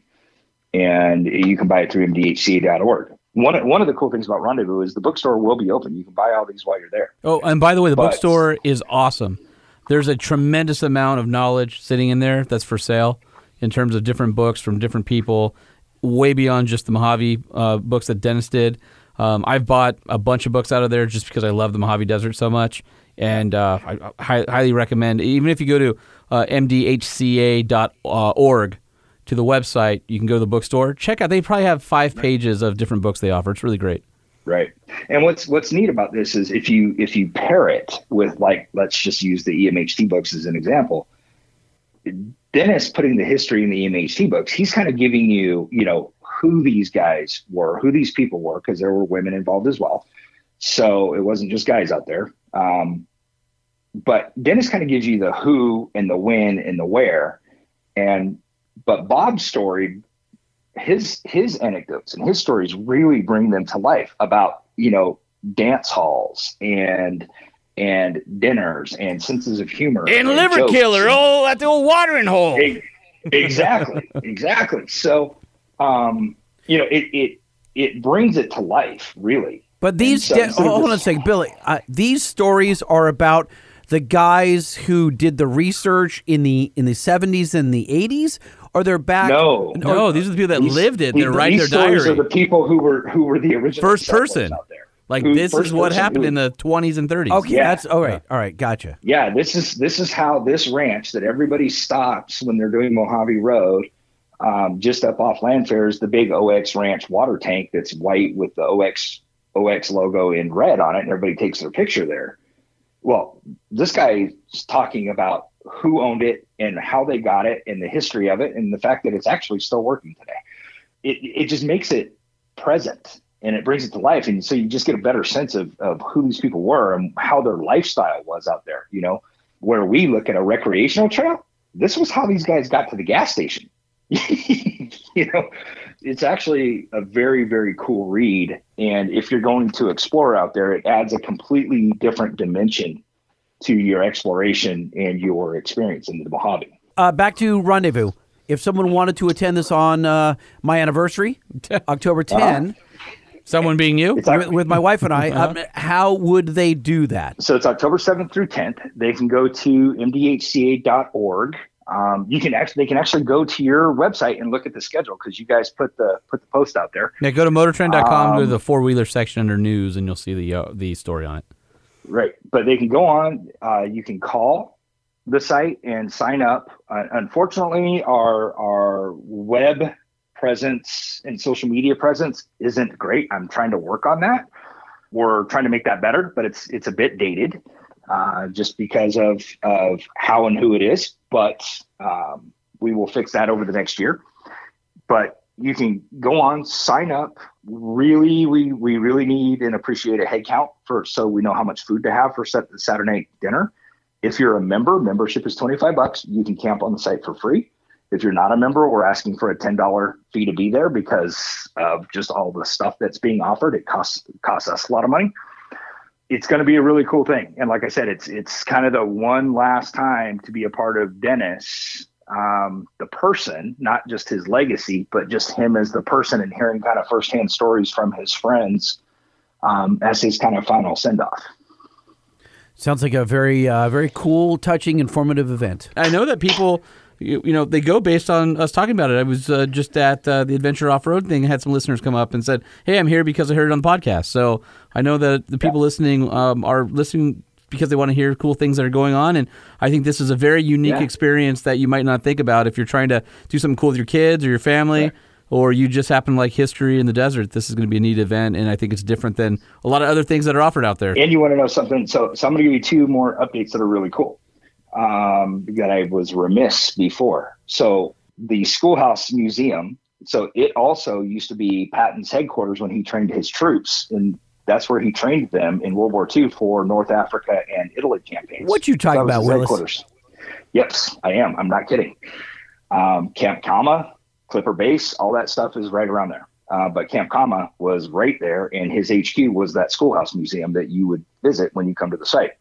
And you can buy it through M D H C A dot org. One, one of the cool things about Rendezvous is the bookstore will be open. You can buy all these while you're there. Oh, and by the way, the but, bookstore is awesome. There's a tremendous amount of knowledge sitting in there that's for sale in terms of different books from different people, way beyond just the Mojave uh, books that Dennis did. Um, I've bought a bunch of books out of there just because I love the Mojave Desert so much. And uh, I, I highly recommend, even if you go to uh, M D H C A dot org, to the website, you can go to the bookstore, check out, they probably have five pages of different books they offer. It's really great. Right. And what's what's neat about this is if you if you pair it with, like, let's just use the E M H T books as an example, Dennis putting the history in the E M H T books, he's kind of giving you, you know, who these guys were, who these people were, because there were women involved as well. So it wasn't just guys out there. Um, but Dennis kind of gives you the who and the when and the where. And But Bob's story, his his anecdotes and his stories really bring them to life about, you know, dance halls and and dinners and senses of humor. And, and liver jokes. Killer, oh, at the old watering hole. It, exactly, exactly. So, um, you know, it, it it brings it to life, really. But these, so, de- oh, hold on a second, Billy, uh, these stories are about the guys who did the research in the in the seventies and the eighties. Or they're back. No, no. Oh, these are the people that these, lived it. They write their diary. These stories are the people who were who were the original first person out there. Like who, this is what happened who, in the twenties and thirties. Okay, yeah. That's all right. All right, gotcha. Yeah, this is this is how this ranch that everybody stops when they're doing Mojave Road, um, just up off Landfair, is the big O X Ranch water tank that's white with the O X O X logo in red on it, and everybody takes their picture there. Well, this guy is talking about who owned it and how they got it and the history of it and the fact that it's actually still working today. It it just makes it present and it brings it to life, and so you just get a better sense of of who these people were and how their lifestyle was out there. You know, where we look at a recreational trail, this was how these guys got to the gas station. You know, it's actually a very, very cool read, and if you're going to explore out there, it adds a completely different dimension to your exploration and your experience in the Mojave. Uh, back to Rendezvous. If someone wanted to attend this on uh, my anniversary, October tenth, uh-huh. someone being you, with, with my wife and I, uh-huh. um, how would they do that? So it's October seventh through tenth. They can go to M D H C A dot org. Um, you can actually they can actually go to your website and look at the schedule because you guys put the put the post out there. Yeah, go to MotorTrend dot com, um, go to the Four Wheeler section under News, and you'll see the uh, the story on it. Right. But they can go on. Uh, you can call the site and sign up. Uh, unfortunately, our our web presence and social media presence isn't great. I'm trying to work on that. We're trying to make that better, but it's it's a bit dated uh, just because of, of how and who it is. But um, we will fix that over the next year. But you can go on, sign up. Really, we, we really need and appreciate a head count for so we know how much food to have for Saturday dinner. If you're a member, membership is twenty-five bucks. You can camp on the site for free. If you're not a member, we're asking for a ten dollars fee to be there because of just all the stuff that's being offered. It costs costs us a lot of money. It's going to be a really cool thing. And like I said, it's it's kind of the one last time to be a part of Dennis. Um, the person, not just his legacy, but just him as the person and hearing kind of firsthand stories from his friends um, as his kind of final send-off. Sounds like a very, uh, very cool, touching, informative event. I know that people, you, you know, they go based on us talking about it. I was uh, just at uh, the Adventure Off-Road thing and had some listeners come up and said, hey, I'm here because I heard it on the podcast. So I know that the people yeah. listening um, are listening because they want to hear cool things that are going on. And I think this is a very unique yeah. experience that you might not think about if you're trying to do something cool with your kids or your family. Sure. Or you just happen to like history in the desert. This is going to be a neat event, and I think it's different than a lot of other things that are offered out there. And you want to know something? So, so I'm going to give you two more updates that are really cool um, that I was remiss before. So the Schoolhouse Museum, so it also used to be Patton's headquarters when he trained his troops, and that's where he trained them in World War Two for North Africa and Italy campaigns. What you talking so about, Willis? Yes, I am. I'm not kidding. Um, Camp Kama, Clipper Base, all that stuff is right around there. Uh, but Camp Kama was right there, and his H Q was that Schoolhouse Museum that you would visit when you come to the site.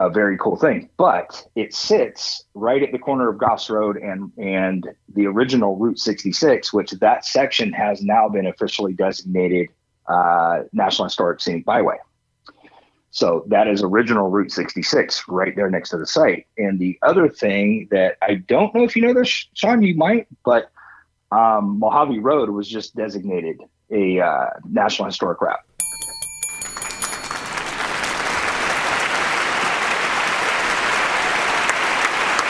A very cool thing. But it sits right at the corner of Goss Road and, and the original Route sixty-six, which that section has now been officially designated uh, National Historic Scenic Byway. So that is original Route sixty-six right there next to the site. And the other thing that I don't know if you know this, Sean, you might, but um, Mojave Road was just designated a uh, National Historic Route.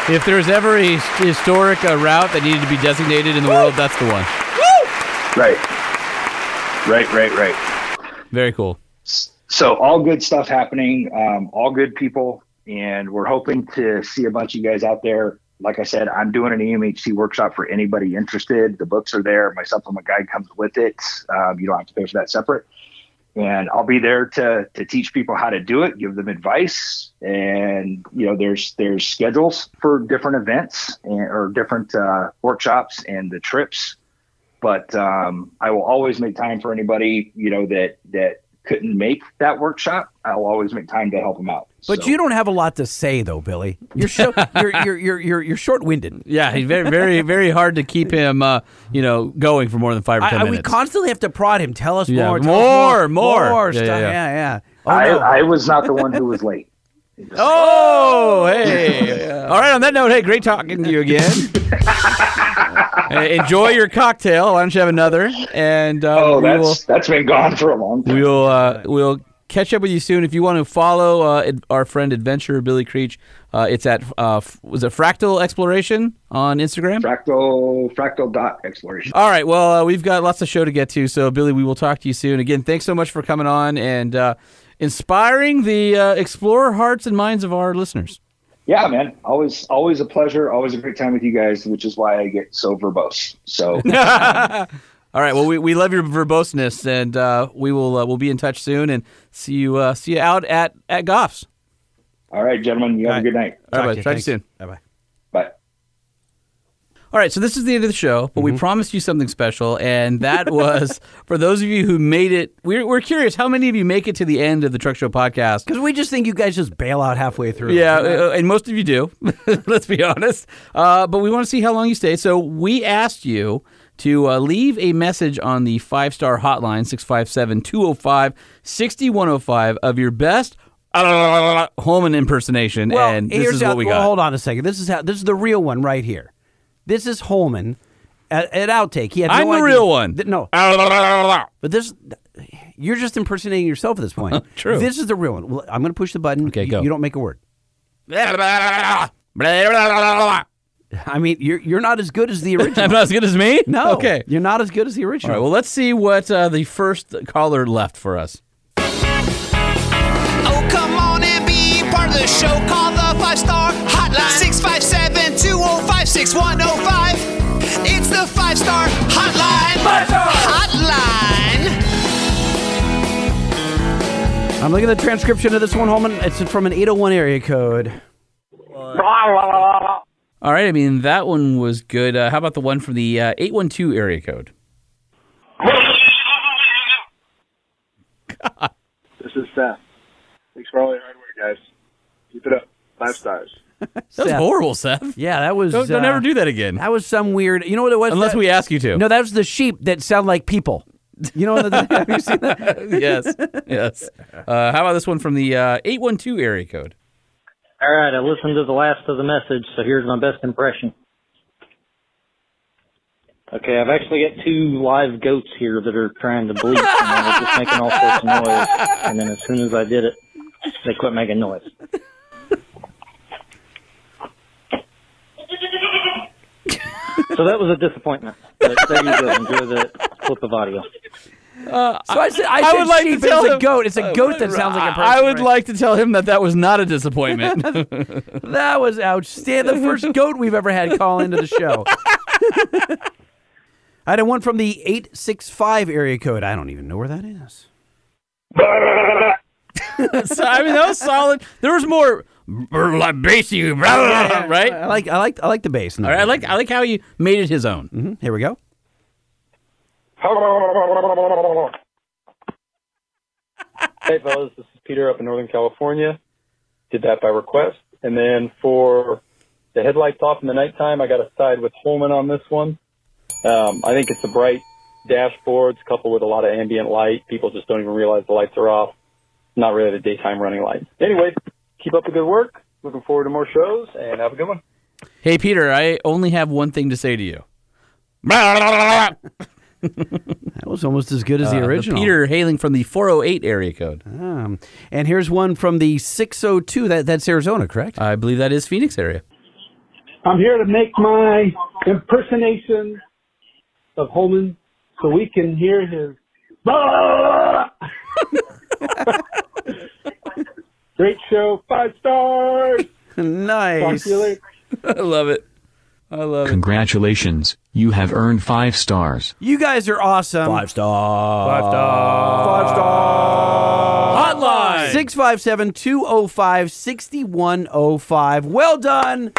If there's ever a historic uh, route that needed to be designated in the Woo! World, that's the one. Woo! Right. Right, right, right. Very cool. So all good stuff happening, um, all good people, and we're hoping to see a bunch of you guys out there. Like I said, I'm doing an E M H T workshop for anybody interested. The books are there. My supplement guide comes with it. Um, you don't have to pay for that separate. And I'll be there to to teach people how to do it, give them advice. And, you know, there's there's schedules for different events and, or different uh, workshops and the trips. But um, I will always make time for anybody, you know, that that. couldn't make that workshop. I'll always make time to help them out. But so. You don't have a lot to say, though, Billy. You're so, you're, you're you're you're you're short-winded. Yeah, he's very very very hard to keep him, uh, you know, going for more than five or ten I, minutes. We constantly have to prod him. Tell us yeah. more, more, more, more, more yeah, stuff. Yeah, yeah. yeah, yeah. Oh, I, no. I was not the one who was late. Oh, hey! yeah. All right. On that note, hey, great talking to you again. Enjoy your cocktail. Why don't you have another? And uh, oh, that's will, that's been gone for a long time. We'll uh, we'll catch up with you soon. If you want to follow uh, our friend Adventurer Billy Creech, uh, it's at uh, was it Fractal Exploration on Instagram? Fractal Fractal dot Exploration. All right. Well, uh, we've got lots of show to get to. So Billy, we will talk to you soon. Again, thanks so much for coming on and. Uh, Inspiring the uh, explorer hearts and minds of our listeners. Yeah, man. Always always a pleasure. Always a great time with you guys, which is why I get so verbose. So, all right. Well, we, we love your verboseness, and uh, we will uh, we'll be in touch soon, and see you uh, see you out at, at Goff's. All right, gentlemen. You have right. a good night. All right, bud. Talk to you soon. Bye-bye. Bye. All right, so this is the end of the show, but mm-hmm. we promised you something special, and that was, for those of you who made it, we're, we're curious, how many of you make it to the end of the Truck Show podcast? Because we just think you guys just bail out halfway through. Yeah, uh, and most of you do, let's be honest, uh, but we want to see how long you stay, so we asked you to uh, leave a message on the five-star hotline, six five seven, two oh five, six one oh five, of your best Holman impersonation, well, and this is what we got. Well, hold on a second, this is how, this is the real one right here. This is Holman at, at Outtake. He had no I'm the idea. Real one. Th- no. But this, you're just impersonating yourself at this point. True. This is the real one. Well, I'm going to push the button. Okay, you, go. You don't make a word. I mean, you're you're not as good as the original. I'm not as good as me? No. Okay. You're not as good as the original. All right, well, let's see what uh, the first caller left for us. Oh, come on and be part of the show. Call the five-star hotline. six five seven, two oh five, six one oh five. It's the five-star hotline. Five-star hotline. I'm looking at the transcription of this one, Holman. It's from an eight oh one area code. All right, I mean, that one was good. Uh, how about the one from the uh, eight one two area code? God. This is Seth. Thanks for all your hard work, guys. Keep it up. Five stars. That Seth. Was horrible, Seth. Yeah, that was... Don't, don't uh, ever do that again. That was some weird... You know what it was? Unless that, we ask you to. No, that was the sheep that sound like people. You know, have you seen that? Yes, yes. Uh, how about this one from the uh, eight one two area code? All right, I listened to the last of the message, so here's my best impression. Okay, I've actually got two live goats here that are trying to bleat, and they're just making all sorts of noise. And then as soon as I did it, they quit making noise. So that was a disappointment. But there you go. Enjoy the clip of audio. Uh, so I said, I, I said would like sheep to tell him, a goat. It's a goat that sounds like a person. I would right? like to tell him that that was not a disappointment. That was outstanding. The first goat we've ever had call into the show. I had one from the eight six five area code. I don't even know where that is. So, I mean, that was solid. There was more bassy, right? I like, I like, I like the bass. All right, I like, I like how you made it his own. Mm-hmm. Here we go. Hey fellas, this is Peter up in Northern California. Did that by request, and then for the headlights off in the nighttime, I got to side with Holman on this one. Um, I think it's the bright dashboards coupled with a lot of ambient light. People just don't even realize the lights are off. Not really the daytime running lights. Anyway, keep up the good work. Looking forward to more shows, and have a good one. Hey Peter, I only have one thing to say to you. That was almost as good as the uh, original. The Peter hailing from the four oh eight area code. Um, and here's one from the six oh two. That, that's Arizona, correct? I believe that is Phoenix area. I'm here to make my impersonation of Holman so we can hear his... Great show. Five stars. Nice. I love it. I love it. Congratulations. You have earned five stars. You guys are awesome. Five stars. Five stars. Five stars. Hotline. six five seven, two oh five, six one oh five. Well done.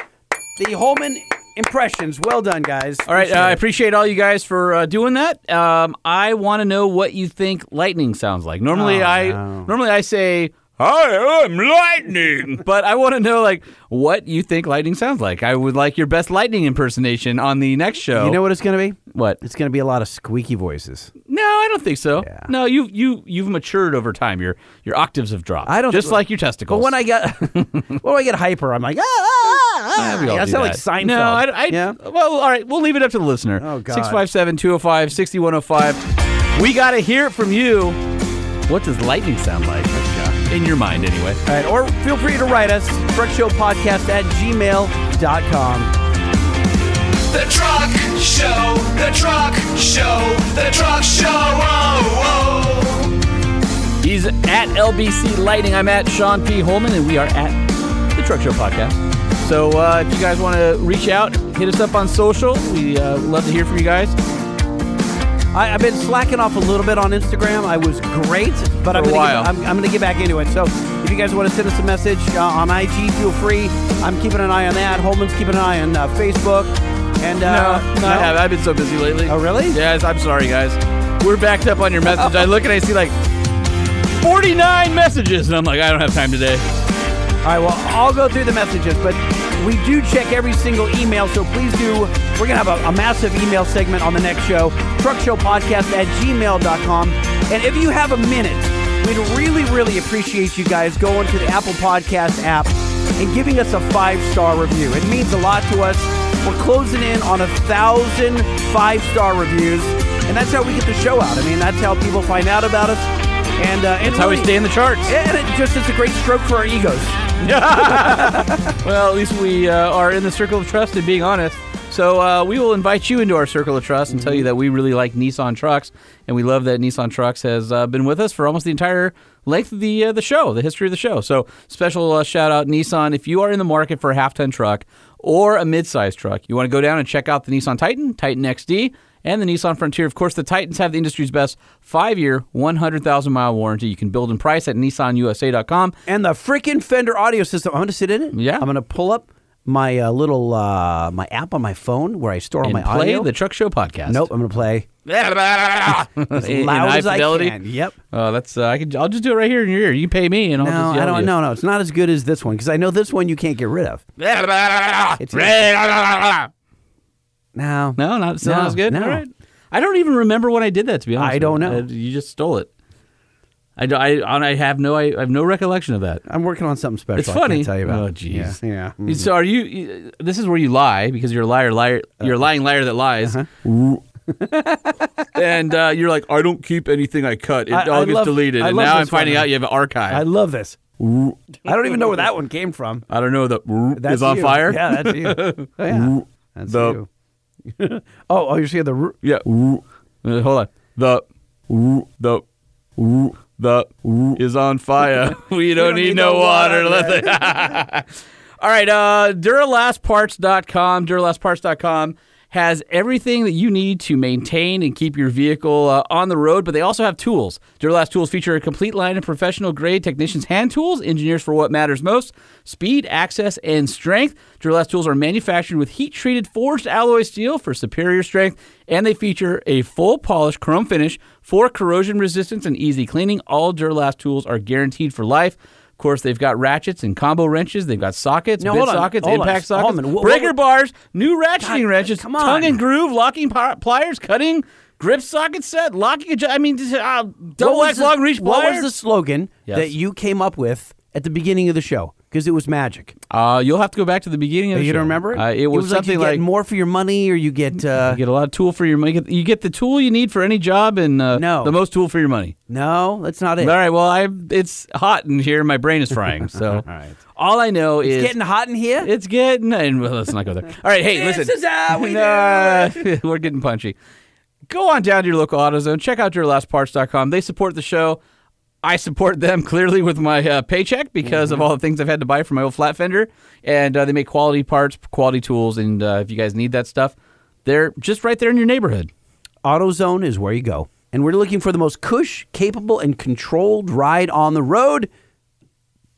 The Holman impressions. Well done, guys. All right. Uh, I appreciate all you guys for uh, doing that. Um, I want to know what you think lightning sounds like. Normally, oh, I no. normally I say... I am lightning, but I want to know like what you think lightning sounds like. I would like your best lightning impersonation on the next show. You know what it's going to be? What? It's going to be a lot of squeaky voices. No, I don't think so. Yeah. No, you you you've matured over time. Your your octaves have dropped. I don't just th- like your testicles. But when I get when I get hyper, I'm like ah ah ah. ah. Yeah, I sound that. like Seinfeld. No, I, I yeah? Well, all right, we'll leave it up to the listener. Oh God. six five seven, two oh five, six one oh five. We got to hear it from you. What does lightning sound like? In your mind, anyway. All right, or feel free to write us, truck show podcast at gmail dot com. The Truck Show, the Truck Show, the Truck Show, oh, oh. He's at L B C Lighting. I'm at Sean P. Holman, and we are at the Truck Show Podcast. So uh, if you guys want to reach out, hit us up on social. We uh, love to hear from you guys. I, I've been slacking off a little bit on Instagram. I was great, but I'm going I'm, I'm to get back into it. So if you guys want to send us a message uh, on I G, feel free. I'm keeping an eye on that. Holman's keeping an eye on uh, Facebook. And uh, no, no, I haven't. I've been so busy lately. Oh, really? Yes, I'm sorry, guys. We're backed up on your message. I look and I see like forty-nine messages, and I'm like, I don't have time today. All right, well, I'll go through the messages, but we do check every single email, so please do. We're going to have a, a massive email segment on the next show, truck show podcast at gmail dot com. And if you have a minute, we'd really, really appreciate you guys going to the Apple Podcast app and giving us a five-star review. It means a lot to us. We're closing in on a thousand five-star reviews, and that's how we get the show out. I mean, that's how people find out about us. And, uh, and that's really, how we stay in the charts. And it just is a great stroke for our egos. Well, at least we uh, are in the circle of trust and being honest. So uh, we will invite you into our circle of trust and mm-hmm. tell you that we really like Nissan Trucks, and we love that Nissan Trucks has uh, been with us for almost the entire length of the uh, the show, the history of the show. So special uh, shout out Nissan. If you are in the market for a half-ton truck or a midsize truck, you want to go down and check out the Nissan Titan, Titan X D, and the Nissan Frontier. Of course, the Titans have the industry's best five-year, one hundred thousand mile warranty. You can build and price at nissan u s a dot com. And the freaking Fender audio system. I'm going to sit in it. Yeah. I'm going to pull up my uh, little uh, my app on my phone where I store all my audio. And play the Truck Show Podcast. Nope, I'm going to play as loud as I can. Yep. Uh, that's uh, I can. I'll just do it right here in your ear. You pay me, and I'll no, just yell I don't. At you. No, no, it's not as good as this one because I know this one you can't get rid of. It's, no, no, not, it's no, not as good. No. All right. I don't even remember when I did that, to be honest. I don't know. I, you just stole it. I, I, I have no I have no recollection of that. I'm working on something special. It's funny. I can't tell you about. Oh, jeez. Yeah. yeah. Mm-hmm. So are you, you? This is where you lie because you're a liar, liar. Uh-huh. You're a lying liar that lies. Uh-huh. And uh, you're like, I don't keep anything I cut. It I, all I gets love, deleted. I and now I'm finding one. out you have an archive. I love this. I don't even know where that one came from. I don't know. The that's is on you. fire. Yeah, that's you. Oh, yeah. That's the, you. oh, oh, you're seeing the. Yeah. Hold on. The the. The is on fire. We don't, we don't need, need no, no water. water. All right. Uh, Duralast Parts dot com. Duralast Parts dot com has everything that you need to maintain and keep your vehicle uh, on the road, but they also have tools. Duralast tools feature a complete line of professional-grade technicians' hand tools, engineers for what matters most, speed, access, and strength. Duralast tools are manufactured with heat-treated forged alloy steel for superior strength, and they feature a full-polished chrome finish for corrosion resistance and easy cleaning. All Duralast tools are guaranteed for life. Of course, they've got ratchets and combo wrenches. They've got sockets, no, bit sockets, hold impact on. sockets, what, breaker what, bars, new ratcheting God, wrenches, come on. tongue and groove, locking pliers, cutting, grip socket set, locking adjust. I mean, uh, double X long reach pliers. What was the slogan yes. that you came up with at the beginning of the show? Because it was magic. Uh, you'll have to go back to the beginning of the show. You don't remember it? Uh, it, was it was something like, you get like, more for your money, or you get... Uh, you get a lot of tool for your money. You get, you get the tool you need for any job and uh, no. the most tool for your money. No, that's not it. All right, well, I it's hot in here. My brain is frying, so... All right. All I know is... It's getting hot in here? It's getting... And, well, let's not go there. All right, hey, this listen. This is how we uh, do it. We're getting punchy. Go on down to your local AutoZone. Check out Duralast Parts dot com. They support the show. I support them clearly with my uh, paycheck because mm-hmm. of all the things I've had to buy for my old flat fender. And uh, they make quality parts, quality tools, and uh, if you guys need that stuff, they're just right there in your neighborhood. AutoZone is where you go. And we're looking for the most cush, capable, and controlled ride on the road.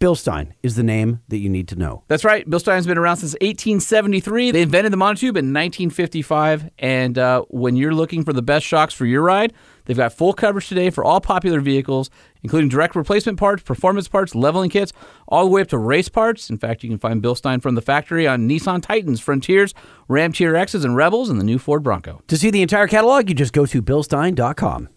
Bilstein is the name that you need to know. That's right. Bilstein's been around since eighteen seventy-three. They invented the monotube in nineteen fifty-five. And uh, when you're looking for the best shocks for your ride, they've got full coverage today for all popular vehicles, including direct replacement parts, performance parts, leveling kits, all the way up to race parts. In fact, you can find Bilstein from the factory on Nissan Titans, Frontiers, Ram T R Xs, and Rebels, and the new Ford Bronco. To see the entire catalog, you just go to Bilstein dot com.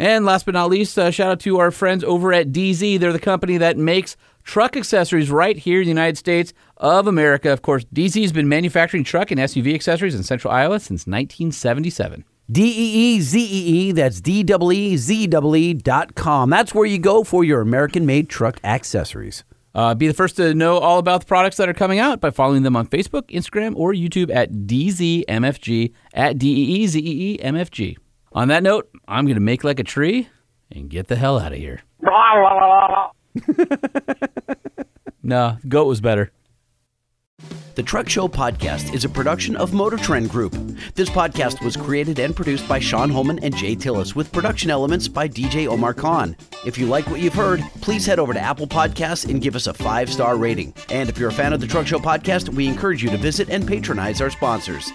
And last but not least, uh, shout out to our friends over at Dee Zee. They're the company that makes truck accessories right here in the United States of America. Of course, Dee Zee has been manufacturing truck and S U V accessories in Central Iowa since nineteen seventy-seven. D E E Z E E, that's D E E Z E E dot com. That's where you go for your American-made truck accessories. Uh, be the first to know all about the products that are coming out by following them on Facebook, Instagram, or YouTube at D Z M F G, at D E E Z E E M F G. On that note, I'm going to make like a tree and get the hell out of here. No, goat was better. The Truck Show Podcast is a production of Motor Trend Group. This podcast was created and produced by Sean Holman and Jay Tillis, with production elements by D J Omar Khan. If you like what you've heard, please head over to Apple Podcasts and give us a five-star rating. And if you're a fan of the Truck Show Podcast, we encourage you to visit and patronize our sponsors.